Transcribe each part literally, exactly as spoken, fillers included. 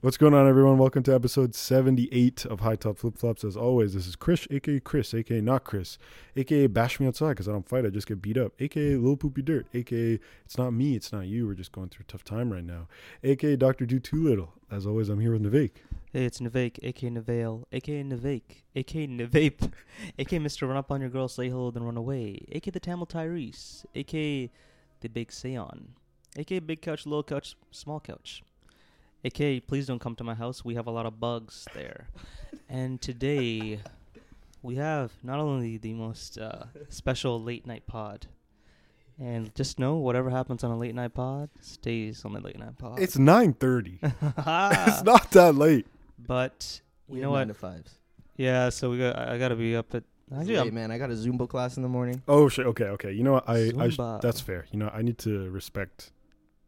What's going on, everyone? Welcome to episode seventy-eight of High Top Flip Flops. As always, this is Chris, a k a. Chris, a k a not Chris, a k a. Bash Me Outside because I don't fight, I just get beat up, a k a. Little Poopy Dirt, a k a. It's not me, it's not you, we're just going through a tough time right now, a k a. Doctor Do Too Little. As always, I'm here with Nivek. Hey, it's Nivek, a k a. Nivale, a k a. Nivek, a k a. Nivape, a k a. Mister Run Up On Your Girl, Say Hello, Then Run Away, a k a. The Tamil Tyrese, a k a. The Big Seon, a k a. Big Couch, Little Couch, Small Couch. A K, please don't come to my house. We have a lot of bugs there. And today, we have not only the most uh, special late night pod, and just know whatever happens on a late night pod stays on the late night pod. It's nine thirty. It's not that late. But you we know what? Nine to fives. Yeah, so we got. I, I gotta be up at. Actually, wait, man, I got a Zumba class in the morning. Oh shit! Okay, okay. You know what? I, I sh- that's fair. You know, I need to respect.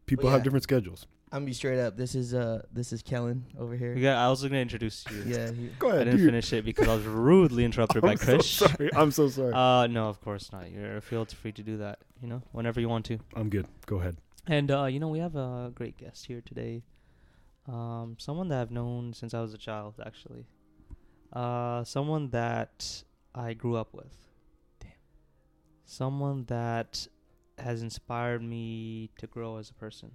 People well, yeah. have different schedules. I'm be straight up. This is uh, this is Kellen over here. Yeah, I was going to introduce you. yeah, he, go ahead. I didn't dude. finish it because I was rudely interrupted by Chris. So sorry. I'm so sorry. Uh, no, of course not. You're feel free to do that. You know, whenever you want to. I'm good. Go ahead. And uh, you know, we have a great guest here today. Um, someone that I've known since I was a child, actually. Uh, someone that I grew up with. Damn. Someone that has inspired me to grow as a person.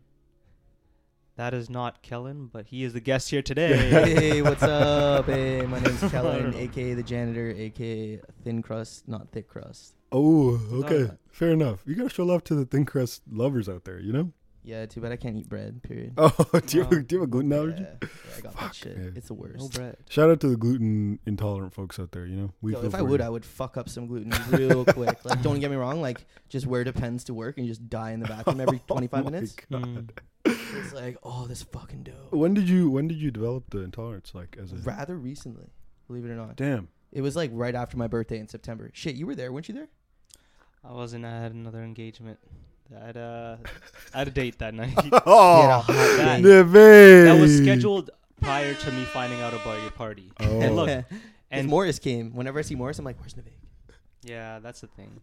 That is not Kellen, but he is the guest here today. Hey, what's up? Hey, my name's Kellen, a k a the janitor, a k a thin crust, not thick crust. Oh, okay. Fair enough. You got to show love to the thin crust lovers out there, you know? Yeah, too bad I can't eat bread, period. Oh, do, no. you, do you have a gluten allergy? Yeah, yeah I got fuck, that shit. Man. It's the worst. No bread. Shout out to the gluten intolerant folks out there, you know? We Yo, if I would, you. I would fuck up some gluten real quick. Like, don't get me wrong, like, just wear the pens to work and just die in the bathroom every twenty-five oh minutes. God. Mm. It's like, oh, this fucking dope. When did you when did you develop the intolerance? Like, as a rather recently, believe it or not. Damn. It was like right after my birthday in September. Shit, you were there, weren't you there? I wasn't. I had another engagement. I had uh, I had a date that night. Oh, that, that was scheduled prior to me finding out about your party. Oh. And look, and Morris came. Whenever I see Morris, I'm like, where's Nivek? Yeah, that's the thing.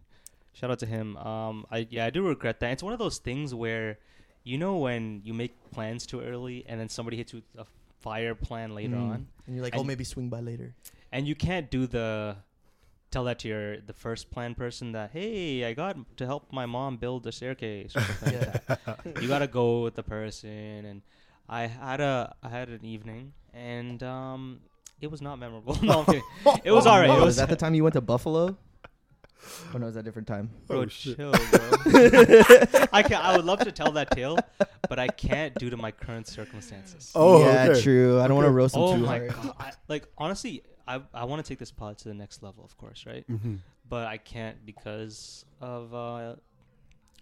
Shout out to him. Um, I yeah, I do regret that. It's one of those things where. You know when you make plans too early and then somebody hits you with a fire plan later mm. on? And you're like, and oh, maybe swing by later. And you can't do the, tell that to your, the first plan person that, hey, I got to help my mom build a staircase. Or something like that. You got to go with the person. And I had a, I had an evening and um, it was not memorable. No, I'm kidding. It was oh, all right. No. It was, was that the time you went to Buffalo? Oh no, it's a different time. Bro, oh, chill, bro. I can I would love to tell that tale, but I can't due to my current circumstances. Oh, yeah, okay. True. I don't okay. want to roast them oh too hard. God. I, like honestly, I I want to take this pod to the next level, of course, right? Mm-hmm. But I can't because of uh,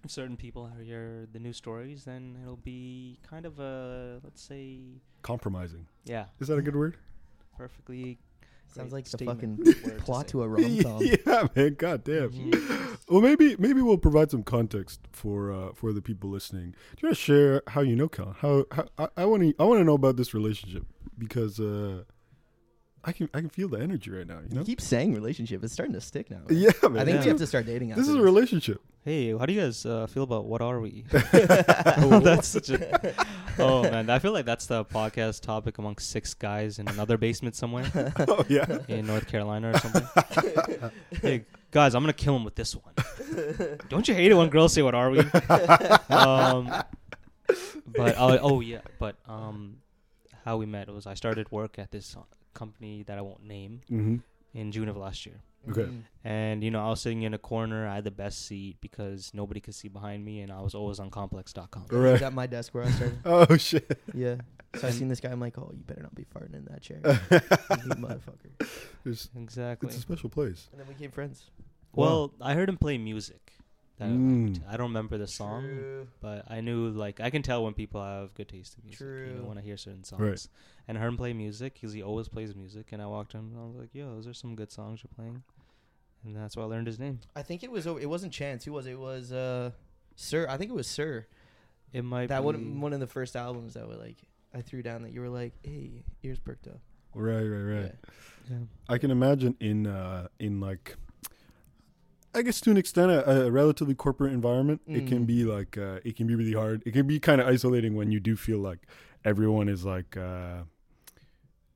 certain people hear the news stories. Then it'll be kind of a let's say compromising. Yeah, is that a good word? Perfectly. Sounds like the fucking plot to, to a rom-com. Yeah, man. God damn. Mm-hmm. Well, maybe maybe we'll provide some context for uh, for the people listening. Do you want to share how you know Kellen? How, how I, I want to I want to know about this relationship because uh, I can I can feel the energy right now. You know, you keep saying relationship. It's starting to stick now. Right? Yeah, man. I think yeah. we have to start dating. After this is a relationship. Hey, how do you guys uh, feel about what are we? That's such a. Oh man, I feel like that's the podcast topic amongst six guys in another basement somewhere. Oh yeah, in North Carolina or something. Hey guys, I'm gonna kill him with this one. Don't you hate it when girls say, "What are we?" um, but uh, oh yeah, but um, how we met was I started work at this company that I won't name mm-hmm. in June of last year. Okay. And, you know, I was sitting in a corner. I had the best seat because nobody could see behind me, and I was always on Complex dot com. Right. It was at my desk where I started. Oh, shit. Yeah. So I seen this guy. I'm like, oh, you better not be farting in that chair. You motherfucker. There's, exactly. It's a special place. And then we became friends. Well, wow. I heard him play music. That mm. I, I don't remember the song, True. But I knew, like, I can tell when people have good taste in music. True. You want to hear certain songs. Right. And I heard him play music because he always plays music. And I walked in and I was like, yo, those are some good songs you're playing. And that's why I learned his name. I think it was it wasn't Chance. Who was it? It was uh, Sir. I think it was Sir. It might that be one one of the first albums that were like I threw down that you were like, hey, ears perked up. Right, right, right. Yeah. Yeah. I can imagine in uh, in like I guess to an extent, a, a relatively corporate environment, mm. it can be like, uh, it can be really hard. It can be kind of isolating when you do feel like everyone is like, uh,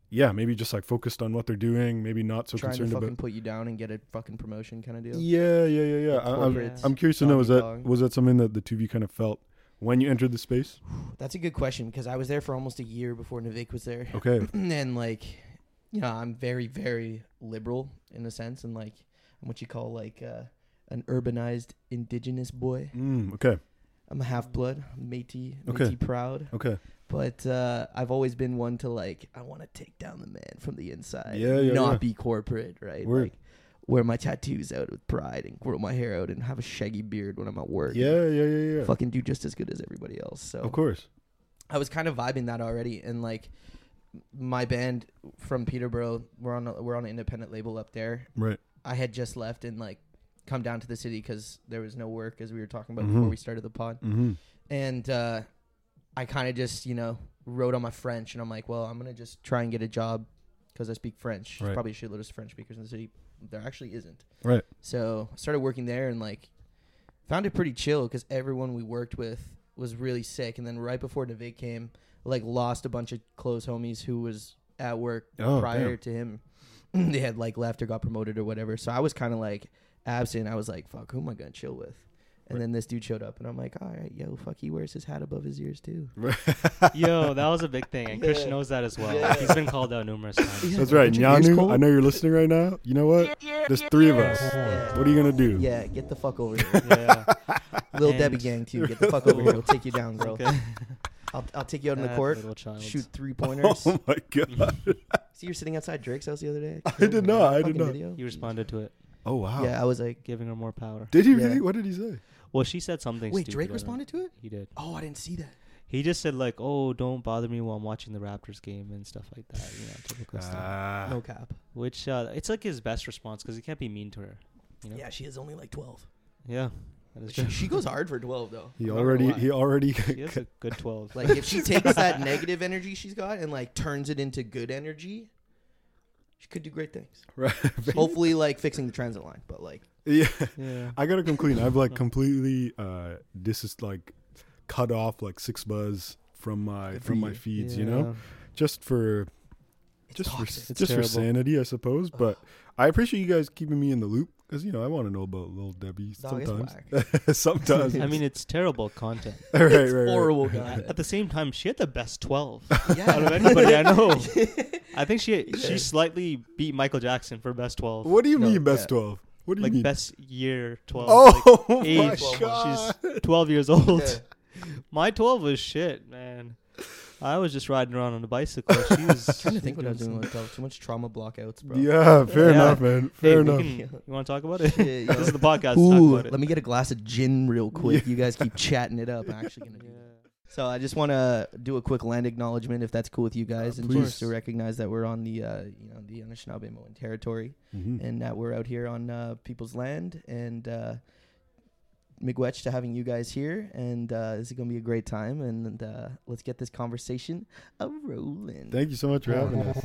yeah, maybe just like focused on what they're doing, maybe not so Trying concerned about. Trying to fucking about, put you down and get a fucking promotion kind of deal. Yeah, yeah, yeah, yeah. I, I'm, I'm curious to know, is that, was that something that the two of you kind of felt when you entered the space? That's a good question, because I was there for almost a year before Nivek was there. Okay. And like, you know, I'm very, very liberal in a sense, and like, I'm what you call like uh, an urbanized indigenous boy. Mm, okay. I'm a half-blood, Métis, Métis okay. proud. Okay. But uh, I've always been one to like, I want to take down the man from the inside. Yeah, yeah, Not yeah. be corporate, right? Word. Like, wear my tattoos out with pride and grow my hair out and have a shaggy beard when I'm at work. Yeah, yeah, yeah, yeah. Fucking do just as good as everybody else. So of course. I was kind of vibing that already. And like, my band from Peterborough, we're on a, we're on an independent label up there. Right. I had just left and like come down to the city because there was no work, as we were talking about mm-hmm. before we started the pod. Mm-hmm. And uh, I kind of just, you know, wrote on my French, and I'm like, well, I'm going to just try and get a job because I speak French. Right. There's probably a shitload of French speakers in the city. There actually isn't. Right. So I started working there and like found it pretty chill because everyone we worked with was really sick. And then right before Nivek came, like lost a bunch of close homies who was at work oh, prior damn. to him. They had like left or got promoted or whatever. So I was kind of like absent. I was like, fuck, who am I going to chill with? And right. then this dude showed up and I'm like, all right, yo, fuck, he wears his hat above his ears too. Yo, that was a big thing. And Christian yeah. knows that as well. Yeah. He's been called out numerous times. That's right. Nyanu, I know you're listening right now. You know what? There's three of us. Yeah. What are you going to do? Yeah, get the fuck over here. Yeah. Little and Debbie gang too. Get the fuck over here. We'll take you down, girl. Okay. I'll, I'll take you out in the court, shoot three pointers. Oh my god! See, you were sitting outside Drake's house the other day. I did not. I did not. Video. You responded to it. Oh wow! Yeah, I was like giving her more power. Did he yeah. really? What did he say? Well, she said something. Wait, stupid, Drake responded to it? He did. Oh, I didn't see that. He just said like, "Oh, don't bother me while I'm watching the Raptors game and stuff like that." You know, typical stuff. No cap. Which uh, it's like his best response because he can't be mean to her. You know? Yeah, she is only like twelve. Yeah. She, she goes hard for twelve though. He already he already she has a good twelve. Like if she takes that negative energy she's got and like turns it into good energy, she could do great things. Right. Hopefully like fixing the transit line, but like yeah. yeah. I gotta come clean. I've like completely uh this is like cut off like six buzz from my Every, from my feeds, yeah. you know? Just for it's just toxic. for it's just terrible. for sanity, I suppose. Ugh. But I appreciate you guys keeping me in the loop. Because, you know, I want to know about Little Debbie sometimes. sometimes. I mean, it's terrible content. right, it's right, horrible content. Right. At the same time, she had the best twelve yeah. out of anybody I know. I think she she slightly beat Michael Jackson for best twelve. What do you no, mean best yeah. twelve? What do you like mean? Like best year twelve. Oh, like age. My God. She's twelve years old. Yeah. My twelve was shit, man. I was just riding around on a bicycle. She was I'm trying to think what I was doing with myself. Too much trauma blockouts, bro. Yeah, fair yeah. enough, man. Fair hey, enough. Can, you want to talk about it? Shit, this is the podcast. Ooh, talk about it. Let me get a glass of gin real quick. Yeah. You guys keep chatting it up. I'm actually gonna do that. So I just want to do a quick land acknowledgement, if that's cool with you guys, uh, and please. just to recognize that we're on the uh, you know the Anishinaabe Mowen territory, mm-hmm. and that we're out here on uh, people's land and. Uh, Miigwech to having you guys here, and uh, this is going to be a great time, and uh, let's get this conversation a rolling. Thank you so much for having us.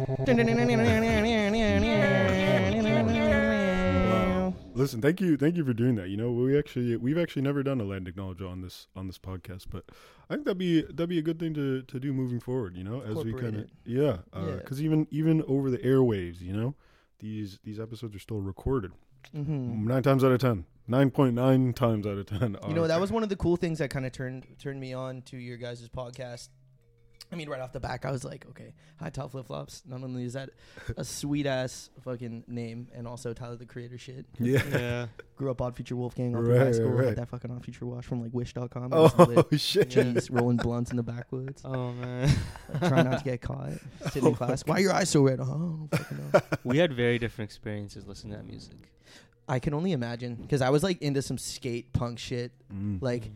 Wow. Listen, thank you, thank you for doing that. You know, we actually we've actually never done a land acknowledge on this on this podcast, but I think that'd be that'd be a good thing to, to do moving forward. You know, as we kind of yeah, because uh, yeah. even even over the airwaves, you know, these these episodes are still recorded. Mm-hmm. Nine times out of ten. nine point nine times out of ten. You know, that was one of the cool things that kind of turned turned me on to your guys' podcast. I mean, right off the back, I was like, okay, High Top Flip Flops. Not only is that a sweet-ass fucking name, and also Tyler, the Creator shit. Yeah. yeah. Grew up Odd Future Wolfgang off right, high school. Right. Had that fucking Odd Future watch from, like, wish dot com. Oh, shit. Jeez, rolling blunts in the backwoods. Oh, man. Like, trying not to get caught. Sitting oh in class. Why are your eyes so red? Oh, fucking no. We had very different experiences listening to that music. I can only imagine, because I was like into some skate punk shit. Mm. Like, mm.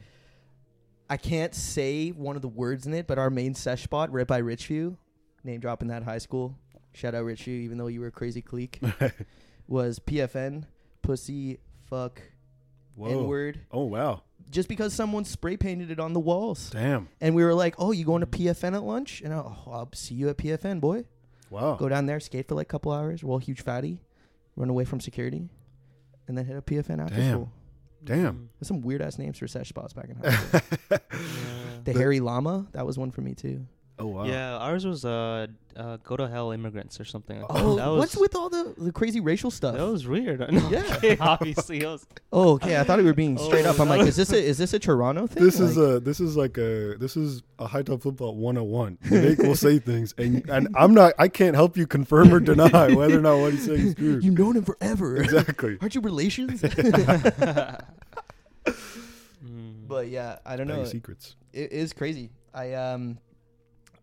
I can't say one of the words in it, but our main sesh spot, right by Richview, name dropping that high school, shout out Richview, even though you were a crazy clique, was P F N, pussy, fuck, N word. Oh wow! Just because someone spray painted it on the walls. Damn. And we were like, "Oh, you going to P F N at lunch?" And I'll, oh, I'll see you at P F N, boy. Wow. Go down there, skate for like a couple hours, roll huge fatty, run away from security. and then hit up P F N after Damn. school. Damn. There's some weird ass names for sesh spots back in high school. yeah. The but Hairy Llama, that was one for me too. Oh wow. Yeah, ours was uh, uh Go to Hell Immigrants or something. Like oh, that. That what's with all the, the crazy racial stuff? That was weird. No, yeah, okay, obviously. It was oh, okay. I thought we were being straight oh, up. I'm like, is this a is this a Toronto thing? This like, is a this is like a this is a high top flip flop one oh one. They will say things, and and I'm not. I can't help you confirm or deny whether or not what he's saying is true. You've known him forever. Exactly. Aren't you relations? But yeah, I don't know. It, secrets. It is crazy. I um.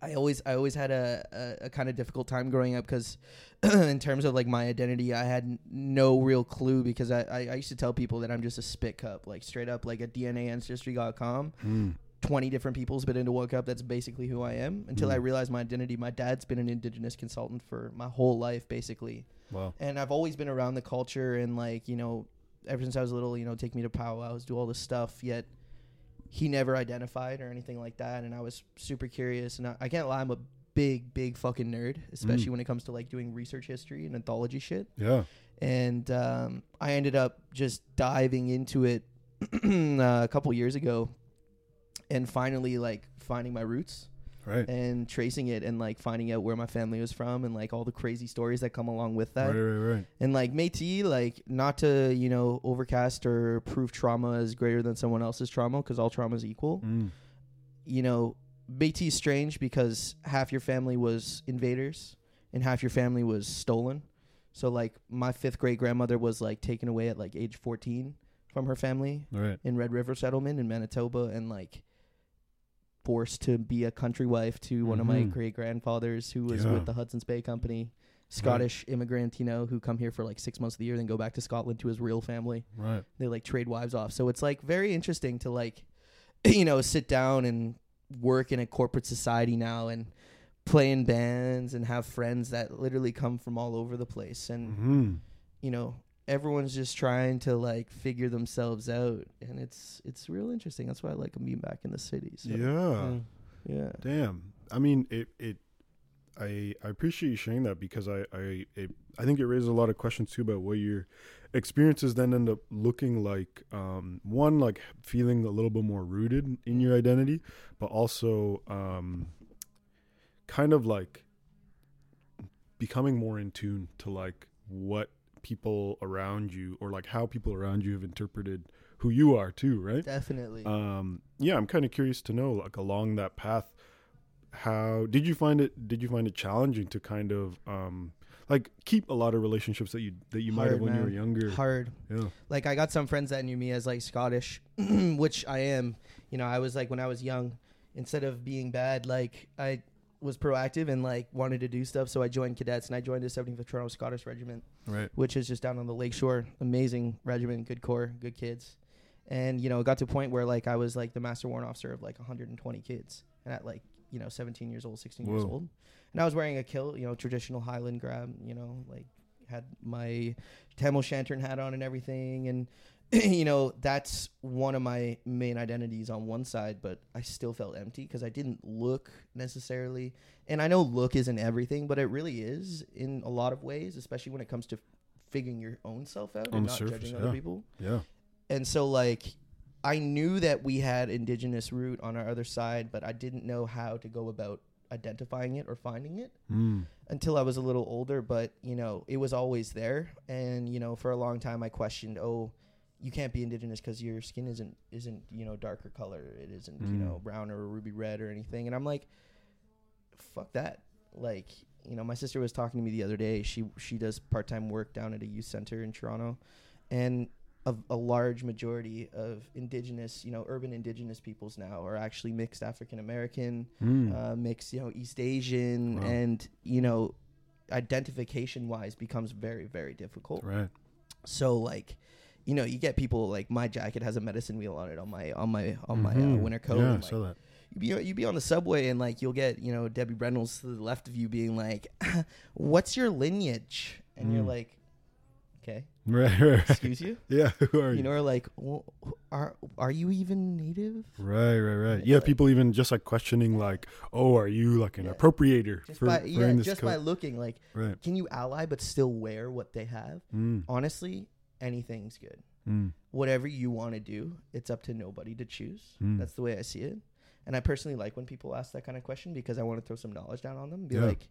I always I always had a, a, a kind of difficult time growing up because in terms of like my identity, I had n- no real clue because I, I, I used to tell people that I'm just a spit cup, like straight up like a D N A ancestry dot com. Mm. twenty different people spit into one cup. That's basically who I am until mm. I realized my identity. My dad's been an indigenous consultant for my whole life, basically. Wow. And I've always been around the culture and like, you know, ever since I was little, you know, take me to powwows, do all this stuff, yet he never identified or anything like that, and I was super curious. And I, I can't lie, I'm a big, big fucking nerd, especially mm. when it comes to like doing research history and anthology shit. Yeah. And um, I ended up just diving into it a couple years ago, and finally like finding my roots, right? And tracing it, and like finding out where my family was from, and like all the crazy stories that come along with that. Right, right, right. And like Métis, like not to, you know, overcast or prove trauma is greater than someone else's trauma, because all trauma is equal. Mm. You know, Métis is strange because half your family was invaders and half your family was stolen. So like my fifth great grandmother was like taken away at like age fourteen from her family, right, in Red River settlement in Manitoba, and like forced to be a country wife to mm-hmm. one of my great grandfathers who was yeah. with the Hudson's Bay Company, Scottish right. immigrant, you know, who come here for like six months of the year, then go back to Scotland to his real family. Right. They like trade wives off. So it's like very interesting to like, you know, sit down and work in a corporate society now and play in bands and have friends that literally come from all over the place. And, mm-hmm. you know, everyone's just trying to like figure themselves out, and it's it's real interesting. That's why I like being back in the city. So. Yeah, yeah. Damn. I mean, it. it I I appreciate you sharing that because I I it, I think it raises a lot of questions too about what your experiences then end up looking like. Um, one, like feeling a little bit more rooted in your identity, but also um, kind of like becoming more in tune to like what people around you, or like how people around you have interpreted who you are too, right? Definitely. Um yeah, I'm kind of curious to know, like, along that path, how did you find it did you find it challenging to kind of um like keep a lot of relationships that you that you hard, might have when man. you were younger? Hard. Yeah. Like I got some friends that knew me as like Scottish which I am. You know, I was like, when I was young, instead of being bad, like I was proactive and like wanted to do stuff, so I joined cadets, and I joined the seventeenth Toronto Scottish Regiment, right, which is just down on the lakeshore. Amazing regiment, good corps, good kids. And you know, it got to a point where like I was like the master warrant officer of like one hundred twenty kids, and at like, you know, seventeen years old, sixteen Whoa. years old, and I was wearing a kilt, you know, traditional Highland grab, you know, like had my tam o' shanter hat on and everything. And you know, that's one of my main identities on one side, but I still felt empty because I didn't look necessarily. And I know look isn't everything, but it really is in a lot of ways, especially when it comes to figuring your own self out on and not surface, judging yeah. other people. Yeah. And so, like, I knew that we had indigenous root on our other side, but I didn't know how to go about identifying it or finding it mm. until I was a little older. But, you know, it was always there. And, you know, for a long time I questioned, oh, you can't be indigenous because your skin isn't, isn't, you know, darker color. It isn't, mm. you know, brown or ruby red or anything. And I'm like, fuck that. Like, you know, my sister was talking to me the other day. She, she does part-time work down at a youth center in Toronto. And a, a large majority of indigenous, you know, urban indigenous peoples now are actually mixed African-American, mm. uh, mixed, you know, East Asian. Wow. And, you know, identification-wise becomes very, very difficult. Right. So, like, you know, you get people like, my jacket has a medicine wheel on it on my on my on mm-hmm. my uh, winter coat. Yeah, I saw that. You be, you be on the subway and like you'll get, you know, Debbie Reynolds to the left of you being like, "What's your lineage?" And mm. you're like, "Okay, right, right, excuse you." Yeah, who are you? You know, or like, well, are are you even native? Right, right, right. Yeah, like, people even just like questioning, like, "Oh, are you like an yeah. appropriator?" Just for, by, yeah, just coat? By looking, like, right. can you ally but still wear what they have? Mm. Honestly. anything's good. Mm. Whatever you want to do, it's up to nobody to choose. Mm. That's the way I see it. And I personally like when people ask that kind of question because I want to throw some knowledge down on them and be yeah. like,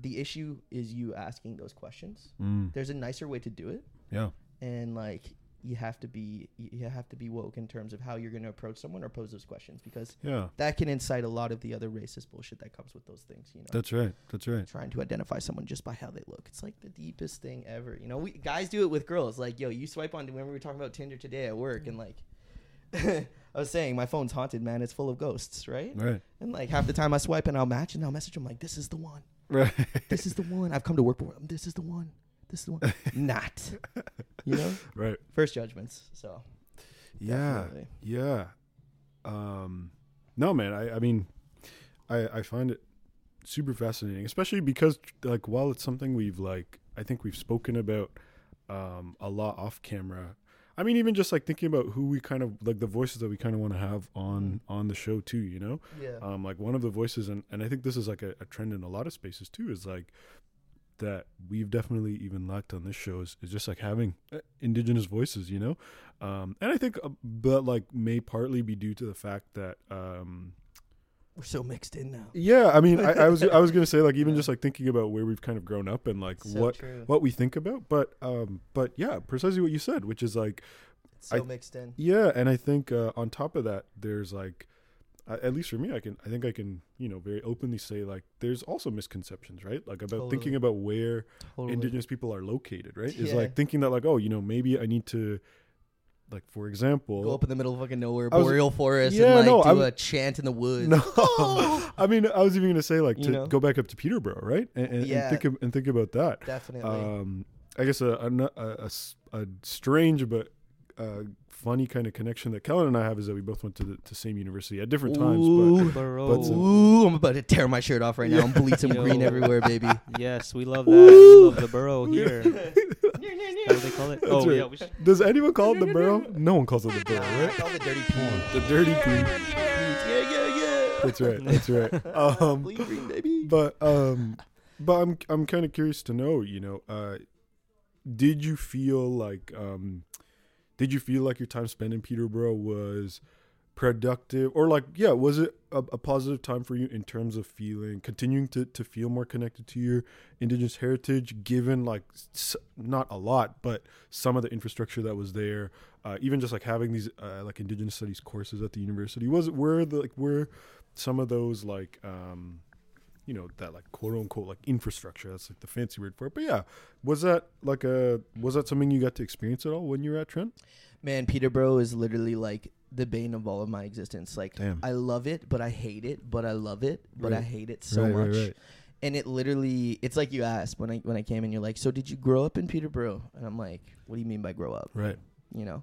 the issue is you asking those questions. Mm. There's a nicer way to do it. Yeah. And like, you have to be, you have to be woke in terms of how you're going to approach someone or pose those questions, because yeah. that can incite a lot of the other racist bullshit that comes with those things. You know, that's right. That's right. Trying to identify someone just by how they look. It's like the deepest thing ever. You know, we guys do it with girls. Like, yo, you swipe on, remember we were talking about Tinder today at work, and like, I was saying my phone's haunted, man. It's full of ghosts. Right. Right. And like half the time I swipe and I'll match and I'll message them like, this is the one, right? This is the one I've come to work for. This is the one. This is the one. Not, you know, right? First judgments. So, yeah, definitely. yeah. Um, no, man. I, I mean, I, I find it super fascinating, especially because, like, while it's something we've like, I think we've spoken about um, a lot off camera. I mean, even just like thinking about who we kind of like the voices that we kind of want to have on mm. on the show too, you know. Yeah. Um, like one of the voices, and and I think this is like a, a trend in a lot of spaces too, is like. That we've definitely even lacked on this show is, is just like having indigenous voices, you know? Um, and I think, uh, but like may partly be due to the fact that, um, we're so mixed in now. Yeah. I mean, I, I was, I was going to say like, even yeah. just like thinking about where we've kind of grown up and like so what, true. what we think about, but, um, but yeah, precisely what you said, which is like, it's so I, mixed in. Yeah. And I think, uh, on top of that, there's like, Uh, at least for me, I can. I think I can, you know, very openly say like, there's also misconceptions, right? Like about totally. thinking about where totally. Indigenous people are located, right? Yeah. Is like thinking that like, oh, you know, maybe I need to, like for example, go up in the middle of fucking nowhere, was, boreal forest, yeah, and like no, do I'm, a chant in the woods. No, oh! I mean, I was even gonna say like to you know? go back up to Peterborough, right? And, and, yeah. and think of, and think about that. Definitely. Um, I guess a a, a, a, a strange but. Uh, funny kind of connection that Kellen and I have is that we both went to the to same university at different Ooh, times. But, but some, Ooh, I'm about to tear my shirt off right yeah. now and bleed some Yo. green everywhere, baby. Yes, we love that. Ooh. We love the borough here. What do they call it? That's oh, right. yeah, we should. Does anyone call it the borough? No one calls it the borough, right? It's called the dirty poo. The dirty poo. Yeah, yeah, yeah. That's right. That's right. Um, bleed green, baby. But um, but I'm I'm kind of curious to know. You know, uh, did you feel like um. Did you feel like your time spent in Peterborough was productive or like, yeah, was it a, a positive time for you in terms of feeling, continuing to, to feel more connected to your Indigenous heritage, given like s- not a lot, but some of the infrastructure that was there, uh, even just like having these uh, like Indigenous studies courses at the university was where the, like where some of those like, um, you know, that like quote unquote like infrastructure, that's like the fancy word for it. But yeah, was that like a was that something you got to experience at all when you were at Trent? Man, Peterborough is literally like the bane of all of my existence. Like Damn. I love it, but I hate it, but I love it, but right. I hate it so right, much. Right, right. And it literally, it's like you asked when I when I came in, you're like, so did you grow up in Peterborough? And I'm like, what do you mean by grow up? Right. You know,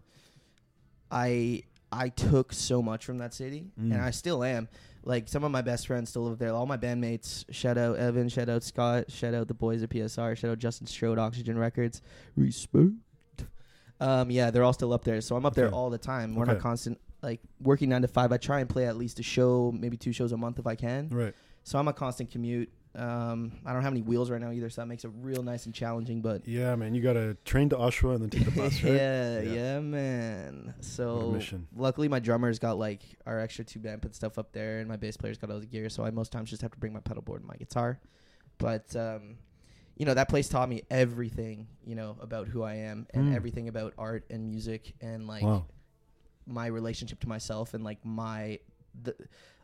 I I took so much from that city mm. and I still am. Like, some of my best friends still live there. All my bandmates, shout out Evan, shout out Scott, shout out the boys at P S R, shout out Justin Strode, Oxygen Records. Respect. Um, yeah, they're all still up there. So I'm up okay. there all the time. We're okay. not constant, like, working nine to five. I try and play at least a show, maybe two shows a month if I can. Right. So I'm a constant commute. Um, I don't have any wheels right now either, so that makes it real nice and challenging. But yeah, man, you gotta train to Oshawa and then take the bus, right? yeah, yeah, yeah, man. So luckily, my drummer's got like our extra tube amp and stuff up there, and my bass player's got all the gear. So I most times just have to bring my pedal board and my guitar. But um, you know, that place taught me everything, you know, about who I am and mm. everything about art and music and like wow. my relationship to myself and like my the.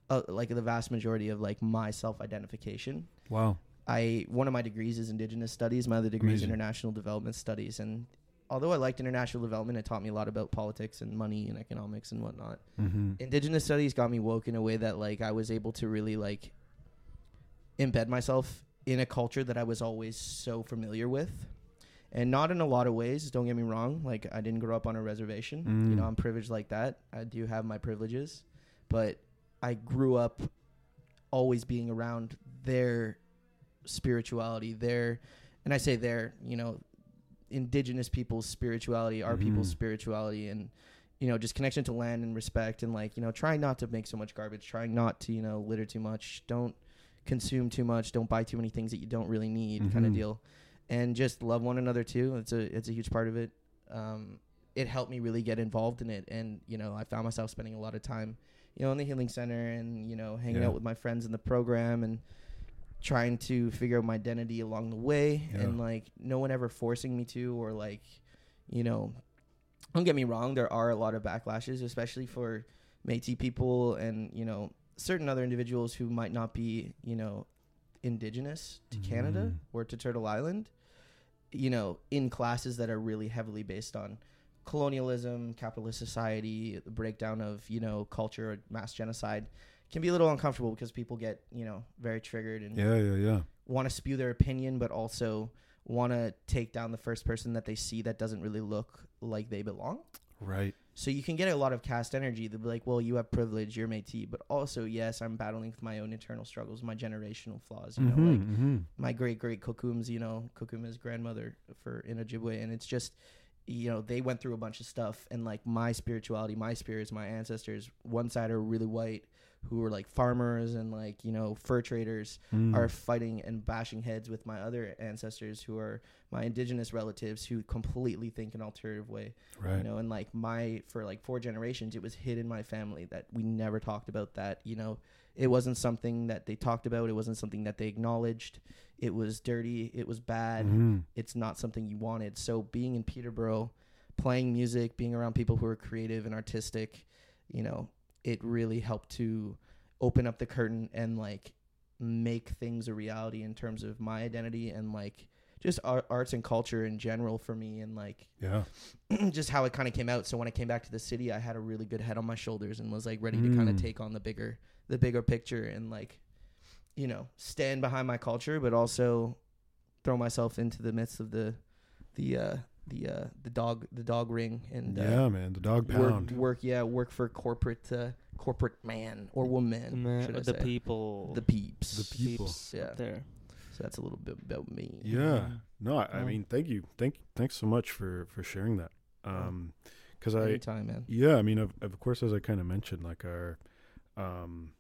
Uh, like the vast majority of like my self-identification. Wow. I one of my degrees is Indigenous Studies. My other degree Amazing. is International Development Studies. And although I liked international development, it taught me a lot about politics and money and economics and whatnot. Mm-hmm. Indigenous Studies got me woke in a way that like I was able to really like embed myself in a culture that I was always so familiar with. And not in a lot of ways, don't get me wrong. Like I didn't grow up on a reservation. Mm. You know, I'm privileged like that. I do have my privileges, but I grew up always being around their spirituality, their, and I say their, you know, Indigenous people's spirituality, our mm-hmm. people's spirituality, and, you know, just connection to land and respect and, like, you know, trying not to make so much garbage, trying not to, you know, litter too much, don't consume too much, don't buy too many things that you don't really need mm-hmm. kind of deal, and just love one another, too. It's a, it's a huge part of it. um, it helped me really get involved in it. And, you know, I found myself spending a lot of time, you know, in the healing center and, you know, hanging yeah. out with my friends in the program and trying to figure out my identity along the way. Yeah. And, like, no one ever forcing me to, or, like, you know, don't get me wrong, there are a lot of backlashes, especially for Métis people and, you know, certain other individuals who might not be, you know, indigenous to mm. Canada or to Turtle Island, you know, in classes that are really heavily based on colonialism, capitalist society, the breakdown of, you know, culture, mass genocide, can be a little uncomfortable because people get, you know, very triggered and yeah, yeah, yeah. want to spew their opinion, but also want to take down the first person that they see that doesn't really look like they belong. Right. So you can get a lot of caste energy. They'll be like, well, you have privilege, you're Métis, but also, yes, I'm battling with my own internal struggles, my generational flaws, you mm-hmm, know, like mm-hmm. my great, great Kukum's, you know, Kukum is grandmother for in Ojibwe. And it's just, you know, they went through a bunch of stuff, and like my spirituality, my spirits, my ancestors, one side are really white who were like farmers and like, you know, fur traders mm. are fighting and bashing heads with my other ancestors who are my indigenous relatives who completely think an alternative way, right. you know, and like my, for like four generations, it was hid in my family that we never talked about that, you know, it wasn't something that they talked about. It wasn't something that they acknowledged. It was dirty. It was bad. Mm. It's not something you wanted. So being in Peterborough, playing music, being around people who are creative and artistic, you know, it really helped to open up the curtain and like make things a reality in terms of my identity and like just ar- arts and culture in general for me. And like, yeah, just how it kind of came out. So when I came back to the city, I had a really good head on my shoulders and was like ready mm. to kind of take on the bigger, the bigger picture and like, you know, stand behind my culture, but also throw myself into the midst of the, the, uh, the uh the dog the dog ring and uh, yeah man the dog pound work, work yeah work for corporate uh, corporate man or woman man, should I the say. people the peeps the people peeps, yeah there. So that's a little bit about me. yeah, yeah. no I, oh. I mean thank you thank thanks so much for for sharing that um because I anytime man yeah I mean of, of course as I kind of mentioned like our um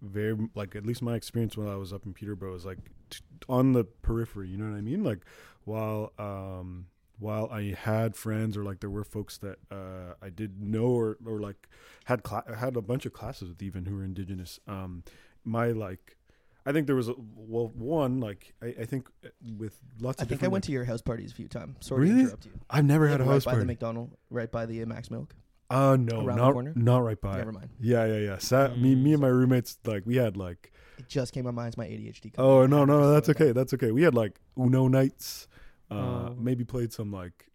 very like at least my experience when I was up in Peterborough was like t- on the periphery, you know what I mean? Like while um while I had friends or like there were folks that uh I did know or or like had cl- had a bunch of classes with even who were indigenous, um my like I think there was a, well one like I, I think with lots I of I think I went like, to your house parties a few times. Sorry really? to interrupt you. I've never had like a right house party. Right by the McDonald's, right by the uh, Max Milk. Uh no, not not right by. Never mind. Yeah, yeah, yeah. Sat, mm, me, me, and my roommates like we had like. It just came to my mind. It's my A D H D. Oh no, no, that's okay. That's okay. We had like Uno nights. Uh, oh. Maybe played some like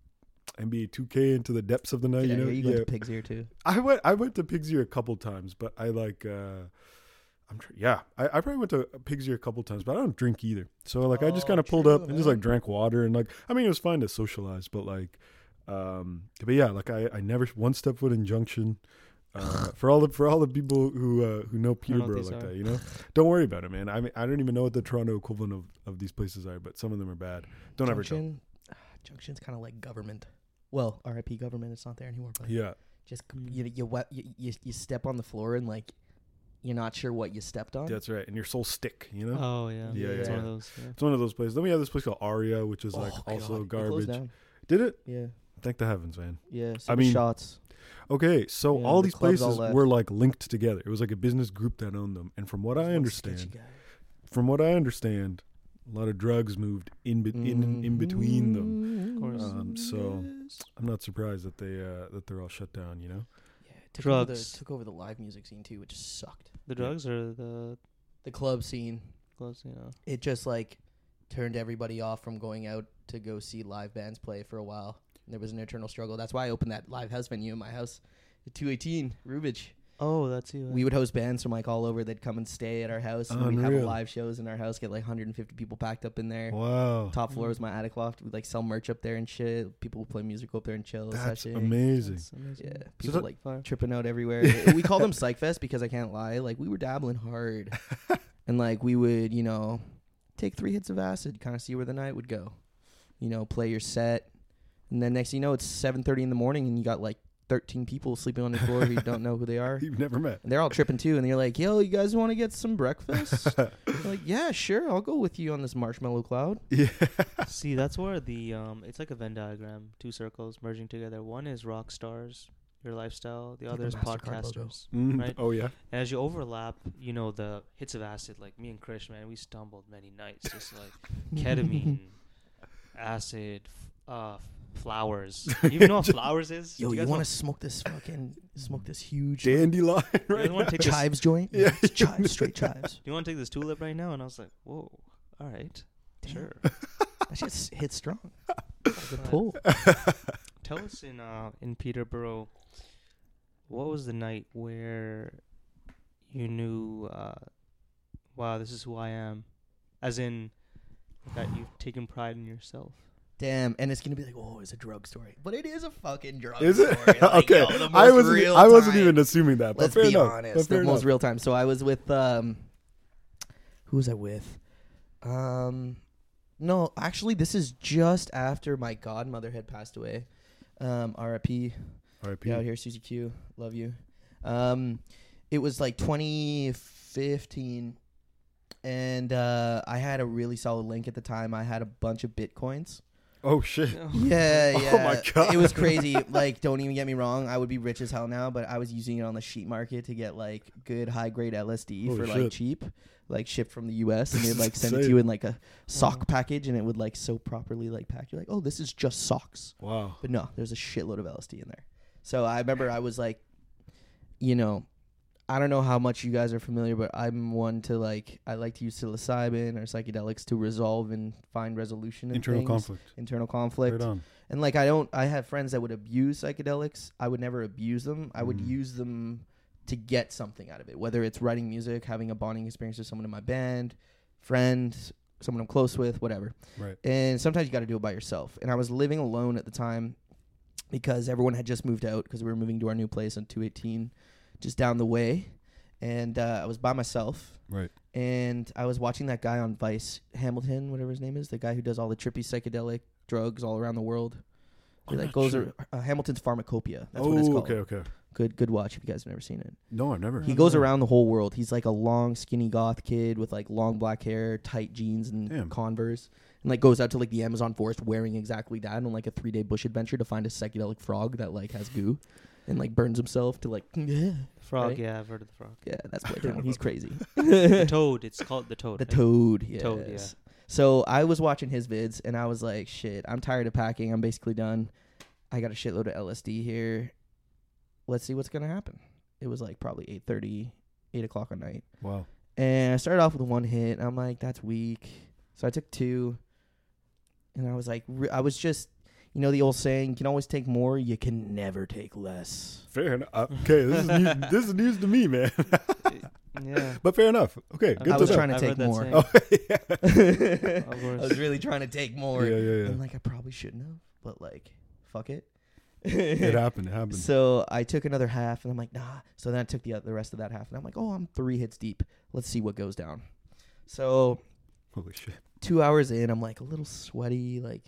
N B A two K into the depths of the night. Yeah, you know, you yeah. went to Pig's Ear too. I went. I went to Pig's Ear a couple times, but I like. Uh, I'm tr- yeah, I, I probably went to Pig's Ear a couple times, but I don't drink either. So like, oh, I just kind of pulled up man. and just like drank water and like. I mean, it was fine to socialize, but like. Um, but yeah, like I, I never one step foot in Junction, uh, for all the, for all the people who, uh, who know Peterborough like are. that, you know, don't worry about it, man. I mean, I don't even know what the Toronto equivalent of, of these places are, but some of them are bad. Don't Junction, ever tell. Uh, Junction's kind of like government. Well, R I P government. It's not there anymore, but yeah, just you, you, you, you step on the floor and like, you're not sure what you stepped on. That's right. And your soul stick, you know? Oh yeah. Yeah. yeah, yeah, it's, yeah. One of those, yeah. it's one of those places. Then we have this place called Aria, which is oh, like God. also garbage. It Did it? Yeah. Thank the heavens, man. Yeah, some I mean, shots. Okay, so yeah, all the these places all were like linked together. It was like a business group that owned them. And from what That's I understand, from what I understand, a lot of drugs moved in be- mm. in, in between mm. them. Of course. Um, so yes. I'm not surprised that they uh, that they're all shut down. You know, yeah, it took drugs over the, took over the live music scene too, which sucked. The drugs yeah. or the the club scene. Club scene. Yeah. It just like turned everybody off from going out to go see live bands play for a while. There was an internal struggle. That's why I opened that live house venue in my house at two eighteen Rubage. Oh, that's you. We would host bands from like all over. They'd come and stay at our house. And Unreal. We'd have live shows in our house, get like one hundred fifty people packed up in there. Wow. Top floor was my attic loft. We'd like sell merch up there and shit. People would play music up there and chill. That's sashing. amazing. That's amazing. Yeah. People so that, like fire. tripping out everywhere. We called them Psych Fest because I can't lie. Like we were dabbling hard. And like we would, you know, take three hits of acid, kind of see where the night would go. You know, play your set. And then next thing you know, it's seven thirty in the morning and you got like thirteen people sleeping on the floor who you don't know who they are. You've never met. And they're all tripping too. And you're like, yo, you guys want to get some breakfast? Like, yeah, sure. I'll go with you on this marshmallow cloud. Yeah. See, that's where the, um, it's like a Venn diagram, two circles merging together. One is rock stars, your lifestyle. The like other is podcasters. Mm, right? Oh, yeah. And as you overlap, you know, the hits of acid, like me and Krish, man, we stumbled many nights. Just like ketamine, acid, uh, flowers. You even know what flowers is? Yo, you, you want to smoke this fucking smoke this huge dandelion, like, right? You want to take chives joint? Yeah, yeah, chives, straight chives. Do you want to take this tulip right now? And I was like, whoa, all right, damn. Sure. That shit hit strong. That's a pull. Tell us in uh in Peterborough, what was the night where you knew, uh, wow, this is who I am, as in that you've taken pride in yourself. Damn, and it's gonna be like, oh, it's a drug story, but it is a fucking drug is story. It? Like, okay, yo, I was I wasn't even assuming that. But let's fair be enough. honest, the most enough. real time. So I was with, um, who was I with? Um, no, actually, this is just after my godmother had passed away. Um, R I P. R I P. Out here, Susie Q. Love you. Um, it was like twenty fifteen, and uh, I had a really solid link at the time. I had a bunch of bitcoins. Oh shit! Yeah, yeah. Oh my god, it was crazy. Like, don't even get me wrong. I would be rich as hell now, but I was using it on the sheet market to get like good high grade L S D Holy for shit. like cheap, like shipped from the U S and they'd like send it to you in like a sock package, and it would like so properly like pack. You're like, oh, this is just socks. Wow. But no, there's a shitload of L S D in there. So I remember I was like, you know, I don't know how much you guys are familiar, but I'm one to like, I like to use psilocybin or psychedelics to resolve and find resolution in internal things. conflict, internal conflict. Right on. And like, I don't, I have friends that would abuse psychedelics. I would never abuse them. I would mm. use them to get something out of it, whether it's writing music, having a bonding experience with someone in my band, friend, someone I'm close with, whatever. Right. And sometimes you got to do it by yourself. And I was living alone at the time because everyone had just moved out because we were moving to our new place on two eighteen. Just down the way, and uh, I was by myself. Right. And I was watching that guy on Vice, Hamilton, whatever his name is, the guy who does all the trippy psychedelic drugs all around the world. He like goes sure. ar- uh, Hamilton's Pharmacopeia. That's oh, what it's called. okay, okay. Good, good watch if you guys have never seen it. No, I've never. He goes around the whole world. He's like a long, skinny goth kid with like long black hair, tight jeans, and Damn. Converse, and like goes out to like the Amazon forest wearing exactly that, and like a three-day bush adventure to find a psychedelic frog that like has goo. And like burns himself to like yeah, frog. Right? Yeah, I've heard of the frog. Yeah, that's Playtown. He's crazy. The toad. It's called the toad. The right? toad. Yes. Toad. Yeah. So I was watching his vids and I was like, shit, I'm tired of packing. I'm basically done. I got a shitload of L S D here. Let's see what's gonna happen. It was like probably eight thirty, eight o'clock at night. Wow. And I started off with one hit. And I'm like, that's weak. So I took two. And I was like, re- I was just. You know the old saying, you can always take more, you can never take less. Fair enough. Okay, this is new, this is news to me, man. Yeah. But fair enough. Okay, good I was trying know. to take more. Oh, yeah. I was really trying to take more. Yeah, yeah, yeah. And like, I probably shouldn't have, but like, fuck it. It happened, it happened. So I took another half, and I'm like, nah. So then I took the, uh, the rest of that half, and I'm like, oh, I'm three hits deep. Let's see what goes down. So holy shit. Two hours in, I'm like a little sweaty, like...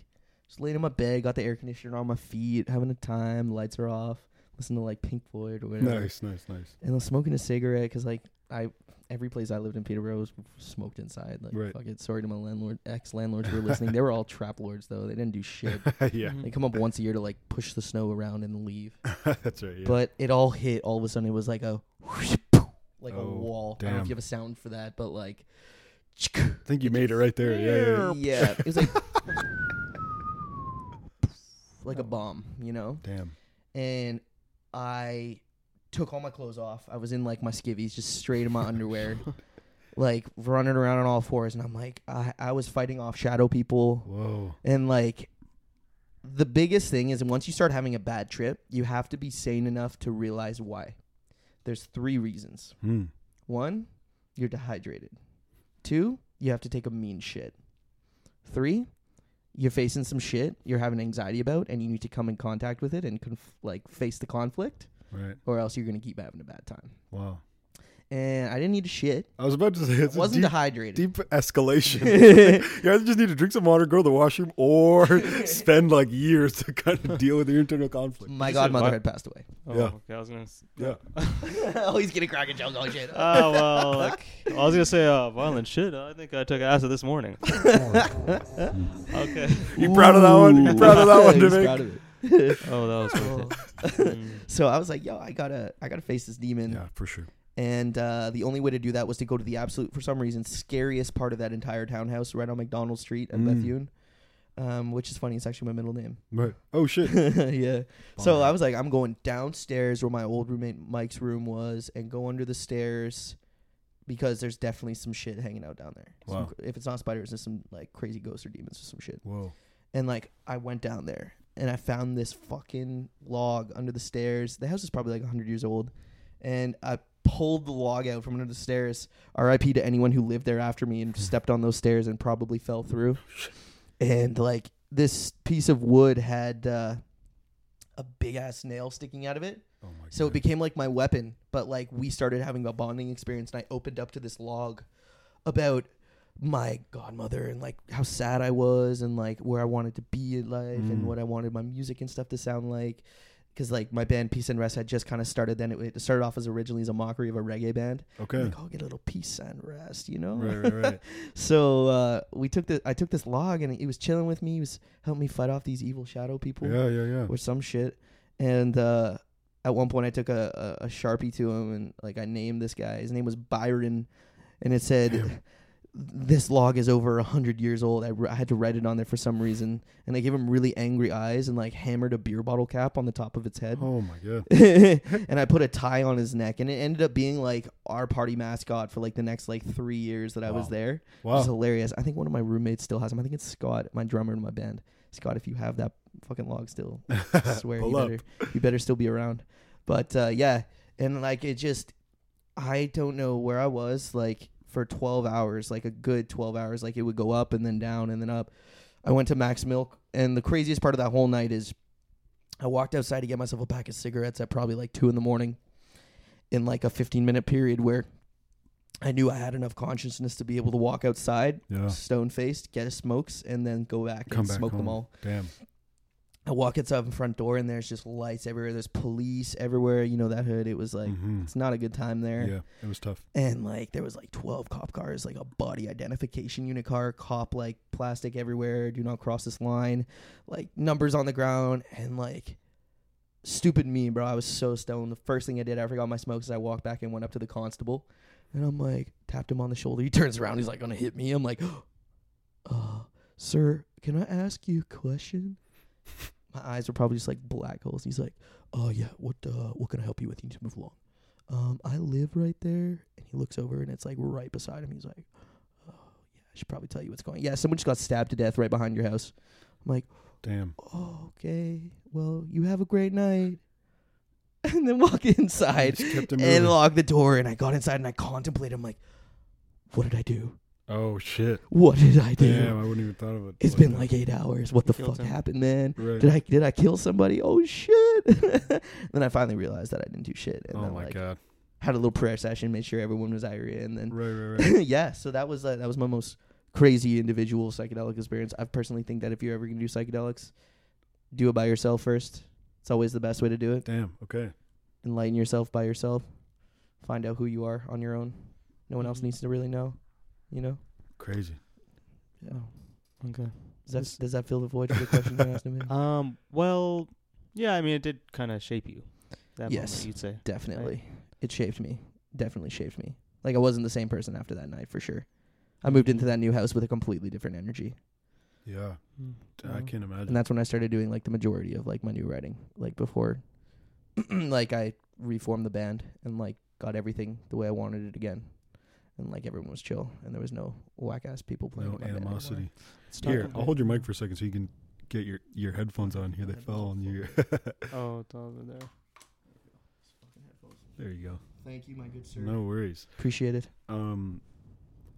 Just laying in my bed, got the air conditioner on my feet, having a time, lights are off, listening to like Pink Floyd or whatever. Nice, nice, nice. And I was smoking a cigarette because like I, every place I lived in Peterborough was smoked inside. Like right. fucking sorry to my landlord, ex-landlords who were listening. They were all trap lords though. They didn't do shit. Yeah. They come up once a year to like push the snow around and leave. That's right. Yeah. But it all hit all of a sudden. It was like a, whoosh, poof, like oh, a wall. Damn. I don't know if you have a sound for that, but like. I think you made it right there. Yeah. Yeah. yeah. yeah. It was like. Like oh. a bomb, you know? Damn. And I took all my clothes off. I was in, like, my skivvies, just straight in my underwear. Like, running around on all fours. And I'm like, I, I was fighting off shadow people. Whoa. And, like, the biggest thing is once you start having a bad trip, you have to be sane enough to realize why. There's three reasons. Mm. One, you're dehydrated. Two, you have to take a mean shit. Three, you're facing some shit you're having anxiety about, and you need to come in contact with it and conf- like face the conflict, right? Or else you're going to keep having a bad time. Wow. and I didn't need to shit. I was about to say, it's I wasn't a deep, dehydrated. Deep escalation. You either just need to drink some water, go to the washroom, or spend like years to kind of deal with your internal conflict. My you godmother had passed away. Oh, yeah. Okay, I was gonna. S- yeah. Oh, he's getting crack and joke all shit. Oh uh, well, like, I was gonna say uh, violent shit. I think I took acid this morning. Okay. You Ooh. proud of that one? You proud of that one, David? Oh, that was worth it. So I was like, yo, I gotta, I gotta face this demon. Yeah, for sure. And uh, the only way to do that was to go to the absolute, for some reason, scariest part of that entire townhouse, right on McDonald Street at mm. Bethune, um, which is funny. It's actually my middle name. Right. Oh shit. Yeah. Bon so man. I was like, I'm going downstairs where my old roommate Mike's room was, and go under the stairs because there's definitely some shit hanging out down there. Wow. Some, if it's not spiders, there's some like crazy ghosts or demons or some shit. Whoa. And like, I went down there. And I found this fucking log under the stairs. The house is probably like one hundred years old. And I pulled the log out from under the stairs. R I P to anyone who lived there after me and stepped on those stairs and probably fell through. And like this piece of wood had uh, a big ass nail sticking out of it. Oh my so God. It became like my weapon. But like we started having a bonding experience. And I opened up to this log about my godmother and like how sad I was and like where I wanted to be in life mm. and what I wanted my music and stuff to sound like, because like my band Peace and Rest had just kind of started then. It, it started off as originally as a mockery of a reggae band. Okay. Like, I'll get a little peace and rest, you know. Right, right, right. So uh, we took the I took this log and he was chilling with me. He was helping me fight off these evil shadow people. Yeah, yeah, yeah. Or some shit. And uh, at one point I took a, a a Sharpie to him and like I named this guy. His name was Byron, and it said. Damn. This log is over one hundred years old. I, r- I had to write it on there for some reason. And I gave him really angry eyes and like hammered a beer bottle cap on the top of its head. Oh my God. And I put a tie on his neck. And it ended up being like our party mascot for like the next like three years that wow. I was there. Wow. It was hilarious. I think one of my roommates still has him. I think it's Scott, my drummer in my band. Scott, if you have that fucking log still, I swear you better, you better still be around. But uh, yeah. And like it just, I don't know where I was. Like, for twelve hours, like a good twelve hours, like it would go up and then down and then up. I went to Max Milk, and the craziest part of that whole night is I walked outside to get myself a pack of cigarettes at probably like two in the morning in like a fifteen minute period where I knew I had enough consciousness to be able to walk outside, yeah. stone faced, get smokes, and then go back Come and back smoke home. Them all. Damn. I walk outside the front door and there's just lights everywhere. There's police everywhere. You know, that hood, it was like, mm-hmm. it's not a good time there. Yeah, it was tough. And like, there was like twelve cop cars, like a body identification unit car, cop like plastic everywhere. Do not cross this line. Like numbers on the ground and like stupid me, bro. I was so stoned. The first thing I did, I forgot my smokes. I walked back and went up to the constable and I'm like, tapped him on the shoulder. He turns around. He's like going to hit me. I'm like, uh, sir, can I ask you a question? My eyes were probably just like black holes. He's like, "Oh yeah, what uh, what can I help you with? You need to move along." Um, I live right there, and he looks over, and it's like right beside him. He's like, "Oh yeah, I should probably tell you what's going on." Yeah, someone just got stabbed to death right behind your house. I'm like, "Damn." Oh, okay. Well, you have a great night. And then walk inside and lock the door. And I got inside and I contemplated. I'm like, "What did I do?" Oh shit! What did I do? Damn, I wouldn't even thought of it. It's like been that. Like eight hours. What the fuck him. happened, man? Right. Did I did I kill somebody? Oh shit! Then I finally realized that I didn't do shit. And oh then, my like, god! Had a little prayer session, made sure everyone was irate, and then right, right, right. yeah. So that was uh, that was my most crazy individual psychedelic experience. I personally think that if you're ever gonna do psychedelics, do it by yourself first. It's always the best way to do it. Damn. Okay. Enlighten yourself by yourself. Find out who you are on your own. No one mm-hmm. else needs to really know. You know, crazy. Yeah. Okay. Does that does that fill the void of the question you asked me? Um. Well, yeah. I mean, it did kind of shape you. That yes, moment, you'd say definitely. Right? It shaped me. Definitely shaped me. Like I wasn't the same person after that night for sure. I moved into that new house with a completely different energy. Yeah, mm-hmm. I can't imagine. And that's when I started doing like the majority of like my new writing. Like before, like I reformed the band and like got everything the way I wanted it again. And like everyone was chill, and there was no whack ass people playing. No animosity. Here, I'll hold your mic for a second so you can get your, your headphones on. Here, they fell on you. Oh, it's over there. There you go. Thank you, my good sir. No worries. Appreciate it. Um,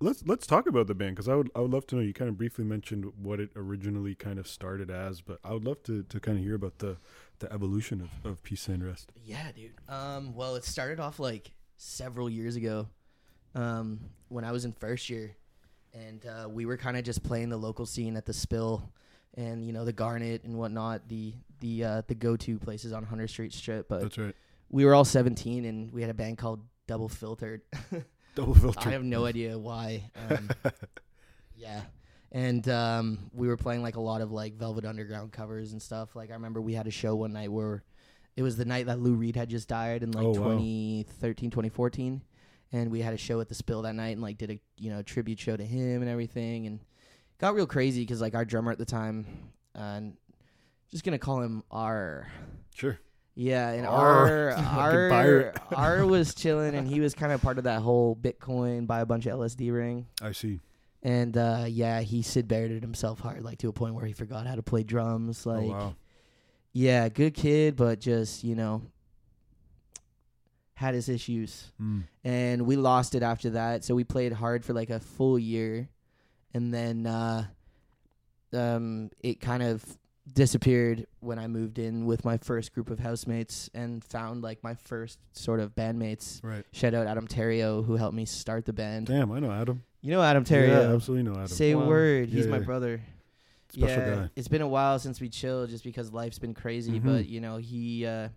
let's let's talk about the band because I would I would love to know. You kind of briefly mentioned what it originally kind of started as, but I would love to to kind of hear about the the evolution of, of Peace and Rest. Yeah, dude. Um, well, it started off like several years ago um, when I was in first year. And uh, we were kind of just playing the local scene at the Spill and, you know, the Garnet and whatnot, the the uh, the go-to places on Hunter Street Strip. But that's right. We were all seventeen, and we had a band called Double Filtered. Double Filtered. I have no idea why. Um, yeah. And um, we were playing, like, a lot of, like, Velvet Underground covers and stuff. Like, I remember we had a show one night where it was the night that Lou Reed had just died in, like, oh, twenty thirteen, wow. twenty fourteen. And we had a show at the Spill that night and, like, did a, you know, tribute show to him and everything. And got real crazy because, like, our drummer at the time, uh, and just going to call him R. Sure. Yeah, and R, R, R, R was chilling, and he was kind of part of that whole Bitcoin, buy a bunch of L S D ring. I see. And, uh, yeah, he Sid Barretted himself hard, like, to a point where he forgot how to play drums. Like, oh, wow. Yeah, good kid, but just, you know, had his issues. Mm. And we lost it after that. So we played hard for like a full year. And then uh, um, it kind of disappeared when I moved in with my first group of housemates and found like my first sort of bandmates. Right. Shout out Adam Terrio, who helped me start the band. Damn, I know Adam. You know Adam Terrio. Yeah, I absolutely know Adam. Say wow. Word. Yeah, he's yeah. my brother. Special yeah, guy. It's been a while since we chilled just because life's been crazy. Mm-hmm. But, you know, he... Uh,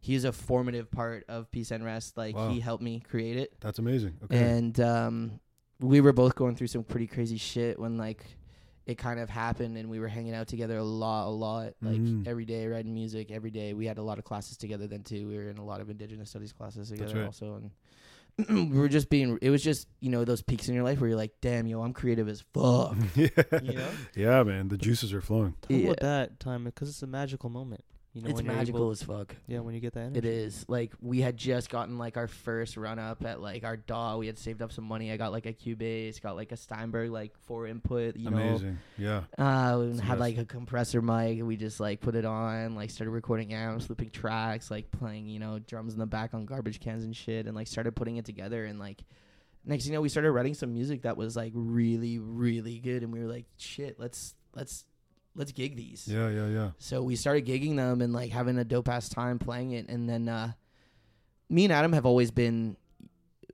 He's a formative part of Peace and Rest. Like, wow. He helped me create it. That's amazing. Okay. And um, we were both going through some pretty crazy shit when, like, it kind of happened, and we were hanging out together a lot, a lot. Like, mm-hmm. every day, writing music, every day. We had a lot of classes together then, too. We were in a lot of Indigenous Studies classes together right. also. And we were just being... It was just, you know, those peaks in your life where you're like, damn, yo, I'm creative as fuck. yeah. You know? Yeah, man. The juices are flowing. Talk yeah. about that time, because it's a magical moment. You know, it's magical able, as fuck. Yeah, when you get that energy. It is. Like, we had just gotten, like, our first run-up at, like, our D A W. We had saved up some money. I got, like, a Cubase, got, like, a Steinberg, like, for input, you Amazing. know. Amazing, yeah. Uh, we it's had, nice. like, a compressor mic, and we just, like, put it on, like, started recording amps, looping tracks, like, playing, you know, drums in the back on garbage cans and shit, and, like, started putting it together, and, like, next thing you know, we started writing some music that was, like, really, really good, and we were like, shit, let's, let's, let's gig these. Yeah, yeah, yeah. So we started gigging them and like having a dope ass time playing it. And then uh, me and Adam have always been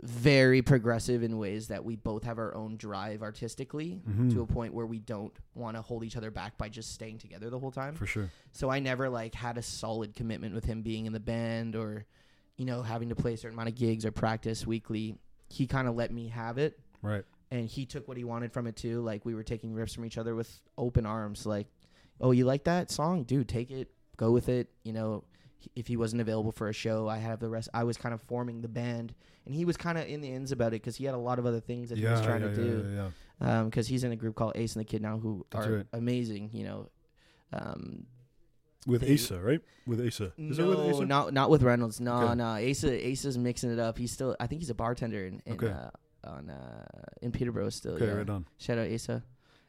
very progressive in ways that we both have our own drive artistically mm-hmm. to a point where we don't want to hold each other back by just staying together the whole time. For sure. So I never like had a solid commitment with him being in the band or, you know, having to play a certain amount of gigs or practice weekly. He kind of let me have it. Right. And he took what he wanted from it, too. Like, we were taking riffs from each other with open arms. Like, oh, you like that song? Dude, take it. Go with it. You know, if he wasn't available for a show, I have the rest. I was kind of forming the band. And he was kind of in the ends about it because he had a lot of other things that yeah, he was trying yeah, to do. Because yeah, yeah, yeah. um, he's in a group called Ace and the Kid now who That's are right. amazing, you know. Um, With they, Asa, right? With Asa. Is no, it with Asa? Not, not with Reynolds. No, okay. no. Asa, Asa's mixing it up. He's still, I think he's a bartender. In, in, okay. Uh, on uh in Peterborough still okay, yeah. right on. Shout out Asa.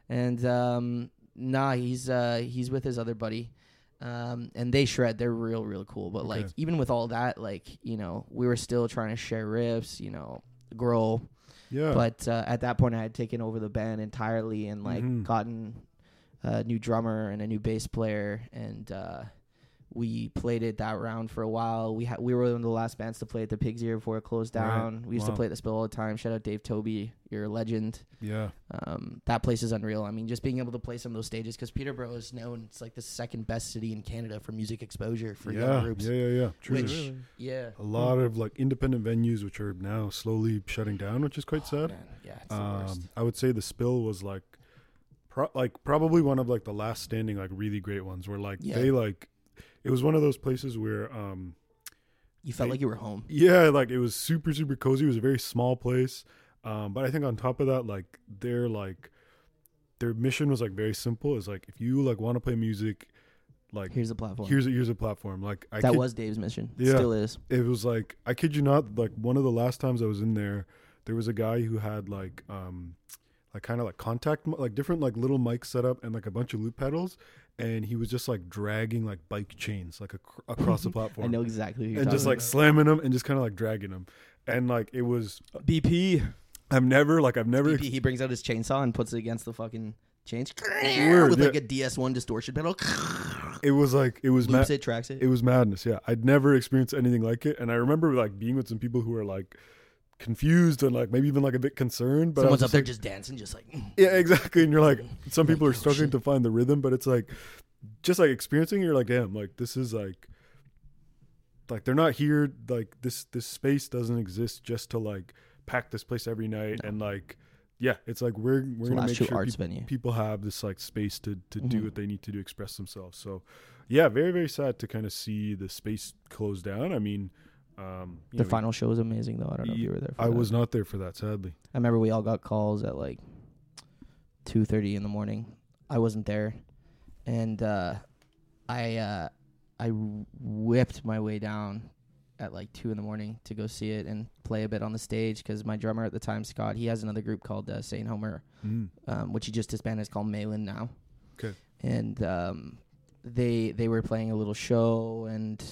And um nah he's uh he's with his other buddy um and they shred. They're real real cool, but okay. like even with all that, like, you know, we were still trying to share riffs, you know, grow. Yeah, but uh, at that point I had taken over the band entirely and like mm-hmm. gotten a new drummer and a new bass player, and uh we played it that round for a while. We ha- we were one of the last bands to play at the Pig's Ear before it closed down. Right. We used wow. to play at the Spill all the time. Shout out Dave Toby. You're a legend. Yeah. Um, that place is unreal. I mean, just being able to play some of those stages, because Peterborough is known, it's like the second best city in Canada for music exposure for yeah. young groups. Yeah, yeah, yeah. True. Which, really? Yeah. A lot mm. of like independent venues, which are now slowly shutting down, which is quite oh, sad. Man. Yeah, it's um, the worst. I would say the Spill was like, pro- like probably one of like the last standing, like really great ones where like yeah. they like, it was one of those places where um, you felt they, like you were home. Yeah, like it was super, super cozy. It was a very small place, um, but I think on top of that, like their like their mission was like very simple. It's like if you like want to play music, like here's a platform. Here's a, here's a platform. Like I that kid, was Dave's mission. Yeah, still is. It was like I kid you not. Like one of the last times I was in there, there was a guy who had like um, like kind of like contact like different like little mic setup and like a bunch of loop pedals. And he was just like dragging like bike chains like ac- across the platform. I know exactly who you're and just like about. Slamming them and just kind of like dragging them, and like it was B P. I've never like I've never. B P, ex- he brings out his chainsaw and puts it against the fucking chains with yeah. like a D S one distortion pedal. It was like, it was mad- it, tracks it. It was madness. Yeah. I'd never experienced anything like it. And I remember like being with some people who were like confused and like maybe even like a bit concerned, but someone's up there like, just dancing, just like, yeah, exactly. And you're like, some people are struggling to find the rhythm, but it's like, just like experiencing it, you're like, damn, like this is like, like they're not here. Like this, this space doesn't exist just to like pack this place every night. No. And like, yeah, it's like we're we're gonna make sure people, people have this like space to to mm-hmm. do what they need to do, express themselves. So, yeah, very very sad to kind of see the space close down. I mean, um, the know, final we, show was amazing though. I don't know if you were there. for I that. was not there for that, sadly. I remember we all got calls at like two thirty in the morning. I wasn't there, and uh, I uh, I whipped my way down at like two in the morning to go see it and play a bit on the stage because my drummer at the time, Scott, he has another group called uh, Saint Homer, mm. um, which he just disbanded. It's called Malin now. Okay. And um, they they were playing a little show and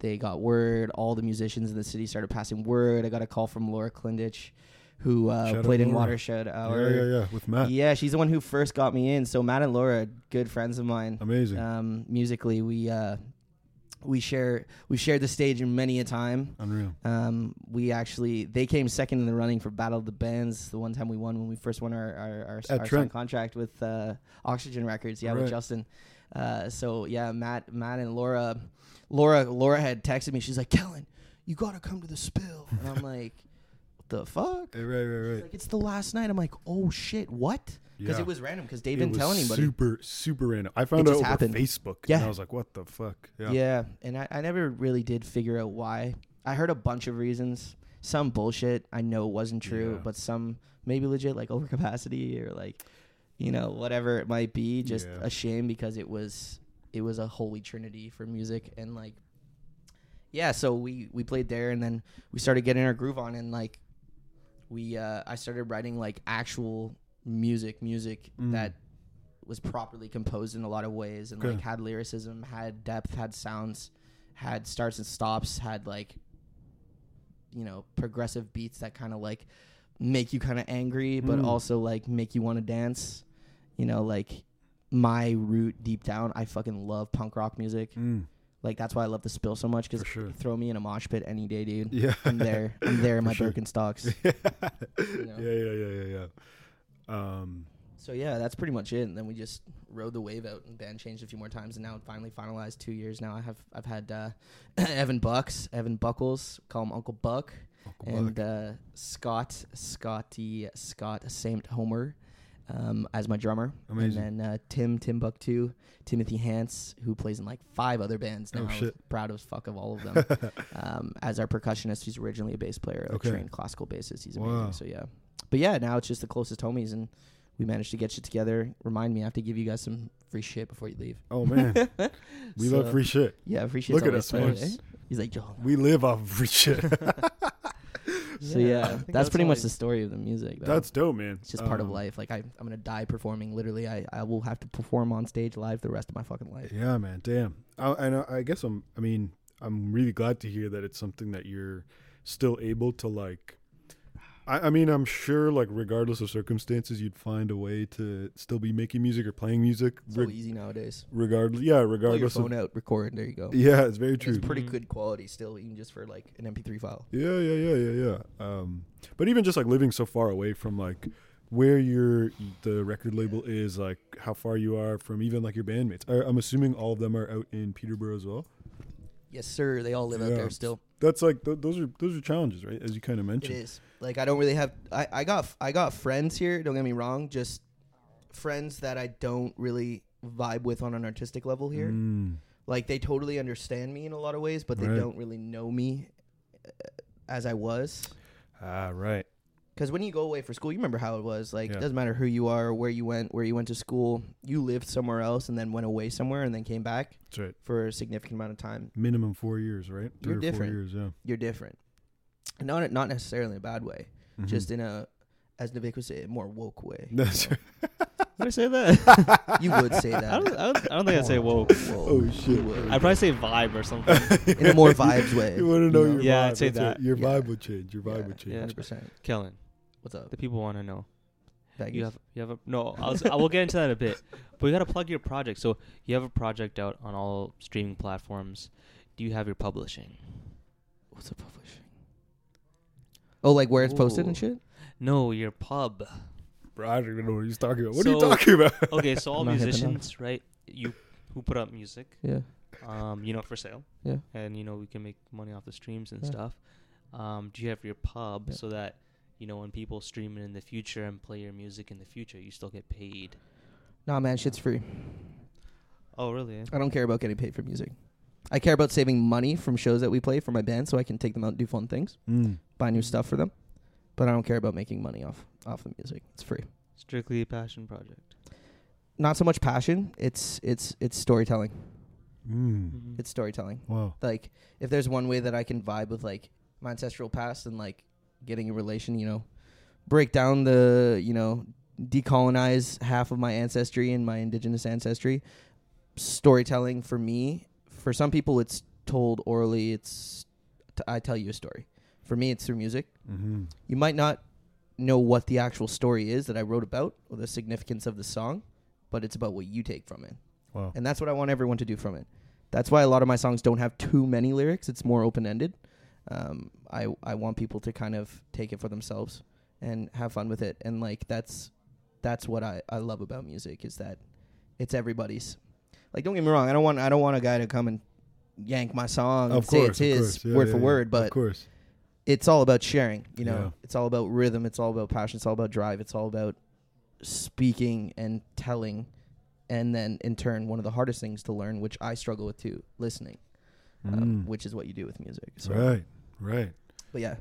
they got word. All the musicians in the city started passing word. I got a call from Laura Klindich, who uh, played in Watershed Hour. Yeah, yeah, yeah, with Matt. Yeah, she's the one who first got me in. So Matt and Laura, good friends of mine. Amazing. Um, musically, we... Uh, We share we shared the stage many a time. Unreal. Um, we actually they came second in the running for Battle of the Bands the one time we won when we first won our our, our, our sign contract with uh, Oxygen Records. Yeah, right. With Justin. Uh, so yeah, Matt Matt and Laura, Laura Laura had texted me. She's like, "Kellen, you gotta come to the Spill," and I'm like, "What the fuck?" Right, right, right. She's like, "It's the last night." I'm like, "Oh shit, what?" Because yeah. It was random. Because Dave it didn't tell anybody. Super, super random. I found it out over happened. Facebook. Yeah. And I was like, "What the fuck?" Yeah. Yeah, and I, I never really did figure out why. I heard a bunch of reasons. Some bullshit. I know it wasn't true, yeah. But some maybe legit, like overcapacity or like, you know, whatever it might be. Just yeah. a shame because it was it was a holy trinity for music and like, yeah. So we we played there and then we started getting our groove on and like, we uh, I started writing like actual. music music mm. that was properly composed in a lot of ways and okay. like had lyricism, had depth, had sounds, had starts and stops, had like, you know, progressive beats that kind of like make you kind of angry mm. but also like make you want to dance, you know, like my root deep down, I fucking love punk rock music. Mm. Like that's why I love the Spill so much because sure. throw me in a mosh pit any day, dude. Yeah. I'm there. I'm there in my sure. Birkenstocks. Yeah. You know? yeah, yeah, yeah, yeah, yeah. Um, so yeah, that's pretty much it. And then we just rode the wave out and band changed a few more times. And now it finally finalized two years now. I have, I've had, uh, Evan Bucks, Evan Buckles, call him Uncle Buck Uncle and, Buck. uh, Scott, Scotty, Scott Saint Homer, um, as my drummer. Amazing. And then, uh, Tim, Timbuktu, Timothy Hance, who plays in like five other bands now. Oh, shit. I'm proud as fuck of all of them. um, as our percussionist, he's originally a bass player, a okay. trained classical bassist. He's amazing. Wow. So yeah. But yeah, now it's just the closest homies, and we managed to get shit together. Remind me, I have to give you guys some free shit before you leave. Oh, man. we so, love free shit. Yeah, free shit's always fun. Look at us. Eh? He's like, yo. No. We live off of free shit. So, yeah, that's, that's pretty much the story of the music. Though. That's dope, man. It's just um, part of life. Like, I, I'm going to die performing. Literally, I, I will have to perform on stage live the rest of my fucking life. Yeah, man. Damn. I, and I, I guess I'm, I mean, I'm really glad to hear that it's something that you're still able to, like, I, I mean, I'm sure, like, regardless of circumstances, you'd find a way to still be making music or playing music. It's re- so easy nowadays. Regardless, yeah, regardless. Pull your phone of, out, record, there you go. Yeah, it's very true. It's pretty good quality still, even just for, like, an M P three file. Yeah, yeah, yeah, yeah, yeah. Um, but even just, like, living so far away from, like, where your the record label yeah. is, like, how far you are from even, like, your bandmates. I, I'm assuming all of them are out in Peterborough as well? Yes, sir. They all live yeah. out there still. That's like th- those are those are challenges, right? As you kind of mentioned, it is. Like I don't really have. I, I got f- I got friends here. Don't get me wrong, just friends that I don't really vibe with on an artistic level here. Mm. Like they totally understand me in a lot of ways, but they right. don't really know me uh, as I was. Ah, right. Because when you go away for school, you remember how it was. Like yeah. it doesn't matter who you are, or where you went, where you went to school. You lived somewhere else and then went away somewhere and then came back. That's right. For a significant amount of time. Minimum four years, right? Three You're or different. Four years, yeah. You're different. Not not necessarily in a bad way, mm-hmm. just in a, as Nick would say, a more woke way. That's you know? right. Would I say that? You would say that. I don't, I don't, I don't think I'd say woke. Whoa. Oh, shit. I'd probably say vibe or something. In a more vibes way. You want to know, you know? Your yeah, vibe. Yeah, I'd say That's that. Right. Your yeah. vibe would change. Your vibe yeah. would change. Yeah, one hundred percent. Kellen. What's up? The people want to know. Vegas. You have you have a no. I'll, I will get into that in a bit. But you got to plug your project. So you have a project out on all streaming platforms. Do you have your publishing? What's a publishing? Oh, like where it's Ooh. posted and shit? No, your pub. Bro, I don't even know what he's talking about. What so, are you talking about? Okay, so all musicians, right? You who put up music? Yeah. Um, you know, for sale. Yeah. And you know, we can make money off the streams and yeah. stuff. Um, do you have your pub yeah. so that you know when people stream it in the future and play your music in the future, you still get paid? Nah, man, shit's free. Oh, really? Eh? I don't care about getting paid for music. I care about saving money from shows that we play for my band, so I can take them out and do fun things, mm. buy new stuff for them. But I don't care about making money off off the music. It's free. Strictly a passion project. Not so much passion. It's it's it's storytelling. Mm. Mm-hmm. It's storytelling. Wow. Like if there's one way that I can vibe with like my ancestral past and like getting a relation, you know, break down the, you know, decolonize half of my ancestry and my indigenous ancestry. Storytelling for me, for some people it's told orally. It's t- I tell you a story. For me, it's through music. Mm-hmm. You might not know what the actual story is that I wrote about or the significance of the song, but it's about what you take from it. Wow. And that's what I want everyone to do from it. That's why a lot of my songs don't have too many lyrics. It's more open-ended. Um, I I want people to kind of take it for themselves and have fun with it. And like that's that's what I, I love about music is that it's everybody's. Like don't get me wrong, I don't want I don't want a guy to come and yank my song of and course, say it's his course. Yeah, word yeah, for yeah. word, but of course. It's all about sharing, you know. Yeah. It's all about rhythm, it's all about passion, it's all about drive, it's all about speaking and telling. And then, in turn, one of the hardest things to learn, which I struggle with too, listening, mm. um, which is what you do with music. So. Right, right. But yeah,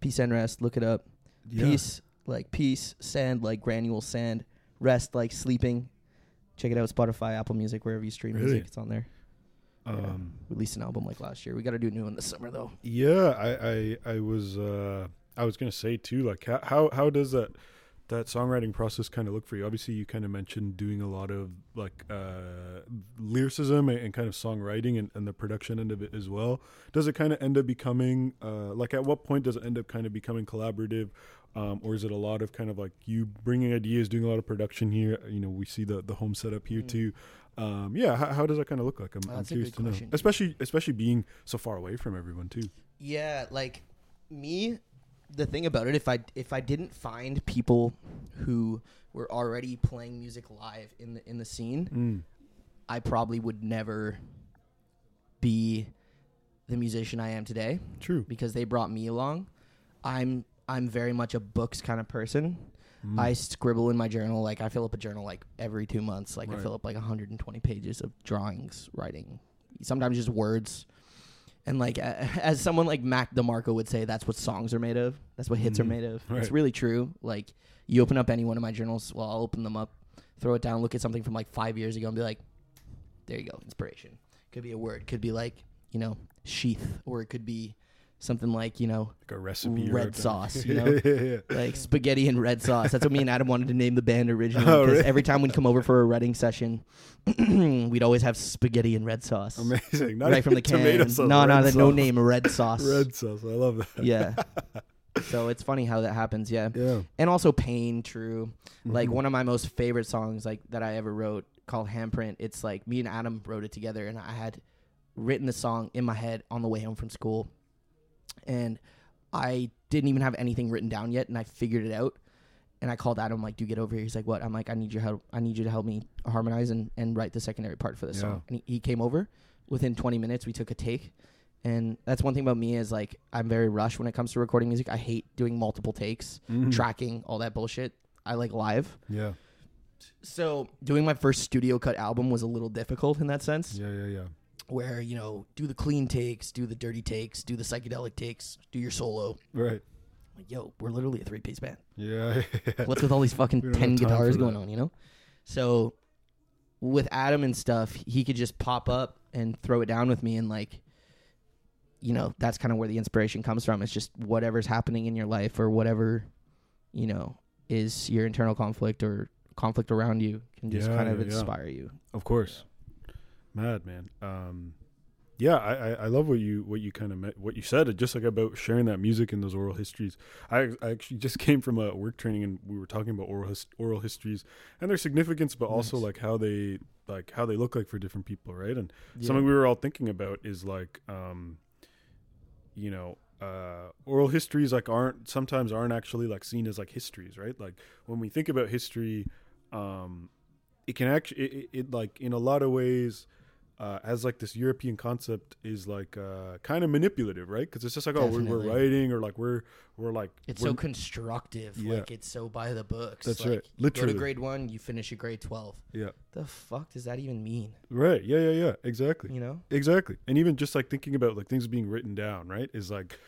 Peace and Rest, look it up. Yeah. Peace, like peace, sand, like granule sand, rest, like sleeping. Check it out, Spotify, Apple Music, wherever you stream really? music, it's on there. Um, yeah. Released an album like last year. We got to do a new one this summer, though. Yeah, I, I, I was uh, I was going to say too, like, how, how does that... that songwriting process kind of look for you? Obviously you kind of mentioned doing a lot of like uh lyricism and, and kind of songwriting and, and the production end of it as well. Does it kind of end up becoming uh like at what point does it end up kind of becoming collaborative, um or is it a lot of kind of like you bringing ideas, doing a lot of production here? You know, we see the the home setup here mm. too. Um yeah, how, how does that kind of look like? I'm, oh, I'm curious to know, especially especially being so far away from everyone too. Yeah, like me, the thing about it, if I if I didn't find people who were already playing music live in the in the scene, mm. I probably would never be the musician I am today. True, because they brought me along. I'm I'm very much a books kind of person. Mm. I scribble in my journal, like I fill up a journal like every two months. Like right. I fill up like one hundred twenty pages of drawings, writing, sometimes just words. And like uh, as someone like Mac DeMarco would say, that's what songs are made of. That's what hits mm-hmm. are made of. Right. It's really true. Like you open up any one of my journals, well, I'll open them up, throw it down, look at something from like five years ago and be like, there you go, inspiration. Could be a word. Could be like, you know, sheath, or it could be something like, you know, like a recipe, red sauce, you know, yeah, yeah, yeah. like spaghetti and red sauce. That's what me and Adam wanted to name the band originally. Because oh, really? Every time we'd come over for a writing session, we'd always have spaghetti and red sauce. Amazing. Not right from the can. Tomato sauce, no, no, the no name, red sauce. Red sauce. I love that. Yeah. So it's funny how that happens. Yeah. Yeah. And also pain. True. Mm-hmm. Like one of my most favorite songs like that I ever wrote called Handprint. It's like me and Adam wrote it together, and I had written the song in my head on the way home from school. And I didn't even have anything written down yet, and I figured it out. And I called Adam, like, dude, get over here. He's like, what? I'm like, I need your help. I need you to help me harmonize and, and write the secondary part for this yeah. song. And he, he came over. Within twenty minutes, we took a take. And that's one thing about me is, like, I'm very rushed when it comes to recording music. I hate doing multiple takes, mm-hmm. tracking, all that bullshit. I like live. Yeah. So doing my first studio cut album was a little difficult in that sense. Yeah, yeah, yeah. Where, you know, do the clean takes, do the dirty takes, do the psychedelic takes, do your solo. Right. Like, yo, we're literally a three-piece band. Yeah. What's with all these fucking ten guitars going on, you know? So with Adam and stuff, he could just pop up and throw it down with me. And, like, you know, that's kind of where the inspiration comes from. It's just whatever's happening in your life or whatever, you know, is your internal conflict or conflict around you can just yeah, kind of yeah, inspire yeah. you. Of course. Yeah. Mad, man. Um, Yeah, I, I love what you what you kind of what you said, just like about sharing that music and those oral histories. I, I actually just came from a work training and we were talking about oral his, oral histories and their significance, but also nice. like how they like how they look like for different people, right? And yeah. something we were all thinking about is like, um, you know, uh, oral histories like aren't sometimes aren't actually like seen as like histories, right? Like when we think about history, um, it can actually it, it, it like in a lot of ways. Uh, as like this European concept is like uh, kind of manipulative, right? Because it's just like, Definitely. oh, we're, we're writing or like we're we're like it's we're, so constructive, yeah. like it's so by the books. That's like, right. Literally, you go to grade one, you finish at grade twelve. Yeah. The fuck does that even mean? Right. Yeah. Yeah. Yeah. Exactly. You know. Exactly. And even just like thinking about like things being written down, right? Is like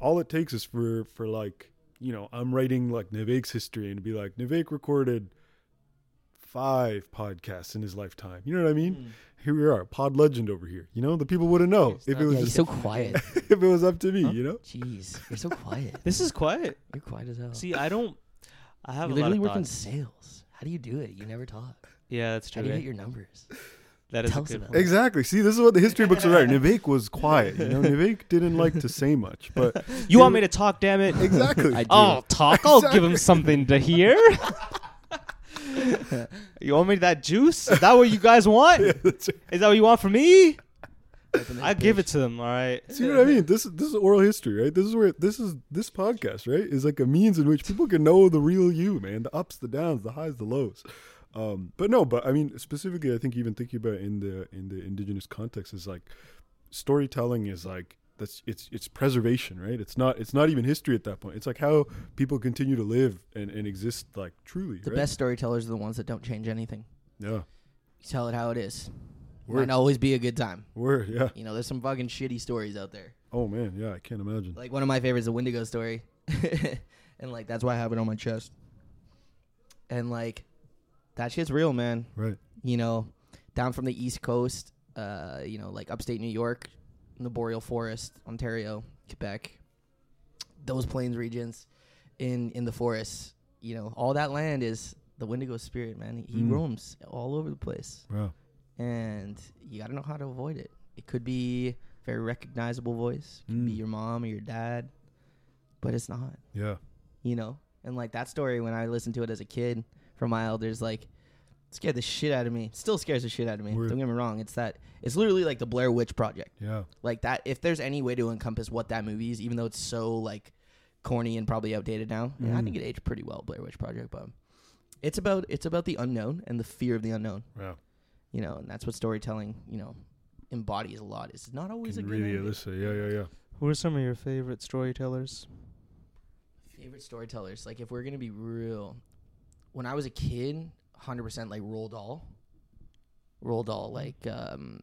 all it takes is for for like you know I'm writing like Miigwech's history and be like Miigwech recorded five podcasts in his lifetime. You know what I mean? Mm. Here we are, pod legend over here. You know, the people wouldn't know it's if not, it was yeah, just so quiet. If it was up to me, huh? you know. Jeez, you're so quiet. This is quiet. You're quiet as hell. See, I don't. I have you literally a lot of work in sales. How do you do it? You never talk. Yeah, that's true. How do you hit your numbers? That is Tell a good one. Exactly. See, this is what the history books are right. Miigwech was quiet. You know, Miigwech didn't like to say much. But you want me to talk? Damn it! Exactly. I do. I'll talk. Exactly. I'll give him something to hear. You want me that juice? Is that what you guys want? Yeah, right. Is that what you want from me? I give it to them. All right. See what I mean? This is this is oral history, right? This is where this is this podcast, right? Is like a means in which people can know the real you, man. The ups, the downs, the highs, the lows. Um, but no, but I mean specifically, I think even thinking about it in the in the indigenous context is like storytelling is like that's it's it's preservation, right? It's not it's not even history at that point. It's like how people continue to live and, and exist like truly. The right? best storytellers are the ones that don't change anything. Yeah. You tell it how it is. Word. Might always be a good time. Word, yeah. You know, there's some fucking shitty stories out there. Oh man, yeah, I can't imagine. Like one of my favorites is the Wendigo story. And like that's why I have it on my chest. And like that shit's real, man. Right. You know, down from the East Coast, uh, you know, like upstate New York. In the boreal forest, Ontario, Quebec, those plains regions in, in the forests, you know, all that land is the Wendigo spirit, man. He mm. roams all over the place. Wow. And you got to know how to avoid it. It could be a very recognizable voice. It could mm. be your mom or your dad, but it's not. Yeah. You know, and like that story, when I listened to it as a kid from my elders, like, scared the shit out of me. Still scares the shit out of me. Weird. Don't get me wrong. It's that. It's literally like the Blair Witch Project. Yeah. Like that. If there's any way to encompass what that movie is, even though it's so like corny and probably outdated now, mm. I think it aged pretty well. Blair Witch Project, but it's about it's about the unknown and the fear of the unknown. Yeah. You know, and that's what storytelling, you know, embodies a lot. It's not always Can a really good listen. Yeah, yeah, yeah. Who are some of your favorite storytellers? Favorite storytellers. Like, if we're gonna be real, when I was a kid. one hundred percent like Roald Dahl. Roald Dahl, like um,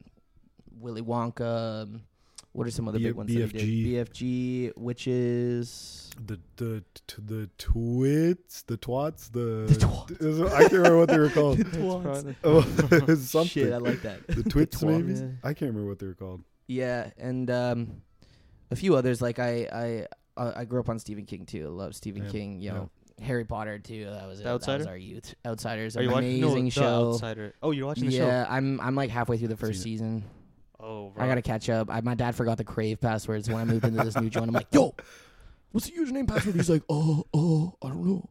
Willy Wonka. Um, what are some other B- big ones? B F G. That he did? B F G, witches. The the t- the twits, the twats, the. the twats. I can't remember what they were called. the twats. Oh, something. Shit, I like that. The twits, the maybe. Yeah. I can't remember what they were called. Yeah, and um, a few others. Like I I uh, I grew up on Stephen King too. I love Stephen yeah. King. You yeah. know. Harry Potter too. That was it. That was our youth. Outsiders, an amazing no, show. Outsider. Oh, you're watching the yeah, show. Yeah, I'm. I'm like halfway through the first season. Oh, right. I gotta catch up. I, my dad forgot the Crave passwords when I moved into this new joint. I'm like, yo, what's the username password? He's like, oh, oh, I don't know.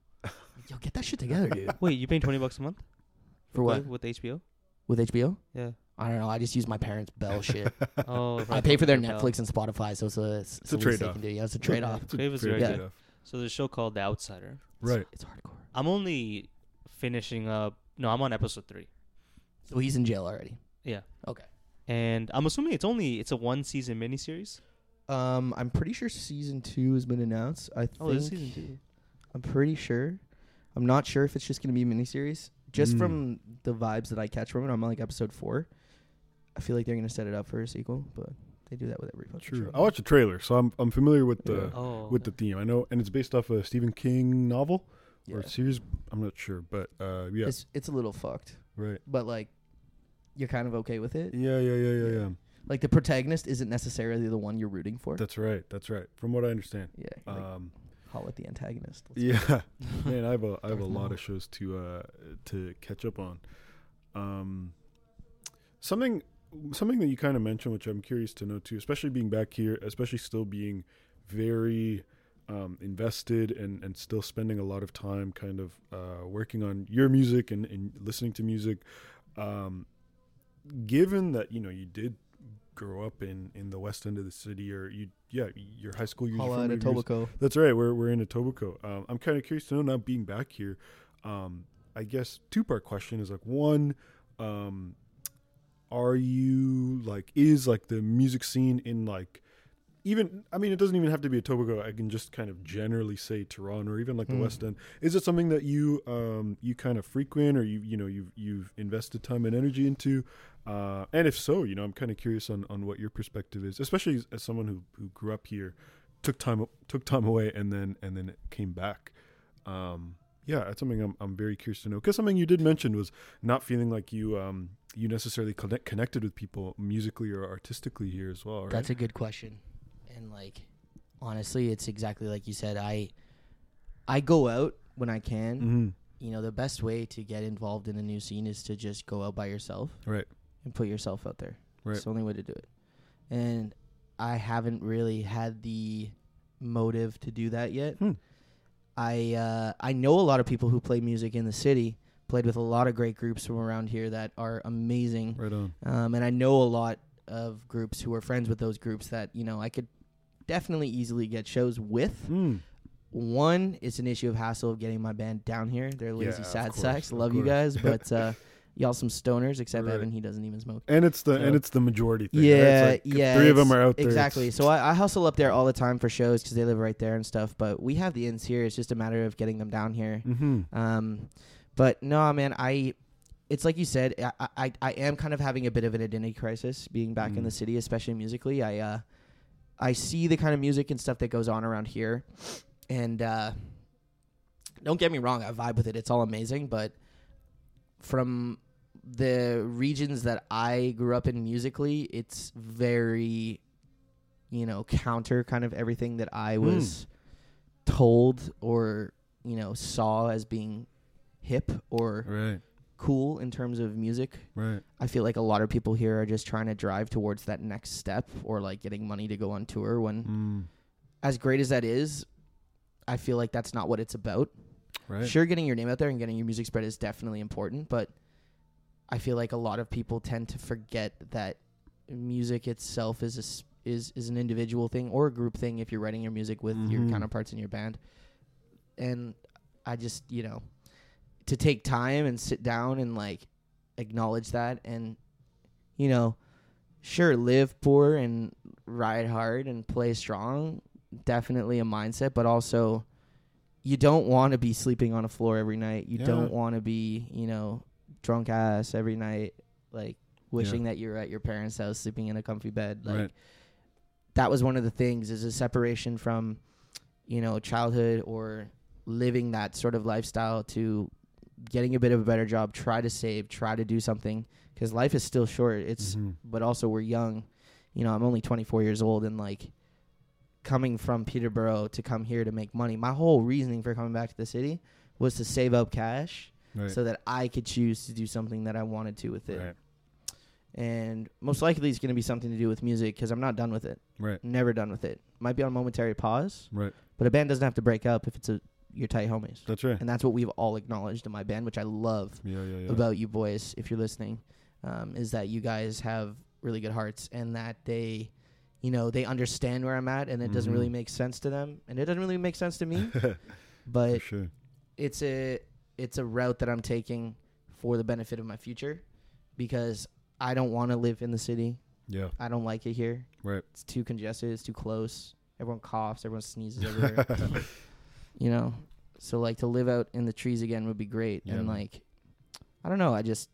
Yo, get that shit together, dude. Wait, you paying twenty bucks a month for what? With H B O? With H B O? Yeah. I don't know. I just use my parents' Bell shit. Oh, I pay for their Netflix and Spotify, so it's a it's, it's a trade off. Yeah, it's a trade off. Crave is a trade off. So there's a show called The Outsider. Right. It's, it's hardcore. I'm only finishing up. No, I'm on episode three. So he's in jail already. Yeah. Okay. And I'm assuming it's only it's a one season miniseries. Um, I'm pretty sure season two has been announced. I think. Oh, it's season two. I'm pretty sure. I'm not sure if it's just gonna be a miniseries. Just mm. from the vibes that I catch from it, I'm on like episode four. I feel like they're gonna set it up for a sequel, but. They do that with every fucking True. show. I watched the trailer, so I'm I'm familiar with the yeah. oh, with okay. the theme. I know, and it's based off a Stephen King novel yeah. or series. I'm not sure, but uh, yeah, it's it's a little fucked, right? But like, you're kind of okay with it. Yeah, yeah, yeah, yeah, yeah. Like the protagonist isn't necessarily the one you're rooting for. That's right. That's right. From what I understand. Yeah. Like um, howl at the antagonist. Let's yeah, man, I have a I have a lot of shows to uh to catch up on. Um, something. something that you kind of mentioned, which I'm curious to know too, especially being back here, especially still being very um, invested and, and still spending a lot of time kind of uh, working on your music and, and listening to music. Um, given that, you know, you did grow up in, in the west end of the city, or you, yeah, your high school years. Holla in Etobicoke. That's right. We're we're in Etobicoke. Um, I'm kind of curious to know, now being back here, um, I guess two part question is like one, um, are you like, is like the music scene in like, even, I mean, it doesn't even have to be Etobicoke. I can just kind of generally say Toronto, or even like the mm. West End. Is it something that you um, you kind of frequent, or you you know you've you've invested time and energy into? Uh, and if so, you know, I'm kind of curious on, on what your perspective is, especially as someone who, who grew up here, took time took time away, and then and then came back. Um, yeah, that's something I'm I'm very curious to know, because something you did mention was not feeling like you. Um, you necessarily connect, connected with people musically or artistically here as well, right? That's a good question. And like, honestly, it's exactly like you said. I I go out when I can. Mm-hmm. You know, the best way to get involved in a new scene is to just go out by yourself. Right. And put yourself out there. Right. It's the only way to do it. And I haven't really had the motive to do that yet. Hmm. I uh, I know a lot of people who play music in the city. Played with a lot of great groups from around here that are amazing. Right on. Um, and I know a lot of groups who are friends with those groups that, you know, I could definitely easily get shows with. Mm. One, it's an issue of hassle of getting my band down here. They're lazy, yeah, sad course, sacks. Love course. You guys, but uh, y'all some stoners, except right. Evan, he doesn't even smoke. And it's the so. and it's the majority thing. Yeah, right? Like yeah. Three of them are out there. Exactly. So I, I hustle up there all the time for shows because they live right there and stuff. But we have the ins here. It's just a matter of getting them down here. Mm-hmm. Um, But no, man, I, it's like you said, I, I, I am kind of having a bit of an identity crisis being back mm. in the city, especially musically. I, uh, I see the kind of music and stuff that goes on around here, and uh, don't get me wrong, I vibe with it. It's all amazing, but from the regions that I grew up in musically, it's very, you know, counter kind of everything that I was mm. told or, you know, saw as being hip or right. cool in terms of music. Right. I feel like a lot of people here are just trying to drive towards that next step, or like getting money to go on tour when mm. as great as that is, I feel like that's not what it's about. Right. Sure, getting your name out there and getting your music spread is definitely important, but I feel like a lot of people tend to forget that music itself is a, is is an individual thing or a group thing if you're writing your music with mm-hmm. your counterparts in your band. And I just, you know, to take time and sit down and like acknowledge that, and you know, sure, live poor and ride hard and play strong, definitely a mindset, but also you don't want to be sleeping on a floor every night. You yeah. don't want to be, you know, drunk ass every night, like wishing yeah. that you were at your parents' house sleeping in a comfy bed. Like right. that was one of the things, is a separation from, you know, childhood or living that sort of lifestyle to getting a bit of a better job, try to save, try to do something, because life is still short. It's, mm-hmm. but also we're young, you know, I'm only twenty-four years old, and like coming from Peterborough to come here to make money, my whole reasoning for coming back to the city was to save up cash right. so that I could choose to do something that I wanted to with it. Right. And most likely it's going to be something to do with music, because I'm not done with it. Right. Never done with it. Might be on momentary pause, right. but a band doesn't have to break up if it's a, your tight homies. That's right. And that's what we've all acknowledged in my band, which I love yeah, yeah, yeah. about you boys, if you're listening, um, is that you guys have really good hearts, and that they, you know, they understand where I'm at, and it mm-hmm. doesn't really make sense to them, and it doesn't really make sense to me, but sure. it's a, it's a route that I'm taking for the benefit of my future, because I don't want to live in the city. Yeah. I don't like it here. Right. It's too congested. It's too close. Everyone coughs. Everyone sneezes everywhere. You know, so like to live out in the trees again would be great. Yeah. And like, I don't know. I just,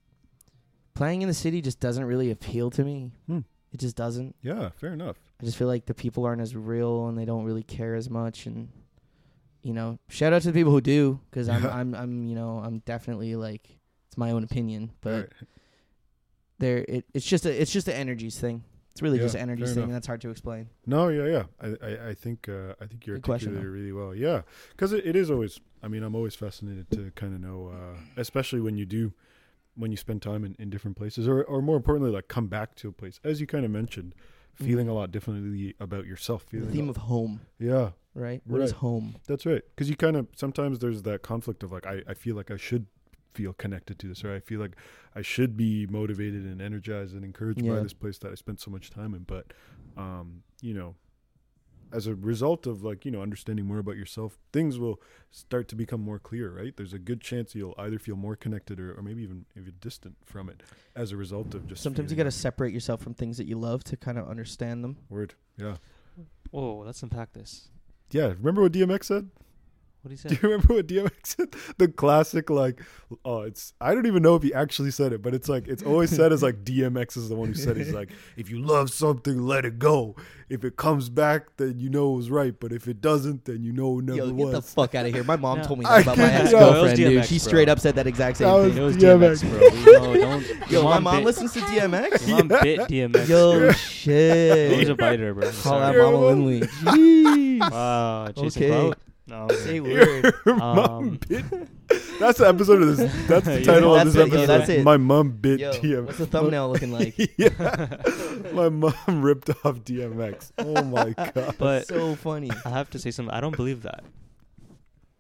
playing in the city just doesn't really appeal to me. Hmm. It just doesn't. Yeah, fair enough. I just feel like the people aren't as real, and they don't really care as much. And, you know, shout out to the people who do, because I'm, I'm, I'm, you know, I'm definitely like, it's my own opinion, but right. there, it, it's just a, it's just the energies thing. It's really yeah, just an energy thing, and that's hard to explain. No, yeah, yeah. I, I, I think, uh, I think you're articulating it really well. Yeah, because it, it is always. I mean, I'm always fascinated to kind of know, uh, especially when you do when you spend time in, in different places, or, or more importantly, like come back to a place, as you kind of mentioned, feeling a lot differently about yourself. The theme of home. Yeah. Right? What right. is home? That's right. Because you kind of, sometimes there's that conflict of like, I, I feel like I should feel connected to this, or I feel like I should be motivated and energized and encouraged yeah. by this place that I spent so much time in. But, um, you know, as a result of like, you know, understanding more about yourself, things will start to become more clear, right? There's a good chance you'll either feel more connected or, or maybe even even distant from it as a result of just... Sometimes you got to separate yourself from things that you love to kind of understand them. Word, yeah. Whoa, let's unpack this. Yeah, remember what D M X said? What did he say? Do you remember what D M X said? The classic, like, oh, it's, I don't even know if he actually said it, but it's like, it's always said as like D M X is the one who said it. He's like, if you love something, let it go. If it comes back, then you know it was right. But if it doesn't, then you know it never Yo, was. Get the fuck out of here. My mom no. told me that about my ex-girlfriend, no, dude. She straight up said that exact same that thing. It was D M X, bro. We, no, don't, Yo, mom my mom bit. listens to D M X? Your mom yeah. bit D M X. Yo, bro. shit. He's a biter, bro. Call out Mama Lindley. Jeez. Wow, Jason Clout. No, say word. Um, that's the episode of this. That's the title yeah, that's of this it, episode. Yo, that's it. My mom bit yo, D M X. What's the thumbnail looking like? yeah. My mom ripped off D M X. Oh my god. But so funny. I have to say something. I don't believe that.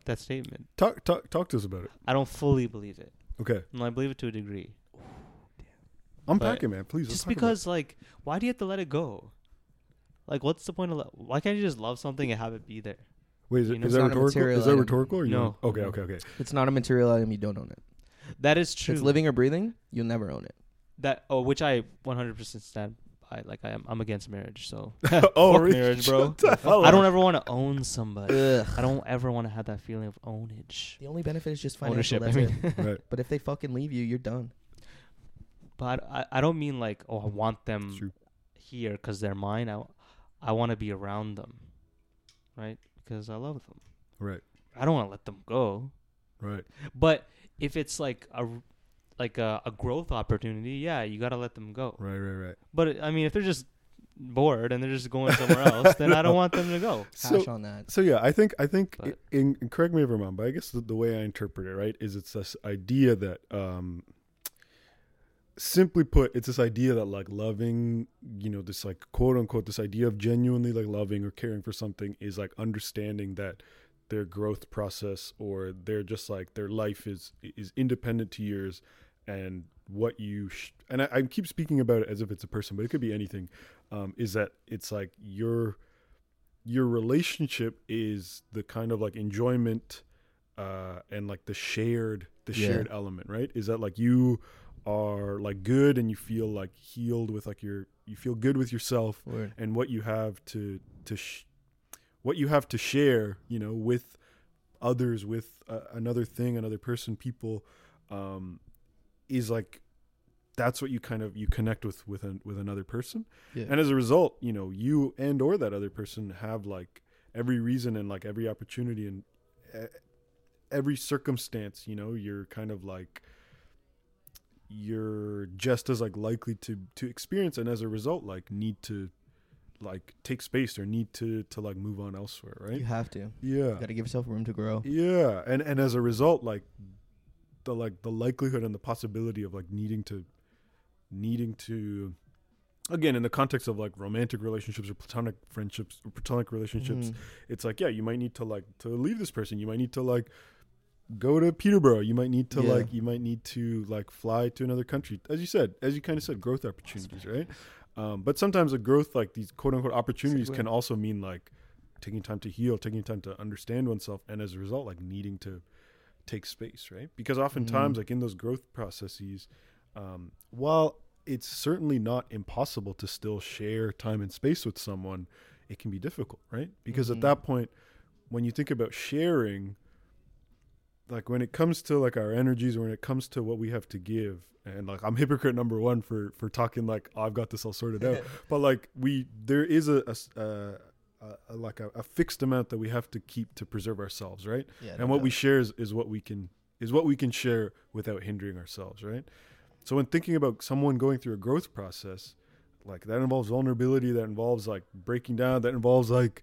That statement. Talk, talk, talk to us about it. I don't fully believe it. Okay. No, I believe it to a degree. Ooh, damn. Unpack it, man. Please. Just because, like, why do you have to let it go? Like, what's the point of? Lo- why can't you just love something and have it be there? Wait, is, it, is, that rhetorical? Is that rhetorical? Or you no. Know? Okay, okay, okay. It's not a material item. You don't own it. That is true. If it's living or breathing, you'll never own it. That oh, which I one hundred percent stand by. Like I am, I'm against marriage. So oh, fuck marriage, bro. I don't ever want to own somebody. Ugh. I don't ever want to have that feeling of ownage. The only benefit is just financial. Ownership. I mean. right. But if they fucking leave you, you're done. But I, I don't mean like oh, I want them true. here because they're mine. I, I want to be around them, right? Because I love them. Right. I don't want to let them go. Right. But if it's like a like a, a growth opportunity, yeah, you got to let them go. Right, right, right. But, it, I mean, if they're just bored and they're just going somewhere else, then no. I don't want them to go. So, Cash on that. So, yeah, I think, I think it, in, and correct me if I'm wrong, but I guess the, the way I interpret it, right, is it's this idea that, um, simply put, it's this idea that like loving, you know, this like quote unquote, this idea of genuinely like loving or caring for something is like understanding that their growth process or their just like their life is is independent to yours and what you sh- and I, I keep speaking about it as if it's a person, but it could be anything. Um, is that it's like your your relationship is the kind of like enjoyment uh, and like the shared the yeah. shared element, right? Is that like you are like good and you feel like healed with like your you feel good with yourself Word. and what you have to to sh- what you have to share, you know, with others, with uh, another thing, another person, people, um is like that's what you kind of you connect with with an, with another person yeah. and as a result, you know, you and or that other person have like every reason and like every opportunity and uh, every circumstance, you know, you're kind of like you're just as like likely to to experience and as a result like need to like take space or need to to like move on elsewhere, right? You have to. Yeah. You gotta give yourself room to grow. Yeah. And and as a result, like the like the likelihood and the possibility of like needing to needing to again in the context of like romantic relationships or platonic friendships or platonic relationships, mm. it's like yeah, you might need to like to leave this person. You might need to like go to Peterborough. You might need to yeah. like, you might need to like fly to another country. As you said, as you kind of said, growth opportunities, right? Um, but sometimes a growth, like these quote unquote opportunities can also mean like taking time to heal, taking time to understand oneself. And as a result, like needing to take space, right? Because oftentimes mm. like in those growth processes, um, while it's certainly not impossible to still share time and space with someone, it can be difficult, right? Because mm-hmm. at that point, when you think about sharing, like when it comes to like our energies, when it comes to what we have to give, and like I'm hypocrite number one for for talking like oh, I've got this all sorted out, but like we there is a, a, a, a like a, a fixed amount that we have to keep to preserve ourselves, right? Yeah, and what we share is, is what we can is what we can share without hindering ourselves, right? So when thinking about someone going through a growth process, like that involves vulnerability, that involves like breaking down, that involves like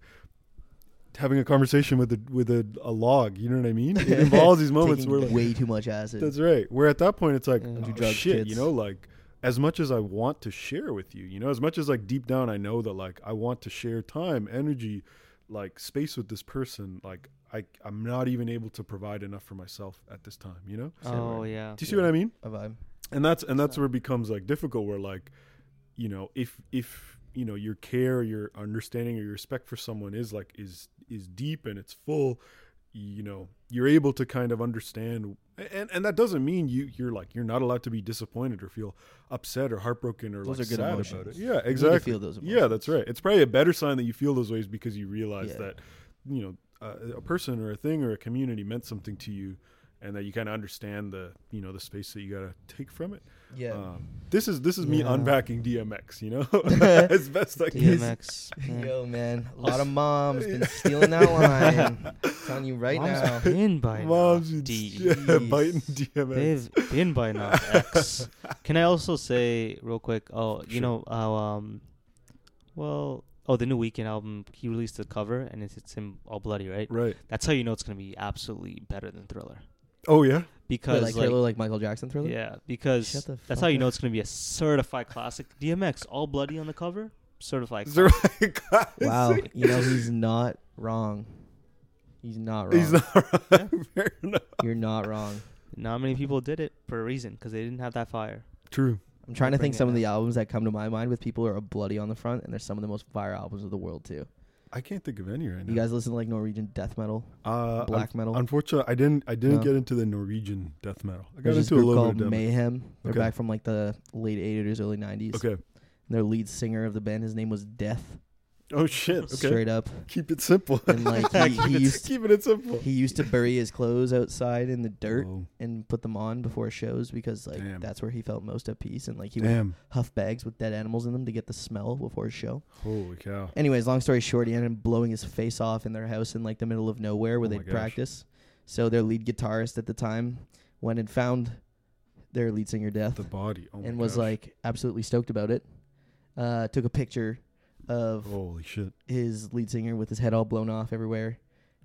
having a conversation with a, with a, a log. You know what I mean? It involves these moments where like, way too much acid. That's right. Where at that point it's like, mm, oh, drugs, shit, kids. You know, like as much as I want to share with you, you know, as much as like deep down, I know that like, I want to share time, energy, like space with this person. Like I, I'm not even able to provide enough for myself at this time, you know? Oh right. yeah. Do you see yeah. what I mean? A vibe. And that's, and that's so. Where it becomes like difficult where like, you know, if, if, you know, your care, your understanding or your respect for someone is like, is, is deep and it's full, you know, you're able to kind of understand. And, and that doesn't mean you, you're like, you're not allowed to be disappointed or feel upset or heartbroken or those like are good sad emotions. About it. Yeah, exactly. You need to feel those emotions. Yeah, that's right. It's probably a better sign that you feel those ways because you realize yeah. that, you know, uh, a person or a thing or a community meant something to you and that you kind of understand the, you know, the space that you got to take from it. Yeah. Um, this is, this is yeah. me unpacking D M X, you know, as best I can. D M X. Yeah. Yo, man, a lot of moms been stealing that line. I'm telling you right moms now. Been by moms now. D- yeah, biting D M X. They've been by now, X. Can I also say real quick, oh, you sure. know, how, um, well, oh, the new Weeknd album, he released the cover and it's, it's him all bloody, right? Right. That's how you know it's going to be absolutely better than Thriller. Oh yeah, because Wait, like, like, like Michael Jackson Thriller. Yeah, because that's how you know it's gonna be a certified classic. D M X, all bloody on the cover, certified. Classic. Classic. Wow, you know he's not wrong. He's not wrong. He's not wrong. Yeah. Fair enough. You're not wrong. Not many people did it for a reason because they didn't have that fire. True. I'm trying Don't to think some out. Of the albums that come to my mind with people who are bloody on the front, and they're some of the most fire albums of the world too. I can't think of any right now. You guys listen to like Norwegian death metal, uh, black un- metal. Unfortunately, I didn't. I didn't no. get into the Norwegian death metal. I got There's into a little bit of them. Mayhem. They're okay. back from like the late eighties, early nineties. Okay. And their lead singer of the band, his name was Death. Oh shit! Okay. Straight up. Keep it simple. And like he, he used keeping it simple. He used to bury his clothes outside in the dirt Whoa. And put them on before shows because like Damn. That's where he felt most at peace. And like he Damn. Would huff bags with dead animals in them to get the smell before his show. Holy cow! Anyways, long story short, he ended up blowing his face off in their house in like the middle of nowhere where oh they'd practice. So their lead guitarist at the time went and found their lead singer Death, the body, oh and was gosh. Like absolutely stoked about it. Uh, took a picture. Of Holy shit. His lead singer with his head all blown off everywhere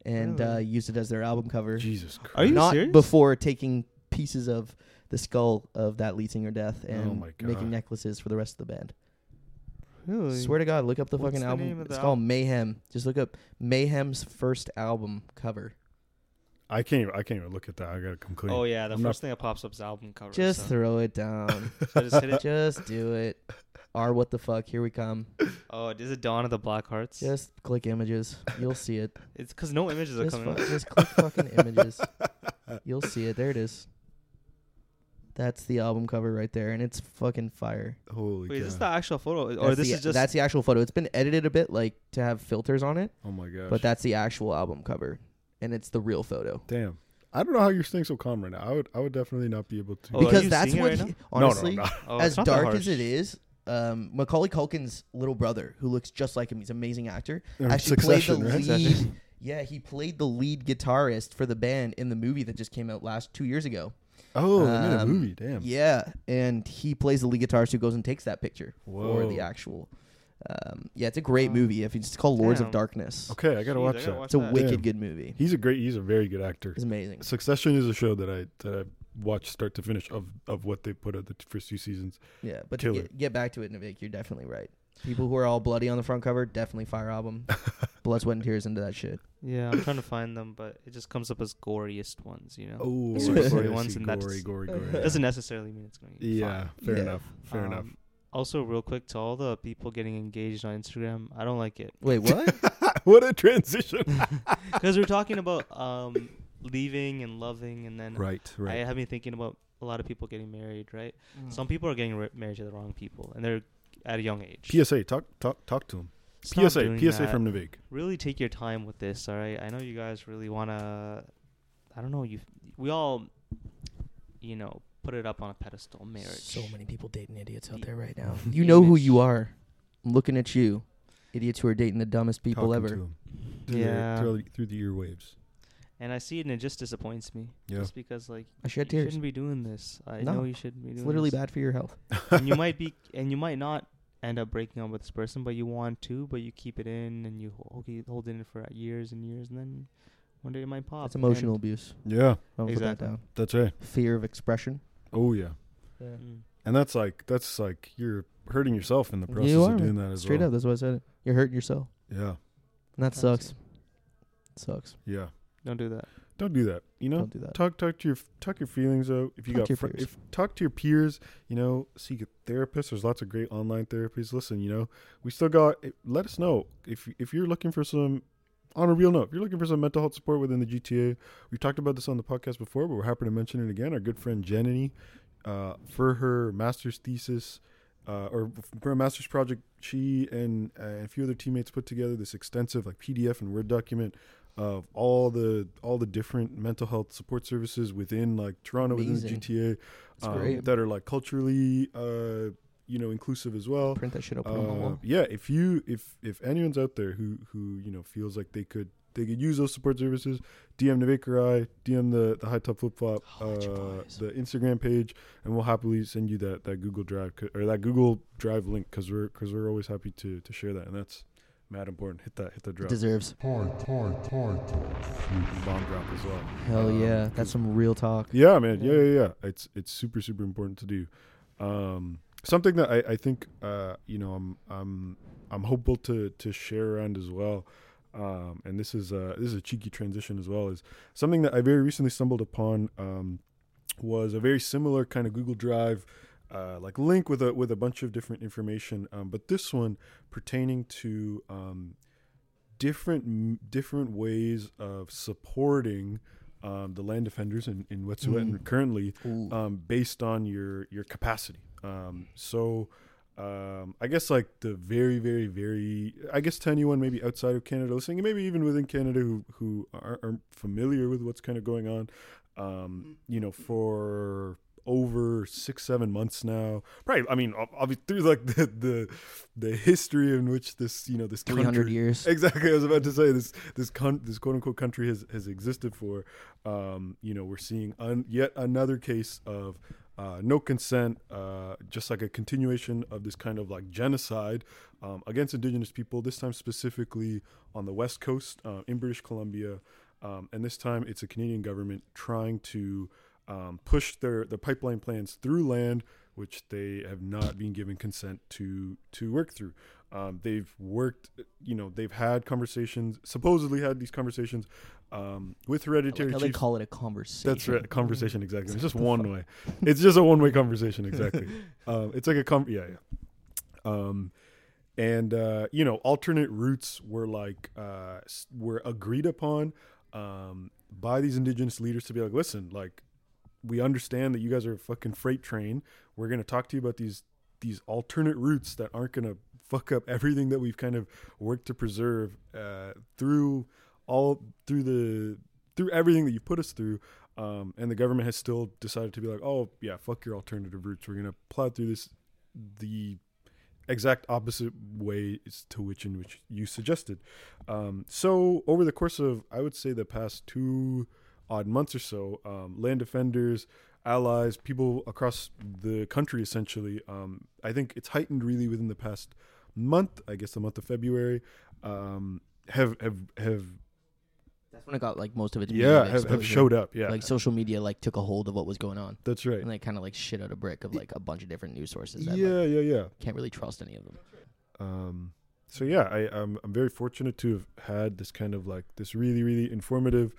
and really? uh, used it as their album cover. Jesus Christ. Are you Not serious? Before taking pieces of the skull of that lead singer Death and oh making necklaces for the rest of the band. Really? Swear to God, look up the What's fucking the album. It's called album? Mayhem. Just look up Mayhem's first album cover. I can't even, I can't even look at that. I gotta come clean. Oh yeah, the I'm first thing that pops up is album cover. Just so. Throw it down. So just, hit it? Just do it. Our what the fuck? Here we come. Oh, is it Dawn of the Black Hearts? Just click images. You'll see it. It's because no images just are coming. Fu- up. Just click fucking images. You'll see it. There it is. That's the album cover right there, and it's fucking fire. Holy. Wait, God. Is this the actual photo, that's or this the, is just that's the actual photo? It's been edited a bit, like to have filters on it. Oh my gosh. But that's the actual album cover. And it's the real photo. Damn. I don't know how you're staying so calm right now. I would I would definitely not be able to. Oh, because that's what, right he, honestly, no, no, oh, as dark as it is, um, Macaulay Culkin's little brother, who looks just like him, he's an amazing actor, and actually played the right? lead. Yeah, he played the lead guitarist for the band in the movie that just came out last two years ago. Oh, um, they made a movie. Damn. Yeah, and he plays the lead guitarist who goes and takes that picture Whoa. For the actual... Um, yeah, it's a great um, movie. If it's called Lords damn. Of Darkness. Okay, I gotta Jeez, watch I gotta that. Watch it's a that. Wicked damn. Good movie. He's a great. He's a very good actor. He's amazing. Succession is a show that I that I watched start to finish of, of what they put out the t- first two seasons. Yeah, but to get, get back to it, Navik. You're definitely right. People who are all bloody on the front cover definitely fire album. Blood, sweat, and tears into that shit. Yeah, I'm trying to find them, but it just comes up as goriest ones, you know. Oh, gory, gory ones, and gory, gory, gory. Yeah. Doesn't necessarily mean it's going. to Yeah, fine. fair yeah. enough. Fair um, enough. Also, real quick, to all the people getting engaged on Instagram, I don't like it. Wait, what? What a transition. Because we're talking about um, leaving and loving, and then right, right. I have been thinking about a lot of people getting married, right? Mm. Some people are getting re- married to the wrong people, and they're at a young age. P S A, talk talk, talk to them. Stop P S A, P S A that. From Navik. Really take your time with this, all right? I know you guys really want to, I don't know, you. we all, you know, put it up on a pedestal. Marriage. So many people dating idiots out there right now. You know who you are. I'm looking at you. Idiots who are dating the dumbest people Talking ever. Through yeah. The, through the earwaves. And I see it and it just disappoints me. Yeah. Just because like I shed you tears. Shouldn't be doing this. I no. know you shouldn't be doing this. It's literally this. Bad for your health. And you might be and you might not end up breaking up with this person, but you want to, but you keep it in, and you okay, hold it in for years and years, and then one day it might pop. It's emotional and abuse. Yeah. I'll exactly. Put that down. That's right. Fear of expression. Oh, yeah. Yeah. Mm. And that's like, that's like you're hurting yourself in the process you are, of doing man. that as Straight well. Straight up. That's why I said it. You're hurting yourself. Yeah. And that sucks. It sucks. Yeah. Don't do that. Don't do that. You know, Don't do that. talk talk to your talk your feelings out. If you talk got to fr- if talk to your peers, you know, seek a therapist. There's lots of great online therapies. Listen, you know, we still got. Let us know if if you're looking for some. On a real note, if you're looking for some mental health support within the G T A, we've talked about this on the podcast before, but we're happy to mention it again. Our good friend Jenny, uh, for her master's thesis. Uh, or for a master's project, she and uh, a few other teammates put together this extensive like P D F and Word document of all the all the different mental health support services within like Toronto, Amazing. within the G T A, um, that are like culturally uh, you know inclusive as well. Print that shit up uh, on the wall. Yeah, if you if if anyone's out there who who you know feels like they could they could use those support services, D M Navikarai, D M the, the High Top Flip Flop, uh, the Instagram page, and we'll happily send you that that Google Drive or that Google Drive link because we're because we're always happy to to share that, and that's mad important. Hit that, hit the drop. It deserves. Tort, tort, tort. Bomb drop as well. Hell yeah, um, that's some real talk. Yeah, man. Yeah, yeah, yeah. It's it's super super important to do. Um, something that I I think uh you know I'm I'm I'm hopeful to to share around as well. Um, and this is a, this is a cheeky transition as well, is something that I very recently stumbled upon, um, was a very similar kind of Google Drive, uh, like link with a, with a bunch of different information. Um, but this one pertaining to, um, different, m- different ways of supporting, um, the land defenders in, in Wet'suwet'en mm. currently, Ooh. um, based on your, your capacity. Um, so, Um, I guess like the very, very, very, I guess to anyone maybe outside of Canada listening, maybe even within Canada who, who are, are familiar with what's kind of going on, um, you know, for over six, seven months now, probably, I mean, obviously through like the, the, the history in which this, you know, this three hundred years, exactly. I was about to say this, this, con- this quote unquote country has, has existed for, um, you know, we're seeing un- yet another case of, Uh, no consent, uh, just like a continuation of this kind of like genocide um, against Indigenous people, this time specifically on the West Coast uh, in British Columbia. Um, and this time it's a Canadian government trying to um, push their, their pipeline plans through land, which they have not been given consent to to work through. Um, they've worked, you know, they've had conversations, supposedly had these conversations um, with hereditary like chiefs. They call it a conversation. That's right, a conversation, exactly. It's just one way. It's just a one-way conversation, exactly. um, it's like a, com- yeah, yeah. Um, and, uh, you know, alternate routes were like, uh, were agreed upon um, by these Indigenous leaders to be like, listen, like, we understand that you guys are a fucking freight train. We're going to talk to you about these these alternate routes that aren't going to fuck up everything that we've kind of worked to preserve uh, through all through the through everything that you put us through. Um, and the government has still decided to be like, oh yeah, fuck your alternative routes. We're going to plow through this the exact opposite way to which in which you suggested. Um, so over the course of, I would say, the past two odd months or so, um, land defenders, allies, people across the country, essentially. Um, I think it's heightened really within the past month, I guess the month of February, um, have, have, have. That's when it got like most of its media Yeah, have, have showed up. Yeah. Like social media like took a hold of what was going on. That's right. And they kind of like shit out a brick of like a bunch of different news sources. That, yeah, like, yeah, yeah. Can't really trust any of them. Um, so yeah, I, I'm, I'm very fortunate to have had this kind of like this really, really informative,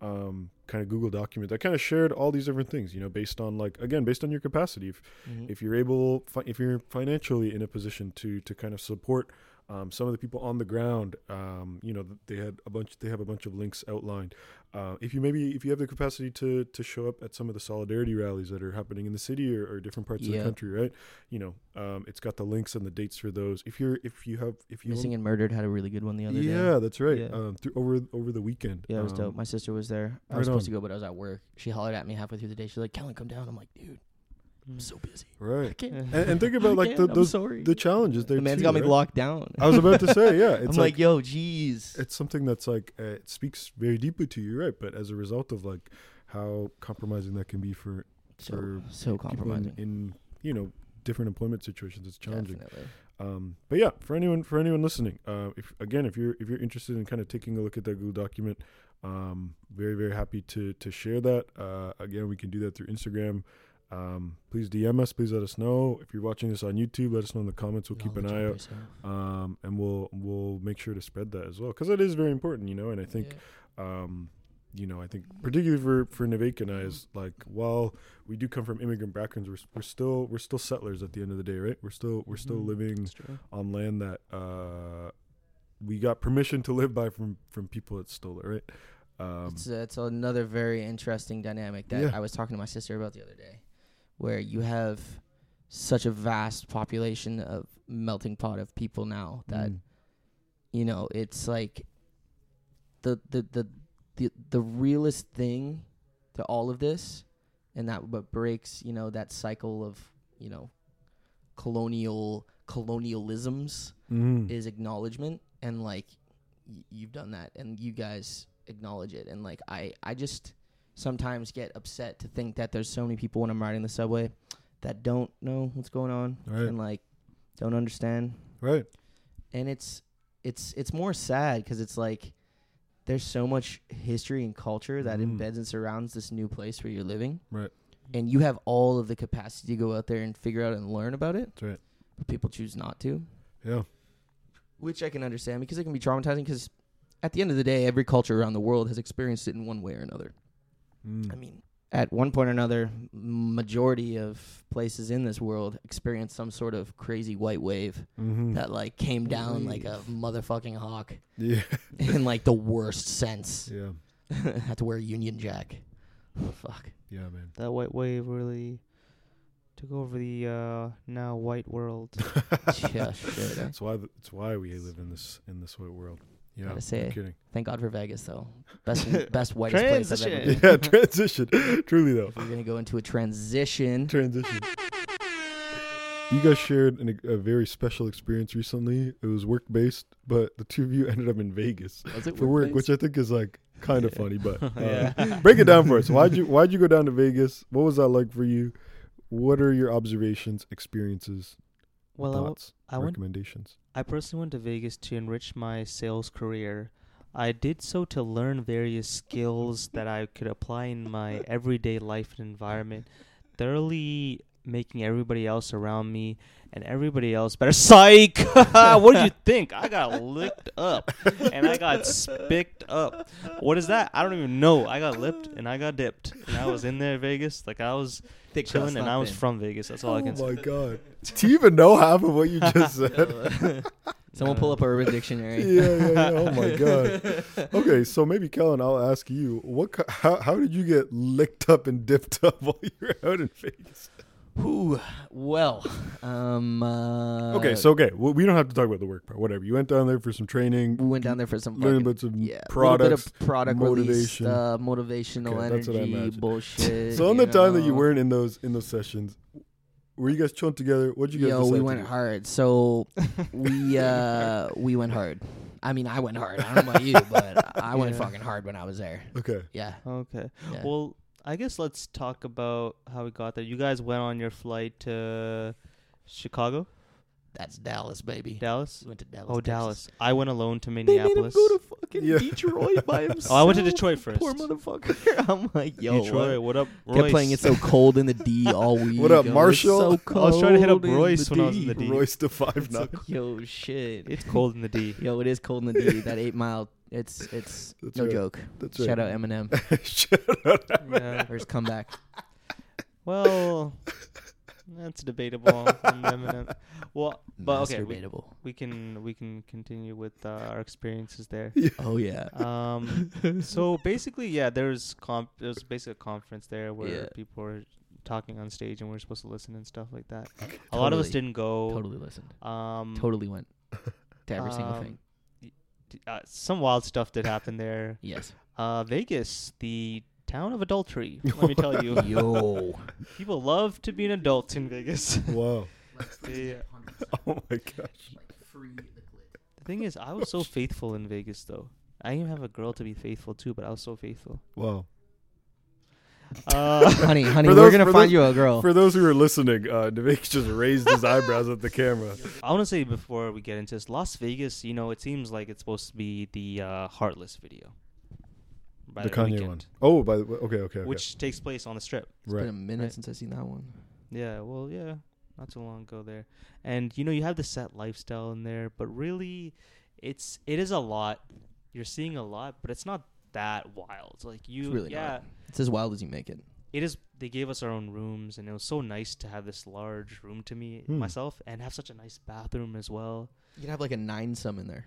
um, kind of Google document that kind of shared all these different things, you know, based on like, again, based on your capacity, if, mm-hmm. if you're able, fi- if you're financially in a position to, to kind of support, um, some of the people on the ground, um, you know, they had a bunch, they have a bunch of links outlined. Uh, if you maybe, if you have the capacity to, to show up at some of the solidarity rallies that are happening in the city or, or different parts yeah. of the country, right? You know, um, it's got the links and the dates for those. If you're, if you have, if you Missing and Murdered had a really good one the other yeah, day. Yeah, that's right. Yeah. Um, through, over, over the weekend. Yeah, it was um, dope. My sister was there. I was right supposed on. to go, but I was at work. She hollered at me halfway through the day. She's like, Kellen, come down. I'm like, dude. I'm so busy. Right. I can't. And, and think about like the, those, the challenges. There the man's too, got me right? locked down. I was about to say, yeah. It's I'm like, like, yo, geez. It's something that's like, uh, it speaks very deeply to you, right? But as a result of like how compromising that can be for, so, for so compromising in, in, you know, different employment situations, it's challenging. Definitely. Um, but yeah, for anyone for anyone listening, uh, if again, if you're if you're interested in kind of taking a look at that Google document, um, very very happy to to share that. Uh, again, we can do that through Instagram. Um, please D M us. Please let us know if you're watching this on YouTube. Let us know in the comments. We'll keep an eye out, um, and we'll we'll make sure to spread that as well, because that is very important, you know. And I think, yeah. um, you know, I think particularly for for Nivek and I is like, while we do come from immigrant backgrounds, we're we're still we're still settlers at the end of the day, right? We're still we're still mm-hmm. living on land that uh, we got permission to live by from from people that stole it, right? Um, it's, uh, it's another very interesting dynamic that yeah. I was talking to my sister about the other day, where you have such a vast population of melting pot of people now that, mm. you know, it's like the, the, the, the, the realest thing to all of this. And that what breaks, you know, that cycle of, you know, colonial colonialisms mm. is acknowledgement. And like, y- you've done that and you guys acknowledge it. And like, I, I just, sometimes get upset to think that there's so many people when I'm riding the subway that don't know what's going on right. and like don't understand. Right. And it's it's it's more sad because it's like there's so much history and culture that mm. embeds and surrounds this new place where you're living. Right. And you have all of the capacity to go out there and figure out and learn about it. That's right. But people choose not to. Yeah. Which I can understand because it can be traumatizing because at the end of the day, every culture around the world has experienced it in one way or another. Mm. I mean, at one point or another, majority of places in this world experienced some sort of crazy white wave mm-hmm. that, like, came down Wave. like a motherfucking hawk yeah. in, like, the worst sense. Yeah. Had to wear a Union Jack. Oh, fuck. Yeah, man. That white wave really took over the uh, now white world. Yeah, shit. That's why, th- that's why we live in this in this white world. Yeah, gotta say, I'm kidding. Thank God for Vegas, though. Best, best whitest place I've ever been. Yeah, transition. Truly, though. If we're gonna go into a transition. Transition. You guys shared an, a very special experience recently. It was work based, but the two of you ended up in Vegas was it for work, which I think is like kind of yeah. funny. But uh, yeah. break it down for us. Why'd you Why'd you go down to Vegas? What was that like for you? What are your observations, experiences? Well, thoughts, I, w- I recommendations. Went, I personally went to Vegas to enrich my sales career. I did so to learn various skills that I could apply in my everyday life and environment, thoroughly making everybody else around me and everybody else better. Psych! What did you think? I got licked up and I got spicked up. What is that? I don't even know. I got lipped and I got dipped. And I was in there, Vegas. Like, I was Thick chilling and I was in. from Vegas. That's all oh I can say. Oh, my God. Do you even know half of what you just said? Someone pull up a Urban Dictionary. yeah, yeah, yeah. Oh, my God. Okay, so maybe, Kellen, I'll ask you, what? Co- how, how did you get licked up and dipped up while you were out in Vegas? Ooh, well, um, uh, okay, so okay, well, we don't have to talk about the work part. Whatever, you went down there for some training. We went down there for some learning about some yeah, products, a bit of product motivation, release, uh, motivational okay, energy, bullshit. So on the know. time that you weren't in those in those sessions, were you guys chilling together? What'd you guys? Yo, we went together? hard. So we uh, we went hard. I mean, I went hard. I don't know about you, but I yeah. went fucking hard when I was there. Okay. Yeah. Okay. Yeah. Well. I guess let's talk about how we got there. You guys went on your flight to Chicago? That's Dallas, baby. Dallas? We went to Dallas. Oh, Texas. Dallas. I went alone to Minneapolis. They made him go to fucking yeah. Detroit by himself. Oh, I went to Detroit first. Poor motherfucker. I'm like, yo. Detroit, what, what up, Royce? Kept playing It So Cold in the D all week. What up, Marshall? So cold I was trying to hit up Royce when D. I was in the D. Royce to five now. Like, yo, shit. It's cold in the D. Yo, it is cold in the D. That eight mile. It's it's That's no right. joke. That's Shout right. out Eminem. Shout out Eminem. Yeah. Or his comeback. Well, that's debatable. Eminem. Well, but that's okay, debatable. We, we can we can continue with uh, our experiences there. Yeah. Oh yeah. Um. So basically, yeah, there's comp. There was basically a conference there where yeah. people were talking on stage, and we were supposed to listen and stuff like that. Totally. A lot of us didn't go. Totally listened. Um. Totally went to every um, single thing. Uh, some wild stuff did happen there. Yes. Uh, Vegas, the town of adultery, let me tell you. Yo. People love to be an adult in Vegas. Whoa. Yeah. Oh, my gosh. The thing is, I was so faithful in Vegas, though. I didn't have a girl to be faithful to, but I was so faithful. Wow. Uh, honey, honey, those, we're going to find those, you a girl. For those who are listening, uh, Miigwech just raised his eyebrows at the camera. I want to say before we get into this, Las Vegas, you know, it seems like it's supposed to be the uh, Heartless video. The, the Kanye weekend. one. Oh, by the way. Okay, okay, okay. Which takes place on the Strip. It's right. been a minute right. since I've seen that one. Yeah, well, yeah. Not so long ago there. And, you know, you have the set lifestyle in there, but really, it's it is a lot. You're seeing a lot, but it's not that wild. Like you, it's really yeah, not. It's as wild as you make it. It is. They gave us our own rooms, and it was so nice to have this large room to me, mm. myself, and have such a nice bathroom as well. You can have like a nine-some in there.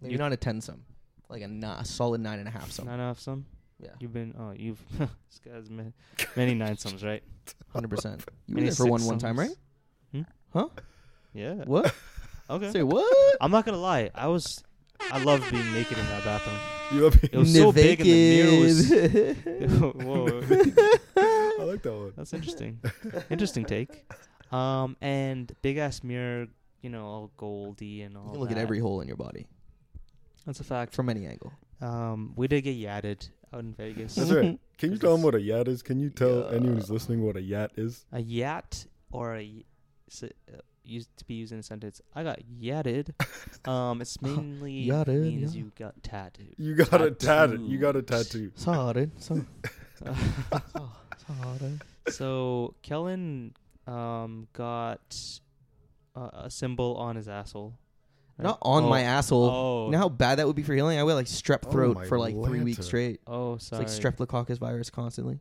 Like you're not a ten-some. Like a, nah, a solid nine and a half sum. Nine and a half sum? Yeah. You've been, oh, you've, this guy's many, many nine sums, right? one hundred percent. You were there for one sums. one time, right? Hmm? Huh? Yeah. What? Okay. Say what? I'm not going to lie. I was, I love being naked in that bathroom. You love being It was naked. So big and the mirror was, whoa. I like that one. That's interesting. Interesting take. Um, and big ass mirror, you know, all goldy and all You can look that. at every hole in your body. That's a fact. From any angle. Um, we did get yatted out in Vegas. That's right. Can you tell them what a yat is? Can you tell uh, anyone who's listening what a yat is? A yat or a... So, uh, used to be used in a sentence. I got yatted. Um, it's mainly yatted, means yeah. you got tattooed. You got tattooed. a tattoo. You got a tattoo. Sorry. Sorry. Sorry. So Kellen um got uh, a symbol on his asshole. Not on oh. my asshole. Oh. You know how bad that would be for healing? I would like strep throat oh for like Lanta. three weeks straight. Oh, sorry. It's like streptococcus virus constantly.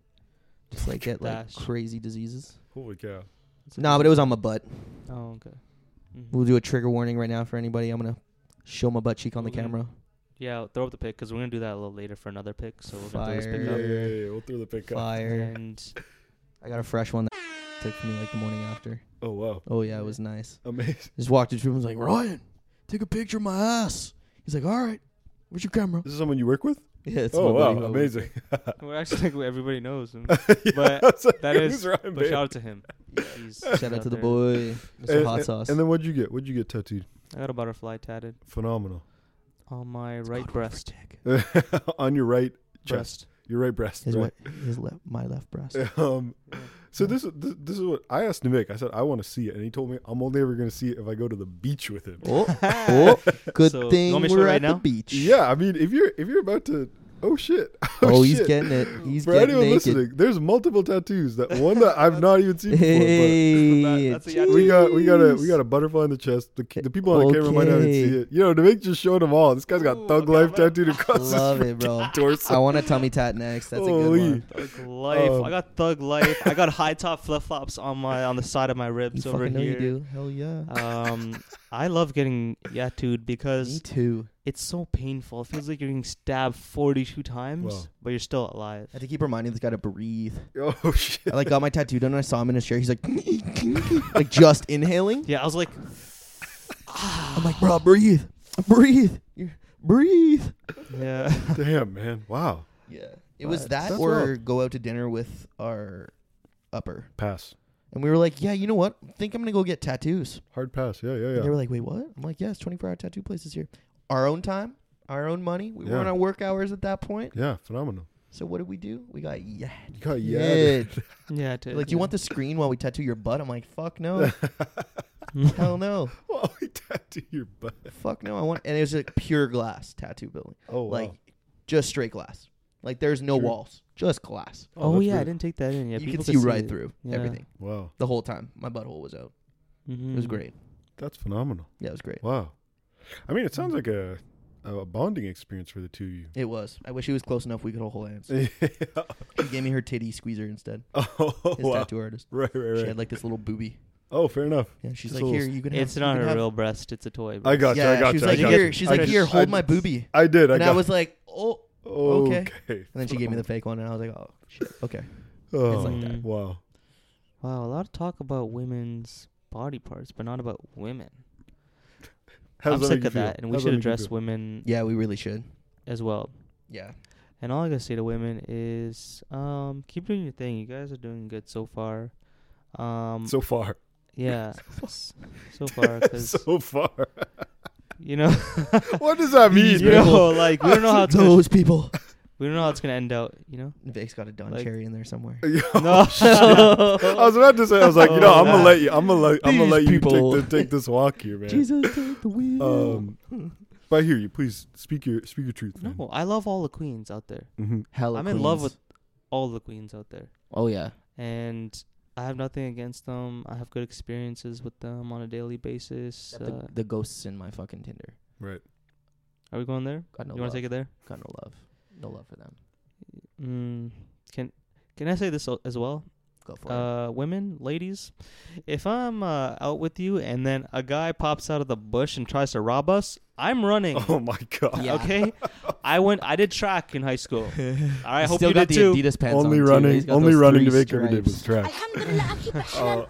Just like get like crazy diseases. Holy cow. No, nah, but it was on my butt. Oh, okay. Mm-hmm. We'll do a trigger warning right now for anybody. I'm going to show my butt cheek on we're the gonna, camera. Yeah, throw up the pic because we're going to do that a little later for another pic. So we're going to throw this pic up. Yeah, yeah, yeah. We'll throw the pic up. Fire. And I got a fresh one that took for me like the morning after. Oh, wow. Oh, yeah, it was nice. Amazing. Just walked into the room and was like, Ryan, take a picture of my ass. He's like, all right, where's your camera? This is someone you work with? Yeah, it's oh wow, amazing! We're actually like everybody knows him, but yeah, like, that is. Right, but shout out to him. Yeah, shout out, out to there. the boy, Mister And, Hot and, Sauce. And then what'd you get? What'd you get tattooed? I got a butterfly tattooed. Phenomenal. On my right breast. On your right breast. Chest. Your right breast. His, right. What, his left, my left breast. um, yeah. So yeah. this is this, this is what I asked Miigwech. I said I want to see it, and he told me I'm only ever going to see it if I go to the beach with him. Oh, oh good so thing we're right at now? the beach. Yeah, I mean, if you're if you're about to, oh shit, oh, oh shit. He's getting it. He's For getting anyone naked. listening, there's multiple tattoos. That one that I've not even seen before. Hey, but that's a we got we got a we got a butterfly in the chest. The, the people on okay. the camera might not even see it. You know, Miigwech just showed them all. This guy's got Ooh, Thug okay, Life tattooed across his Love it, bro. torso. I want a tummy tat next. That's Holy. a good one. Thug Life. Um, I got Thug Life. I got High Top Flip Flops on my on the side of my ribs you over here. Know you do. Hell yeah. Um, I love getting tattooed because me too. It's so painful. It feels like you're getting stabbed forty-two times, wow. but you're still alive. I have to keep reminding this guy to breathe. Oh, shit. I like got my tattoo done and I saw him in his chair. He's like, like just inhaling. Yeah, I was like, I'm like, bro, breathe. Breathe. Breathe. Yeah. Damn, man. Wow. Yeah. It but was that or rough. go out to dinner with our upper. Pass. And we were like, yeah, you know what? I think I'm going to go get tattoos. Hard pass. Yeah, yeah, yeah. And they were like, wait, what? I'm like, yeah, it's twenty-four hour tattoo places here. Our own time, our own money. We yeah. were on our work hours at that point. Yeah, phenomenal. So what did we do? We got yad. You got yad. Yeah, dude. Like, yeah. you want the screen while we tattoo your butt? I'm like, fuck no. Hell no. While we tattoo your butt. Fuck no. I want. And it was like pure glass tattoo building. Oh, wow. Like, just straight glass. Like, there's no True. walls. Just glass. Oh, oh yeah. Weird. I didn't take that in yet. You could see right it. through yeah. everything. Wow. The whole time. My butthole was out. Mm-hmm. It was great. That's phenomenal. Yeah, it was great. Wow. I mean, it sounds like a a bonding experience for the two of you. It was. I wish it was close enough we could hold hands. yeah. She gave me her titty squeezer instead. Oh, His wow. tattoo artist. Right, right, right. She had like this little boobie. Oh, fair enough. Yeah, she's this like, here, you can have... It's not her real breast. It's a toy. Breast. I got yeah, you, I got she you. Like, I got here, you. She's I like, just, here, hold I my just, boobie. I did, I and got And I was like, oh, okay. okay. And then she gave me the fake one, and I was like, oh, shit, okay. Oh, it's like that. Wow. Wow, a lot of talk about women's body parts, but not about women. How's I'm sick of feel? that, and How's we should address women. Yeah, we really should. As well. Yeah. And all I gotta say to women is, um, keep doing your thing. You guys are doing good so far. Um, so far. Yeah. so far. Cause so far. You know. What does that mean? You know, like we don't know how to those people. We don't know how it's going to end out, you know? Vic's got a Don like, Cherry in there somewhere. Yo, no. I was about to say, I was like, you know, oh, I'm going to let you, I'm gonna let, I'm gonna let you take, the, take this walk here, man. Jesus, take the wheel. Um, but I hear you. Please speak your speak your truth, man. No, I love all the queens out there. Mm-hmm. Hella I'm queens. In love with all the queens out there. Oh, yeah. And I have nothing against them. I have good experiences with them on a daily basis. Uh, the, the ghosts in my fucking Tinder. Right. Are we going there? Got no you want to take it there? Got no love. No love for them. Mm, can can I say this o- as well? Go for uh, it. Women, ladies, if I'm uh, out with you and then a guy pops out of the bush and tries to rob us, I'm running. Oh my god. Yeah. Okay. I went. I did track in high school. All right. Hope you did too. Adidas pants only on running. Too. Only running to make every day was track. uh,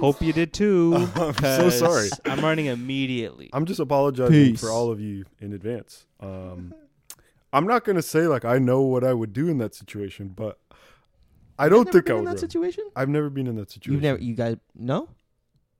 hope you did too. I'm so sorry. I'm running immediately. I'm just apologizing Peace. for all of you in advance. Um. I'm not going to say, like, I know what I would do in that situation, but I You've don't think I would. You've never been in that run. situation? I've never been in that situation. You've never, you guys, no?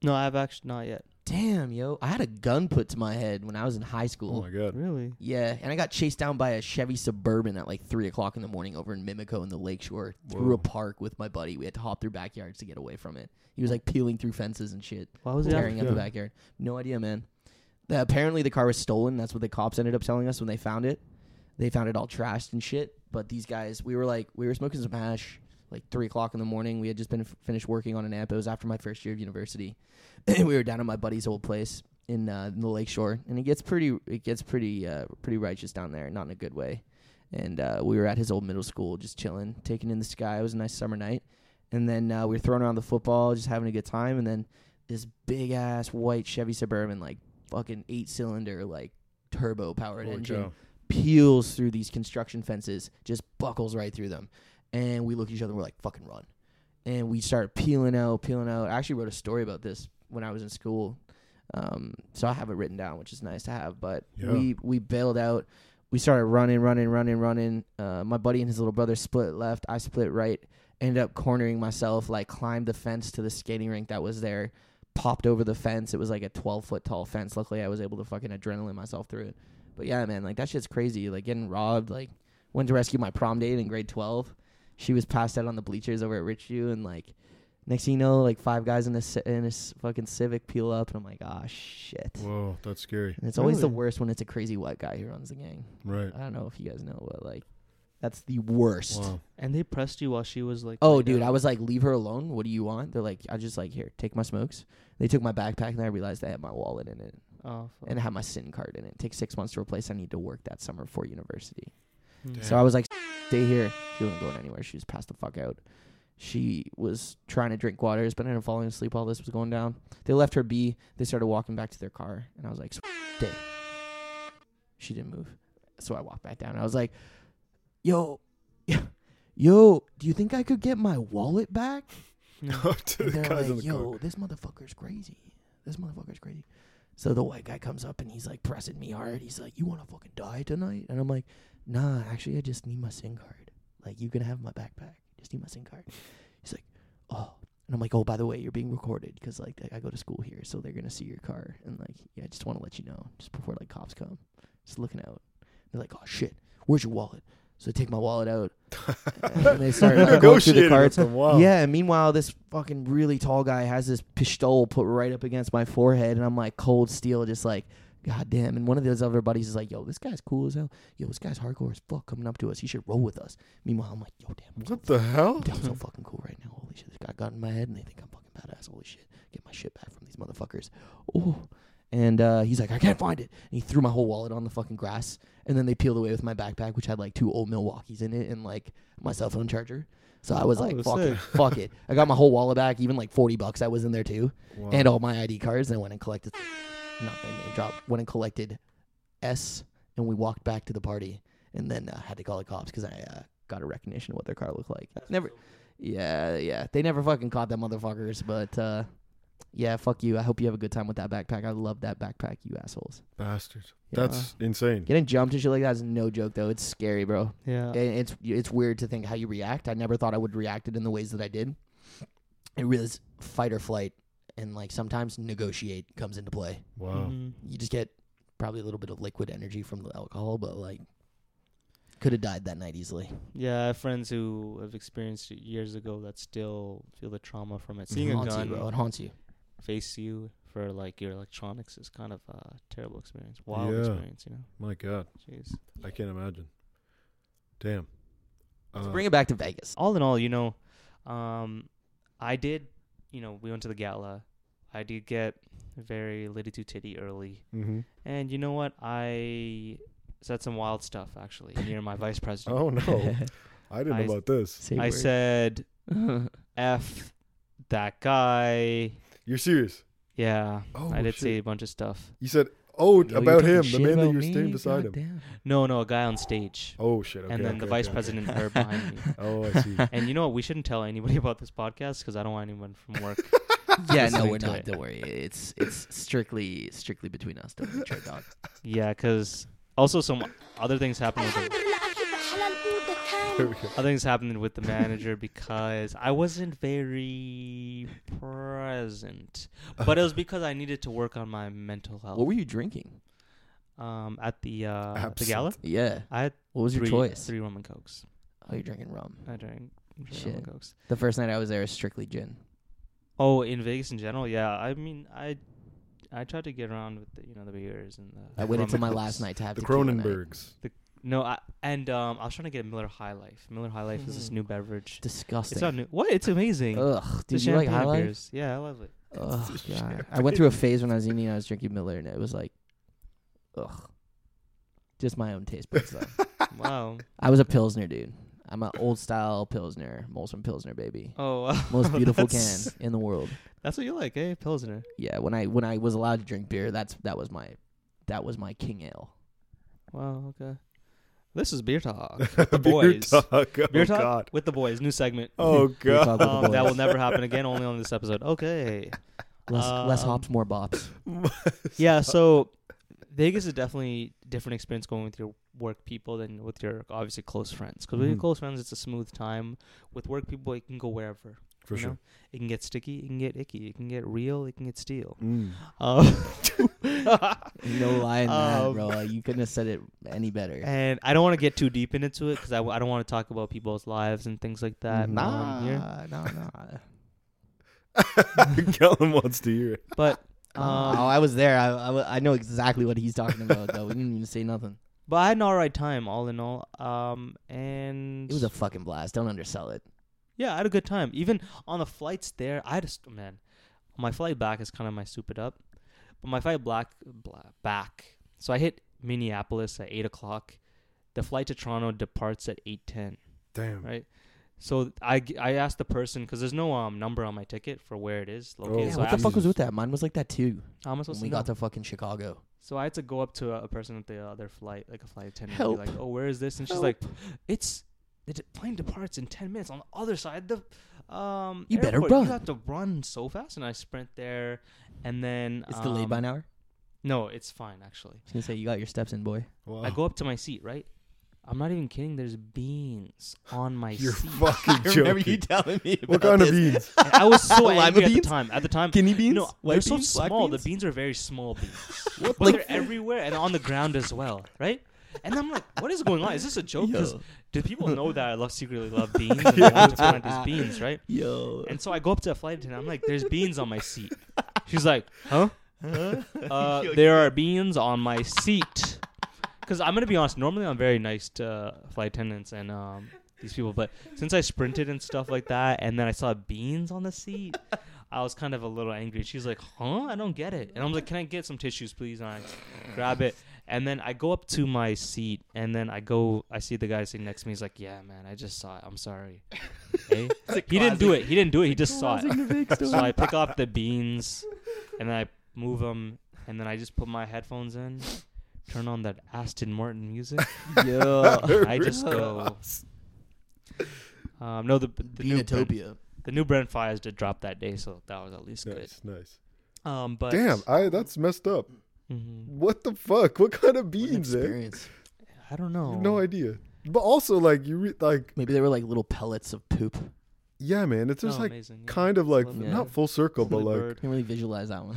No, I've actually not yet. Damn, yo. I had a gun put to my head when I was in high school. Oh, my God. Really? Yeah, and I got chased down by a Chevy Suburban at, like, three o'clock in the morning over in Mimico in the Lakeshore Whoa. through a park with my buddy. We had to hop through backyards to get away from it. He was, like, peeling through fences and shit. Why was he tearing up yeah. the backyard? No idea, man. Uh, apparently, the car was stolen. That's what the cops ended up telling us when they found it. They found it all trashed and shit. But these guys, we were like, we were smoking some hash, like three o'clock in the morning. We had just been f- finished working on an amp. It was after my first year of university. And we were down at my buddy's old place in, uh, in the Lakeshore. And it gets pretty, it gets pretty, uh, pretty righteous down there, not in a good way. And uh, we were at his old middle school just chilling, taking in the sky. It was a nice summer night. And then uh, we were throwing around the football, just having a good time. And then this big-ass white Chevy Suburban, like fucking eight-cylinder, like turbo-powered Holy engine. Cow. Peels through these construction fences, just buckles right through them. And we look at each other and we're like, fucking run. And we start peeling out, peeling out. I actually wrote a story about this when I was in school. Um, so I have it written down, which is nice to have. But yeah. we, we bailed out. We started running, running, running, running. Uh, my buddy and his little brother split left. I split right. Ended up cornering myself, like climbed the fence to the skating rink that was there. Popped over the fence. It was like a twelve-foot tall fence. Luckily, I was able to fucking adrenaline myself through it. But yeah, man, like that shit's crazy. Like getting robbed. Like went to rescue my prom date in grade twelve. She was passed out on the bleachers over at Richview, and like next thing you know, like five guys in this in this fucking Civic peel up, and I'm like, ah, oh, shit. Whoa, that's scary. And it's really? always the worst when it's a crazy white guy who runs the gang. Right. I don't know if you guys know, but like that's the worst. Wow. And they pressed you while she was like, oh, dude, down. I was like, leave her alone. What do you want? They're like, I just like here, take my smokes. They took my backpack, and I realized they had my wallet in it. Oh, and I have my S I N card in it. It takes six months to replace. I need to work that summer for university. Damn. So I was like, stay here. She wasn't going anywhere. She was passed the fuck out. She was trying to drink waters, but ended up falling asleep while this was going down. They left her be. They started walking back to their car. And I was like, stay. She didn't move. So I walked back down. I was like, yo, yo, do you think I could get my wallet back? No, dude. They're guys like, the yo, car. this motherfucker's crazy. This motherfucker's crazy. So the white guy comes up and he's like pressing me hard. He's like, you want to fucking die tonight? And I'm like, nah, actually, I just need my S I N card. Like, you can have my backpack. Just need my S I N card. He's like, oh. And I'm like, oh, by the way, you're being recorded because, like, I go to school here, so they're going to see your car. And, like, yeah, I just want to let you know just before, like, cops come. Just looking out. They're like, oh, shit, where's your wallet? So they take my wallet out, and they start like, going through the cards. Yeah, and meanwhile, this fucking really tall guy has this pistol put right up against my forehead, and I'm like cold steel, just like, God damn. And one of those other buddies is like, yo, this guy's cool as hell. Yo, this guy's hardcore as fuck coming up to us. He should roll with us. Meanwhile, I'm like, yo, damn. What the hell? I'm so fucking cool right now. Holy shit, this guy got in my head, and they think I'm fucking badass. Holy shit. Get my shit back from these motherfuckers. Oh. And uh, he's like, I can't find it. And he threw my whole wallet on the fucking grass. And then they peeled away with my backpack, which had like two old Milwaukees in it and like my cell phone charger. So I was oh, like, was fuck sick. it. Fuck it. I got my whole wallet back, even like forty bucks that was in there too. Wow. And all my I D cards. And I went and collected, not my name drop, went and collected S. And we walked back to the party. And then uh, had to call the cops because I uh, got a recognition of what their car looked like. That's never, cool. Yeah, yeah. They never fucking caught that motherfuckers, but. Uh, Yeah, fuck you. I hope you have a good time with that backpack. I love that backpack, you assholes. Bastards. Yeah. That's insane. Getting jumped and shit like that is no joke, though. It's scary, bro. Yeah. And it's it's weird to think how you react. I never thought I would react it in the ways that I did. It really is fight or flight, and like sometimes negotiate comes into play. Wow. Mm-hmm. You just get probably a little bit of liquid energy from the alcohol, but like Could have died that night easily. Yeah, I have friends who have experienced it years ago that still feel the trauma from it. Seeing it haunts a gun, you, bro. It haunts you. Face you for like your electronics is kind of a terrible experience. Wild yeah. experience, you know. My God. Jeez. Yeah. I can't imagine. Damn. Let's uh, bring it back to Vegas. All in all, you know, um, I did, you know, we went to the gala. I did get very litty to titty early. Mm-hmm. And you know what? I said some wild stuff, actually, near my vice president. Oh, no. I didn't I, know about this. I word. said, F that guy. You're serious? Yeah. Oh, I did shit. say a bunch of stuff. You said, oh, Yo, about him, the man that you're standing beside God him. Damn. No, no, a guy on stage. Oh, shit. Okay, and then okay, the okay, vice okay. president her behind me. Oh, I see. And you know what? We shouldn't tell anybody about this podcast because I don't want anyone from work. Yeah, no, we're not. It. Don't worry. It's it's strictly strictly between us. Don't be tried, dog. Yeah, because also some other things happened with the, other things happened with the manager because I wasn't very present, but it was because I needed to work on my mental health. What were you drinking? Um, at the uh, at the gala. Yeah. I had what was three, your choice? Three rum and cokes. Oh, you're drinking rum. I drank Shit. rum and cokes. The first night I was there was strictly gin. Oh, in Vegas in general, yeah. I mean, I, I tried to get around with the, you know, the beers and the. I waited until my last night to have the Kronenbergs. The, no, I, and um, I was trying to get Miller High Life. Miller High Life mm. is this new beverage. Disgusting. It's not new. What? It's amazing. Ugh. Do you like High Life? Beers. Yeah, I love it. Ugh, God. I went through a phase when I was eating and I was drinking Miller, and it was like, ugh, just my own taste buds though. Wow. I was a Pilsner dude. I'm an old-style Pilsner, Molson Pilsner, baby. Oh, wow. Most beautiful can in the world. That's what you like, eh? Pilsner. Yeah, when I when I was allowed to drink beer, that's that was my that was my king ale. Wow, okay. This is Beer Talk with the boys. Beer Talk, oh beer talk God. with the boys, new segment. Oh, God. Um, that will never happen again, only on this episode. Okay. Less, um, less hops, more bops. Yeah, so Vegas is definitely a different experience going with your work people than with your obviously close friends. Because mm. with your close friends, it's a smooth time. With work people, it can go wherever. For you sure. know? It can get sticky. It can get icky. It can get real. It can get steel. Mm. Um, no lie in that, um, bro. You couldn't have said it any better. And I don't want to get too deep into it because I, w- I don't want to talk about people's lives and things like that. Nah, nah, nah. Kellen wants to hear it. But... Um, oh, I was there. I, I, I know exactly what he's talking about, though. We didn't even say nothing. But I had an all right time, all in all. Um, and it was a fucking blast. Don't undersell it. Yeah, I had a good time. Even on the flights there, I just man, my flight back is kind of my soup it up. But my flight black, black back. So I hit Minneapolis at eight o'clock. The flight to Toronto departs at eight ten. Damn. Right. So I, I asked the person, because there's no um number on my ticket for where it is located. Oh, yeah, so what the fuck was with that? Mine was like that too. How am I supposed to know? We got to fucking Chicago. So I had to go up to a, a person at the other flight, like a flight attendant, Help. and be like, oh, where is this? And Help. she's like, it's, the plane departs in ten minutes on the other side. The um, You airport. better run. You have to run so fast. And I sprint there, and then... It's um, delayed by an hour? No, it's fine, actually. I was going to say, you got your steps in, boy. Wow. I go up to my seat, right? I'm not even kidding. There's beans on my You're seat. You're fucking joking. I remember you telling me about What kind this. of beans? And I was so angry at the time. At the time. Guinea beans? No, White they're beans? so small. Beans? The beans are very small beans. What but the they're f- everywhere and on the ground as well, right? And I'm like, what is going on? Is this a joke? Because do people know that I love, secretly love beans? And I want to plant these beans, right? Yo. And so I go up to a flight attendant. I'm like, there's beans on my seat. She's like, huh? huh? Uh, there are beans on my seat. Because I'm going to be honest, normally I'm very nice to uh, flight attendants and um, these people. But since I sprinted and stuff like that, and then I saw beans on the seat, I was kind of a little angry. She's like, huh? I don't get it. And I'm like, can I get some tissues, please? And I grab it. And then I go up to my seat, and then I go, I see the guy sitting next to me. He's like, yeah, man, I just saw it. I'm sorry. Okay? Like he didn't do it. He didn't do it. He just saw it. So I pick up the beans, and then I move them, and then I just put my headphones in. Turn on that Aston Martin music. Yo, I just go. Um, no, the the new Brent, the new Brent Fires did drop that day, so that was at least nice, good. Nice, nice. Um, but damn, I that's messed up. Mm-hmm. What the fuck? What kind of beans? Eh? I don't know. No idea. But also, like you re- like maybe they were like little pellets of poop. Yeah, man, it's just oh, like amazing. kind yeah. of like yeah. not full circle, but like I can't really visualize that one.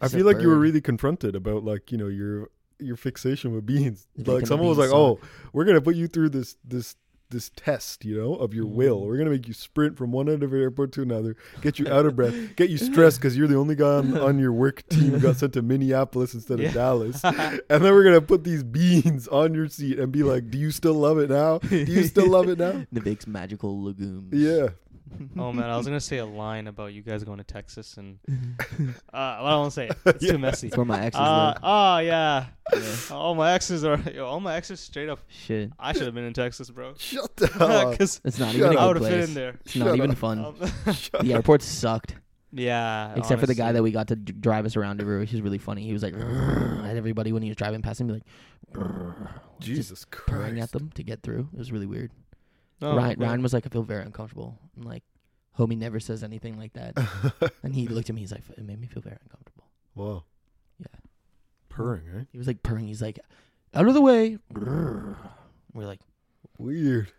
I feel like bird. you were really confronted about like you know your. your fixation with beans. Like someone was like, "Oh, we're gonna put you through this this this test, you know, of your mm. will. We're gonna make you sprint from one end of the airport to another, get you out of breath, get you stressed because you're the only guy on, on your work team who got sent to Minneapolis instead yeah. of Dallas. And then we're gonna put these beans on your seat and be like, do you still love it now? Do you still love it now? The big magical legumes. Yeah." Oh man, I was gonna say a line about you guys going to Texas and uh, well, I won't say it. It's yeah. too messy. It's where my exes uh, live. Oh yeah. yeah, all my exes are. Yo, all my exes straight up. Shit, I should have been in Texas, bro. Shut the hell up. It's not even. A good I would have fit in there. It's Shut not up. even fun. Um, the airport sucked. Yeah, except honestly. for the guy that we got to d- drive us around everywhere, which is really funny. He was like, and everybody when he was driving past him, be like, Jesus Christ, purring at them to get through. It was really weird. Oh, Ryan, yeah. Ryan was like, I feel very uncomfortable. I'm like, homie never says anything like that. And he looked at me. He's like, it made me feel very uncomfortable. Whoa. Yeah. Purring, right? He was like purring. He's like, out of the way. We're like. Weird.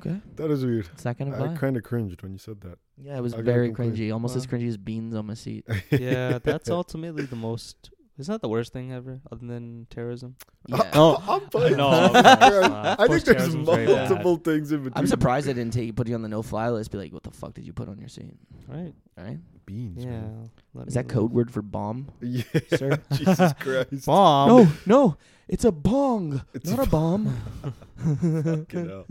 Okay. That is weird. It's that kind of vibe. I kind of cringed when you said that. Yeah, it was I very cringy. Cringe. Almost wow. as cringy as beans on my seat. Yeah, that's ultimately the most... Isn't that the worst thing ever, other than terrorism? Yeah. I, no, I'm fine. No, I'm uh, I think there's multiple things in between. I'm surprised I didn't take put you on the no-fly list. Be like, what the fuck did you put on your seat? Right, right. Beans. Yeah. Is that code word for bomb? Yeah. Sir? Jesus Christ. Bomb. No, no. It's a bong. It's not a bomb. Get out.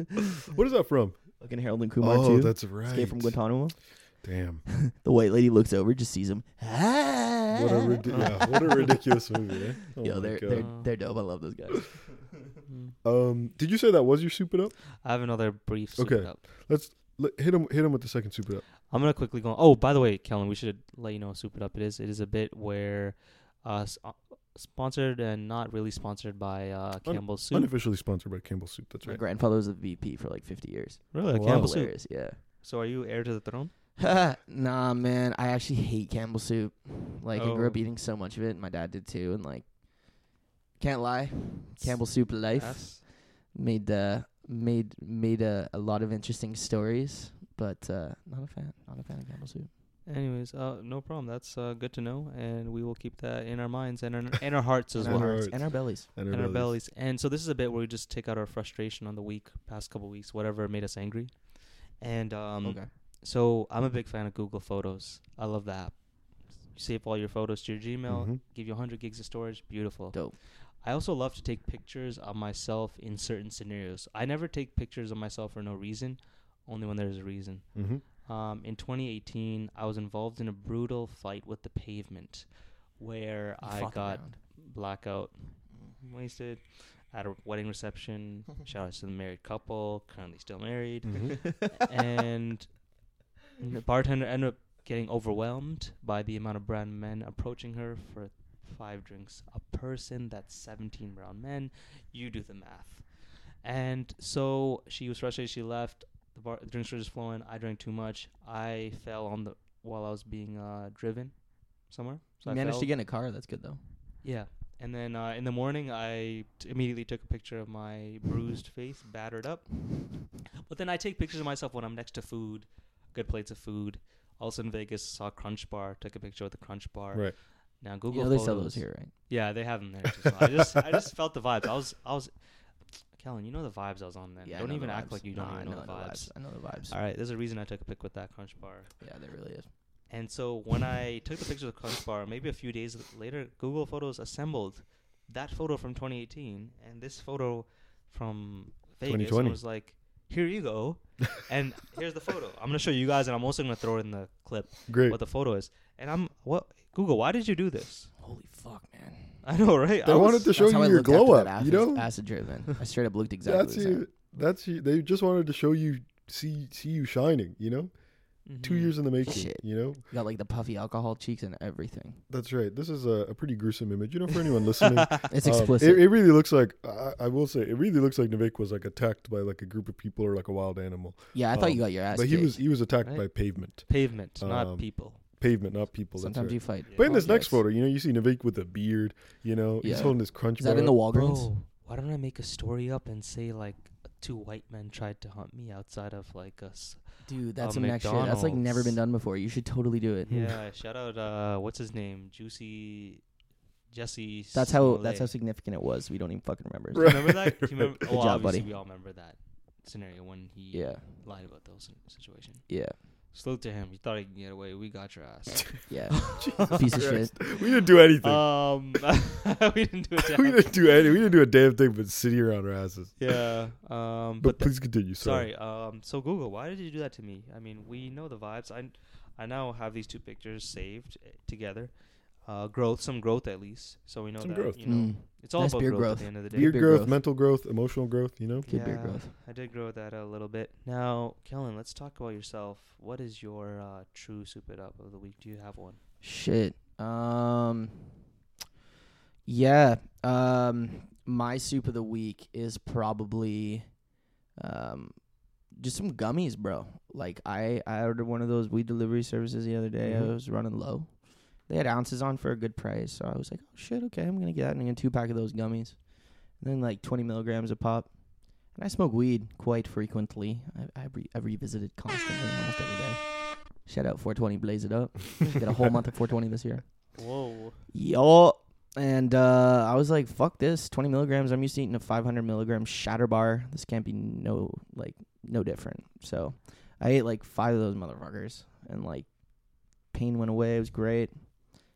What is that from? Fucking Harold and Kumar oh, too. Oh, that's right. Escape from Guantanamo. Damn. The white lady looks over, just sees him. Ah! What a rid- yeah, what a ridiculous movie, eh? Oh Yo, they're, they're, they're dope. I love those guys. um, did you say that was your soup it up? I have another brief soup okay. it up. Let's let, hit him hit him with the second soup it up. I'm going to quickly go on. Oh, by the way, Kellen, we should let you know what soup it up it is. It is a bit where uh, sponsored and not really sponsored by uh, Campbell's Soup. Unofficially sponsored by Campbell's Soup, that's right. My grandfather was a V P for like fifty years. Really? Wow. Campbell's Soup? Yeah. So are you heir to the throne? Nah, man, I actually hate Campbell's soup. Like, oh. I grew up eating so much of it, and my dad did too. And like, can't lie, Campbell's soup life yes. made uh, made made a, a lot of interesting stories. But uh, not a fan, not a fan of Campbell's soup. Anyways, uh, no problem. That's uh, good to know, and we will keep that in our minds and our, and our hearts as and well, our hearts. and our bellies, and, our, and bellies. our bellies. And so this is a bit where we just take out our frustration on the week, past couple weeks, whatever made us angry, and um. Okay. So I'm a big fan of Google Photos. I love the app. You save all your photos to your Gmail, mm-hmm. give you one hundred gigs of storage. Beautiful. Dope. I also love to take pictures of myself in certain scenarios. I never take pictures of myself for no reason, only when there's a reason. Mm-hmm. Um, in twenty eighteen, I was involved in a brutal fight with the pavement where you I got around. blackout, wasted. At a wedding reception. Shout out to the married couple, currently still married. Mm-hmm. And... The bartender ended up getting overwhelmed by the amount of brown men approaching her for five drinks a person. That's seventeen brown men. You do the math. And so she was frustrated. She left. The, bar- the drinks were just flowing. I drank too much. I fell on the while I was being uh, driven somewhere. So you I managed fell. to get in a car. That's good, though. Yeah. And then uh, in the morning, I t- immediately took a picture of my bruised face, battered up. But then I take pictures of myself when I'm next to food. Good plates of food. Also in Vegas, saw Crunch Bar. Took a picture with the Crunch Bar. Right. Now Google you know, they Photos. They sell those here, right? Yeah, they have them there too. So I just, I just felt the vibes. I was, I was. Kellen, you know the vibes I was on then. Yeah, don't even act like you don't nah, even know, know the, vibes. the vibes. I know the vibes. All right, there's a reason I took a pic with that Crunch Bar. Yeah, there really is. And so when I took the picture of the Crunch Bar, maybe a few days later, Google Photos assembled that photo from twenty eighteen and this photo from Vegas. And was like, here you go. And here's the photo. I'm going to show you guys, and I'm also going to throw it in the clip. Great. What the photo is. And I'm, what, Google, why did you do this? Holy fuck, man. I know, right? They I wanted was, to show you your glow up, acid, you know? Acid driven. I straight up looked exactly that's the same. You, that's you. They just wanted to show you, see see you shining, you know? Mm-hmm. Two years in the making, Shit. you know? You got like the puffy alcohol cheeks and everything. That's right. This is a, a pretty gruesome image, you know, for anyone listening. It's um, explicit. It, it really looks like, I, I will say, it really looks like Miigwech was like attacked by like a group of people or like a wild animal. Yeah, I um, thought you got your ass But kicked. he was he was attacked right? by pavement. Pavement, um, not people. Pavement, not people. Sometimes right. you fight. But yeah. in this oh, next yes. photo, you know, you see Miigwech with a beard, you know, yeah. he's holding his Crunch Bar. Is that in the Walgreens? Bro, why don't I make a story up and say like, two white men tried to hunt me outside of like us. Dude, that's some next shit. That's like never been done before. You should totally do it. Yeah, shout out, uh, what's his name? Juicy Jesse. That's how. That's how significant it was. We don't even fucking remember. Right. Remember that? You remember? Good well, job, buddy. We all remember that scenario when he yeah. lied about the whole situation. Yeah. Salute to him. You thought he could get away. We got your ass. Yeah. Piece of shit. We didn't do anything. Um, we didn't do a damn. we didn't do any. We didn't do a damn thing but sitting around our asses. Yeah. Um. But, but please th- continue. Sorry. sorry. Um. So Google, why did you do that to me? I mean, we know the vibes. I, I now have these two pictures saved together. Uh, growth, some growth at least. So we know some that growth. You know, mm. it's all nice about growth, growth at the end of the day. Beer, beer growth, growth, mental growth, emotional growth. You know, okay, yeah, beer growth. I did grow that out a little bit. Now, Kellen, let's talk about yourself. What is your uh, true soup it up of the week? Do you have one? Shit. Um. Yeah. Um. My soup of the week is probably, um, just some gummies, bro. Like I, I ordered one of those weed delivery services the other day. Mm-hmm. I was running low. They had ounces on for a good price, so I was like, oh, shit, okay, I'm going to get that and get a two-pack of those gummies. And then, like, twenty milligrams a pop. And I smoke weed quite frequently. I I, re- I revisit constantly almost every day. Shout out four twenty, blaze it up. Get a whole month of four twenty this year. Whoa. Yo. And uh, I was like, fuck this, twenty milligrams. I'm used to eating a five hundred milligram shatter bar. This can't be no, like, no different. So I ate, like, five of those motherfuckers, and, like, pain went away. It was great.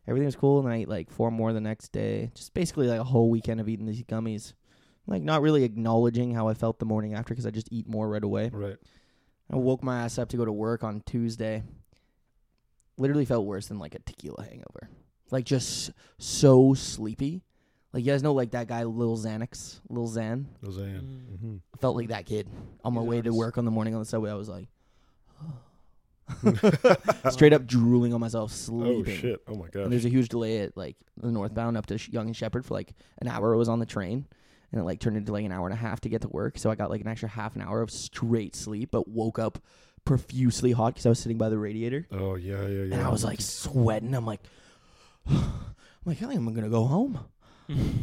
Everything was cool, and I ate, like, four more the next day. Just basically, like, a whole weekend of eating these gummies. Like, not really acknowledging how I felt the morning after because I just eat more right away. Right. I woke my ass up to go to work on Tuesday. Literally felt worse than, like, a tequila hangover. Like, just so sleepy. Like, you guys know, like, that guy Lil Xanax? Lil Xan? Lil Xan. Mm-hmm. I felt like that kid. On my yeah, way to work on the morning on the subway, I was like, oh. Straight up drooling on myself, sleeping. Oh shit! Oh my god! And there's a huge delay at like the northbound up to Yonge and Shepherd for like an hour. I was on the train, and it like turned into like an hour and a half to get to work. So I got like an extra half an hour of straight sleep, but woke up profusely hot because I was sitting by the radiator. Oh yeah, yeah, yeah. And I was like sweating. I'm like, I'm like, I think I'm gonna go home.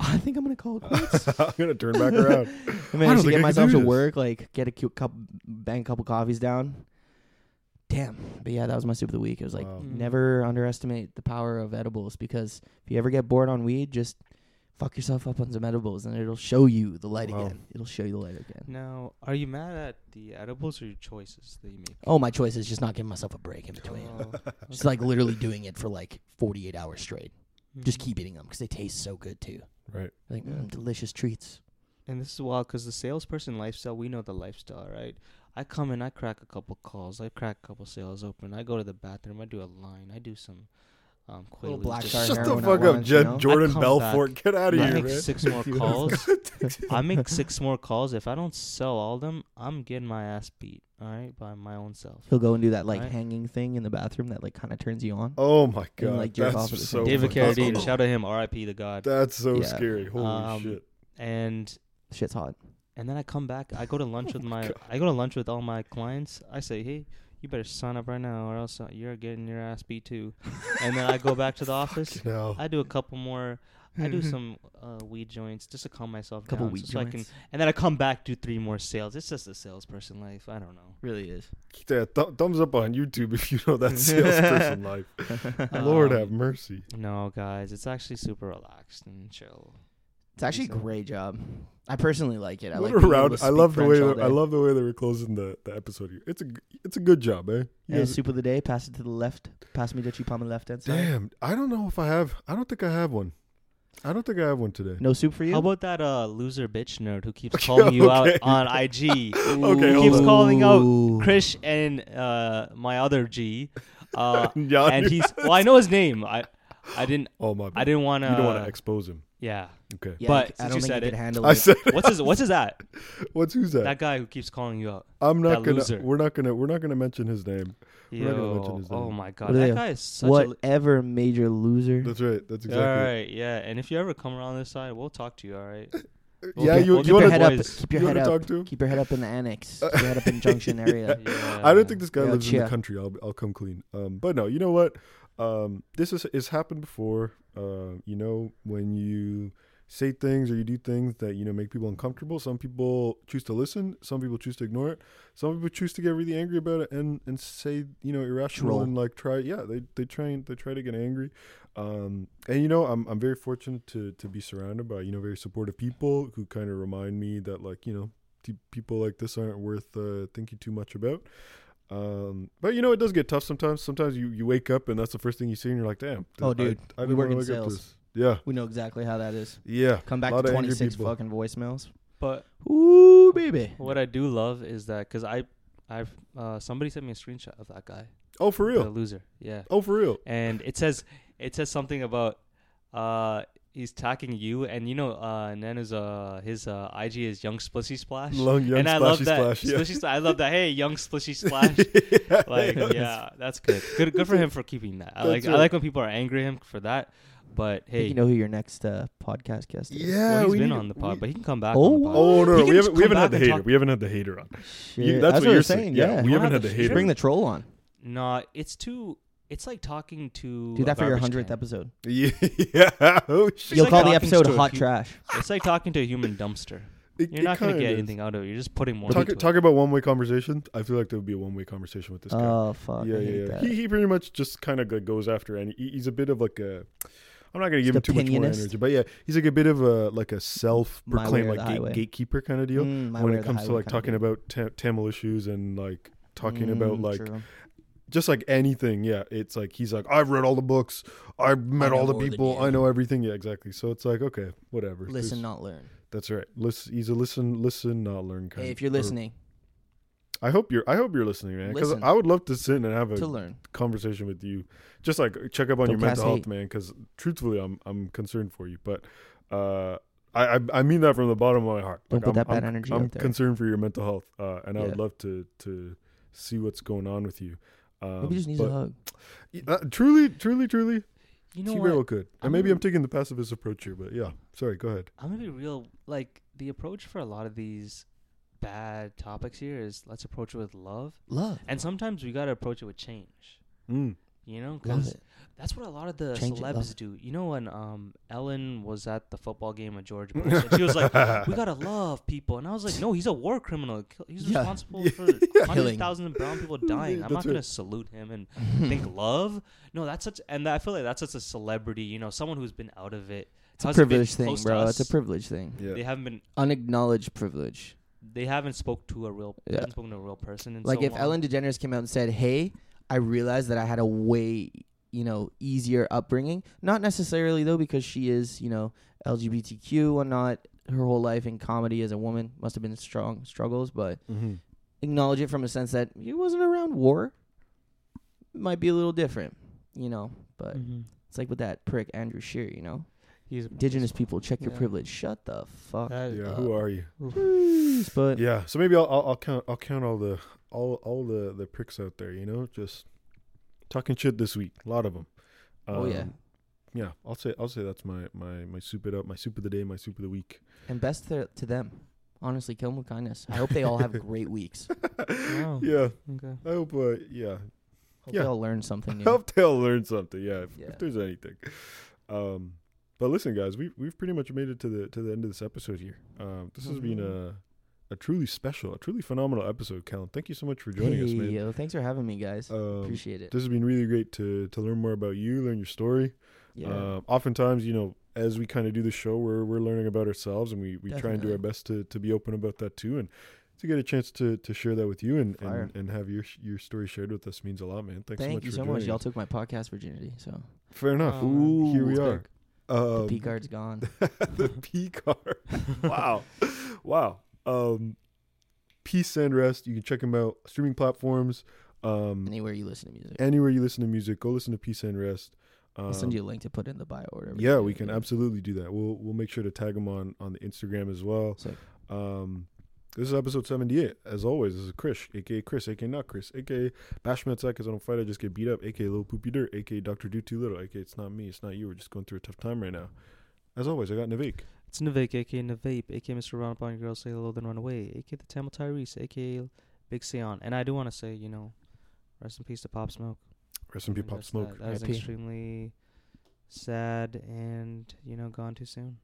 I think I'm gonna call it quits. I'm gonna turn back around. I managed to get myself to work, like get a cute cup, bang a couple coffees down. Damn. But yeah, that was my soup of the week. It was like, wow. Never underestimate the power of edibles, because if you ever get bored on weed, just fuck yourself up on some edibles and it'll show you the light wow. again. It'll show you the light again. Now, are you mad at the edibles or your choices that you make? Oh, my choice is just not giving myself a break in between. Oh, okay. Just like literally doing it for like forty-eight hours straight. Mm-hmm. Just keep eating them because they taste so good too. Right. Like, mm, delicious treats. And this is wild because the salesperson lifestyle, we know the lifestyle, right? I come in, I crack a couple calls, I crack a couple sales open, I go to the bathroom, I do a line, I do some um, little black star. Shut the fuck up, Jed, you know? Jordan Belfort, back, get out of here, man. I make six more calls. I make six more calls. If I don't sell all of them, I'm getting my ass beat, all right, by my own self. He'll go and do that, like, right? hanging thing in the bathroom that, like, kind of turns you on. Oh, my God. And, like, jerk off. So David Carradine, shout out to him, R I P the God. That's so yeah. scary. Holy um, shit. And... shit's hot. And then I come back. I go to lunch oh with my. God. I go to lunch with all my clients. I say, "Hey, you better sign up right now, or else you're getting your ass beat too." And then I go back to the office. No. I do a couple more. I do some uh, weed joints just to calm myself couple down. Couple weed so joints. So I can, and then I come back, do three more sales. It's just a salesperson life. I don't know. Really is. Yeah, th- thumbs up on YouTube if you know that salesperson life. Lord um, have mercy. No, guys, it's actually super relaxed and chill. It's actually a great job. I personally like it. I like around. I love French the way. That, I love the way they were closing the, the episode here. It's a it's a good job, eh? Yeah. Soup of the day. Pass it to the left. Pass me the cheap on the left hand side. Damn, I don't know if I have. I don't think I have one. I don't think I have one today. No soup for you? How about that uh, loser bitch nerd who keeps calling okay. you out on I G? Okay, who keeps on. calling out Krish and uh, my other G. Uh, yeah, and he's. Well, I know his name. I I didn't. Oh my. I didn't want to. You don't want to expose him. Yeah. Okay. Yeah, but I don't think you could handle it. I said what's his what's his at? What's who's that? That guy who keeps calling you out. I'm not gonna loser. we're not gonna we're not gonna mention his name. Yo, we're not gonna mention his name. Oh my god. What that you? guy is such whatever a li- major loser. That's right. That's exactly all right, it. yeah. And if you ever come around this side, we'll talk to you, all right? We'll yeah, get, you, we'll you keep your head boys. up. Keep your you head up. To keep your head up in the annex. Keep your head up in Junction area. Yeah. Yeah. I don't think this guy yeah, lives in the country. I'll I'll come clean. Um but no, you know what? Um, this is, it's happened before, uh, you know, when you say things or you do things that, you know, make people uncomfortable. Some people choose to listen. Some people choose to ignore it. Some people choose to get really angry about it and, and say, you know, irrational Troll. and like try. Yeah, they, they try and they try to get angry. Um, and, you know, I'm I'm very fortunate to, to be surrounded by, you know, very supportive people who kind of remind me that, like, you know, t- people like this aren't worth uh, thinking too much about. Um, but, you know, it does get tough sometimes. Sometimes you, you wake up and that's the first thing you see and you're like, damn. Oh, I, dude, I, I we work in sales. Yeah. We know exactly how that is. Yeah. Come back to twenty-six fucking voicemails. But ooh, baby. What I do love is that, because I, I've, uh, somebody sent me a screenshot of that guy. Oh, for real? The loser. Yeah. Oh, for real? And it says, it says something about, uh, he's attacking you, and you know, uh, Nana's, uh, his uh, I G is Young Splissy Splash. Long, young and I love that. Splash, yeah. Splishy, I love that. Hey, Young Splishy Splash. yeah, like, yeah, yeah, that's good. Good, good for him for keeping that. I like, right. I like when people are angry at him for that. But hey, you know who your next uh, podcast guest is? Yeah, well, he's we been need, on the pod, we, but he can come back. Oh, on the pod. oh no, no we haven't, we haven't had the hater. Talk. We haven't had the hater on. You, that's, that's what, what you're saying. saying. Yeah, yeah. we haven't had the hater. Bring the troll on. Nah, it's too. It's like talking to. Do that for your hundredth episode. Yeah. oh, shit. You'll like call the episode "Hot hu- Trash." It's like talking to a human dumpster. It, you're not going to get is. anything out of it. You're just putting more talk, into talk it. about one-way conversation. I feel like there would be a one-way conversation with this guy. Oh, fuck. Yeah, yeah, yeah. He, he pretty much just kind of like goes after and he, he's a bit of like a... I'm not going to give him too much more energy. But yeah, he's like a bit of a like a self-proclaimed like gate, gatekeeper kind of deal mm, when it comes to like talking about ta- Tamil issues and like talking mm, about like... True. Just like anything, yeah. It's like, he's like, I've read all the books. I've met all the people. I know everything. Yeah, exactly. So it's like, okay, whatever. Listen, There's, not learn. That's right. Listen, he's a listen, listen, not learn kind. Hey, if you're of, listening. I hope you're I hope you're listening, man. Because listen. I would love to sit and have a to learn. conversation with you. Just like check up on Don't your mental health, hate. man. Because truthfully, I'm I'm concerned for you. But uh, I, I I mean that from the bottom of my heart. Don't like, put I'm, that bad I'm, energy I'm out there. concerned for your mental health. Uh, and yeah. I would love to to see what's going on with you. Um, maybe just needs but, a hug. Uh, truly, truly, truly, you know she what? very well could. And I'm maybe gonna, I'm taking the pacifist approach here, but yeah. Sorry, go ahead. I'm gonna be real. Like the approach for a lot of these bad topics here is let's approach it with love. Love. And sometimes we gotta approach it with change. Mm. You know, because that's what a lot of the change celebs it, do. You know, when um Ellen was at the football game with George Bush, and she was like, "We gotta love people," and I was like, "No, he's a war criminal. He's yeah. responsible for yeah. hundreds of thousands of brown people dying. I'm not right. gonna salute him and think love. No, that's such, and I feel like that's such a celebrity. You know, someone who's been out of it. It's a privilege thing, bro. It's a privilege thing. Yeah. They haven't been unacknowledged privilege. They haven't spoke to a real, yeah. haven't spoken to a real person. Like so if long. Ellen DeGeneres came out and said, "Hey, I realized that I had a way, you know, easier upbringing." Not necessarily, though, because she is, you know, L G B T Q and not her whole life in comedy as a woman. Must have been strong struggles, but mm-hmm. acknowledge it from a sense that it wasn't around war. It might be a little different, you know, but mm-hmm. it's like with that prick Andrew Scheer, you know. He's Indigenous people, check yeah. your privilege. Shut the fuck uh, yeah, up. Who are you? Jeez, but yeah, so maybe I'll, I'll, I'll count I'll count all the... All all the, the pricks out there, you know, just talking shit this week. A lot of them. Um, oh yeah, yeah. I'll say I'll say that's my my my soup it up, my soup of the day, my soup of the week. And best to, to them, honestly, kill them with kindness. I hope they all have great weeks. Wow. Yeah. Okay. I hope. Uh, yeah. Hope yeah. they'll learn something new. I hope they'll learn something. Yeah. If, yeah. if there's anything. Um, but listen, guys, we we've pretty much made it to the to the end of this episode here. Um, this mm-hmm. has been a. A truly special, a truly phenomenal episode, Callum. Thank you so much for joining hey, us, man. Yo, thanks for having me, guys. Um, Appreciate it. This has been really great to to learn more about you, learn your story. Yeah. Uh, oftentimes, you know, as we kind of do the show, we're we're learning about ourselves, and we, we try and do our best to, to be open about that too, and to get a chance to, to share that with you and, and, and have your your story shared with us means a lot, man. Thanks Thank so much. Thank you for so much. Us. Y'all took my podcast virginity, so fair enough. Um, Ooh, here we are. Um, the P card's gone. The P card. Wow, wow. Um, Peace and Rest. You can check them out streaming platforms. Um, anywhere you listen to music. Anywhere you listen to music, go listen to Peace and Rest. Um, I'll send you a link to put in the bio or whatever. Yeah, we can absolutely do that. We'll we'll make sure to tag them on on the Instagram as well. Sick. Um, this is episode seventy-eight. As always, this is Chris, aka Chris, aka not Chris, aka Bashman Sack, because I don't fight, I just get beat up, aka Little Poopy Dirt, aka Doctor Do Too Little, aka it's not me, it's not you. We're just going through a tough time right now. As always, I got Navik. It's Navik, a k a. Navape, a k a. Mister Round Upon Your Girl, Say Hello, Then Run Away, a k a. The Tamil Tyrese, a k a. Big Seon. And I do want to say, you know, rest in peace to Pop Smoke. Rest in peace, Pop Smoke. That, that was extremely sad and, you know, gone too soon.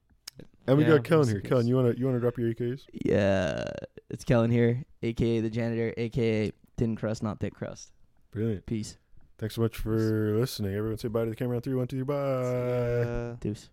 And we yeah, got Kellen here. Kellen, you wanna you wanna drop your A Ks? Yeah, it's Kellen here, aka the janitor, aka thin crust, not thick crust. Brilliant. Peace. Thanks so much for listening. Everyone, say bye to the camera on three, one, two, three, bye. Deuce.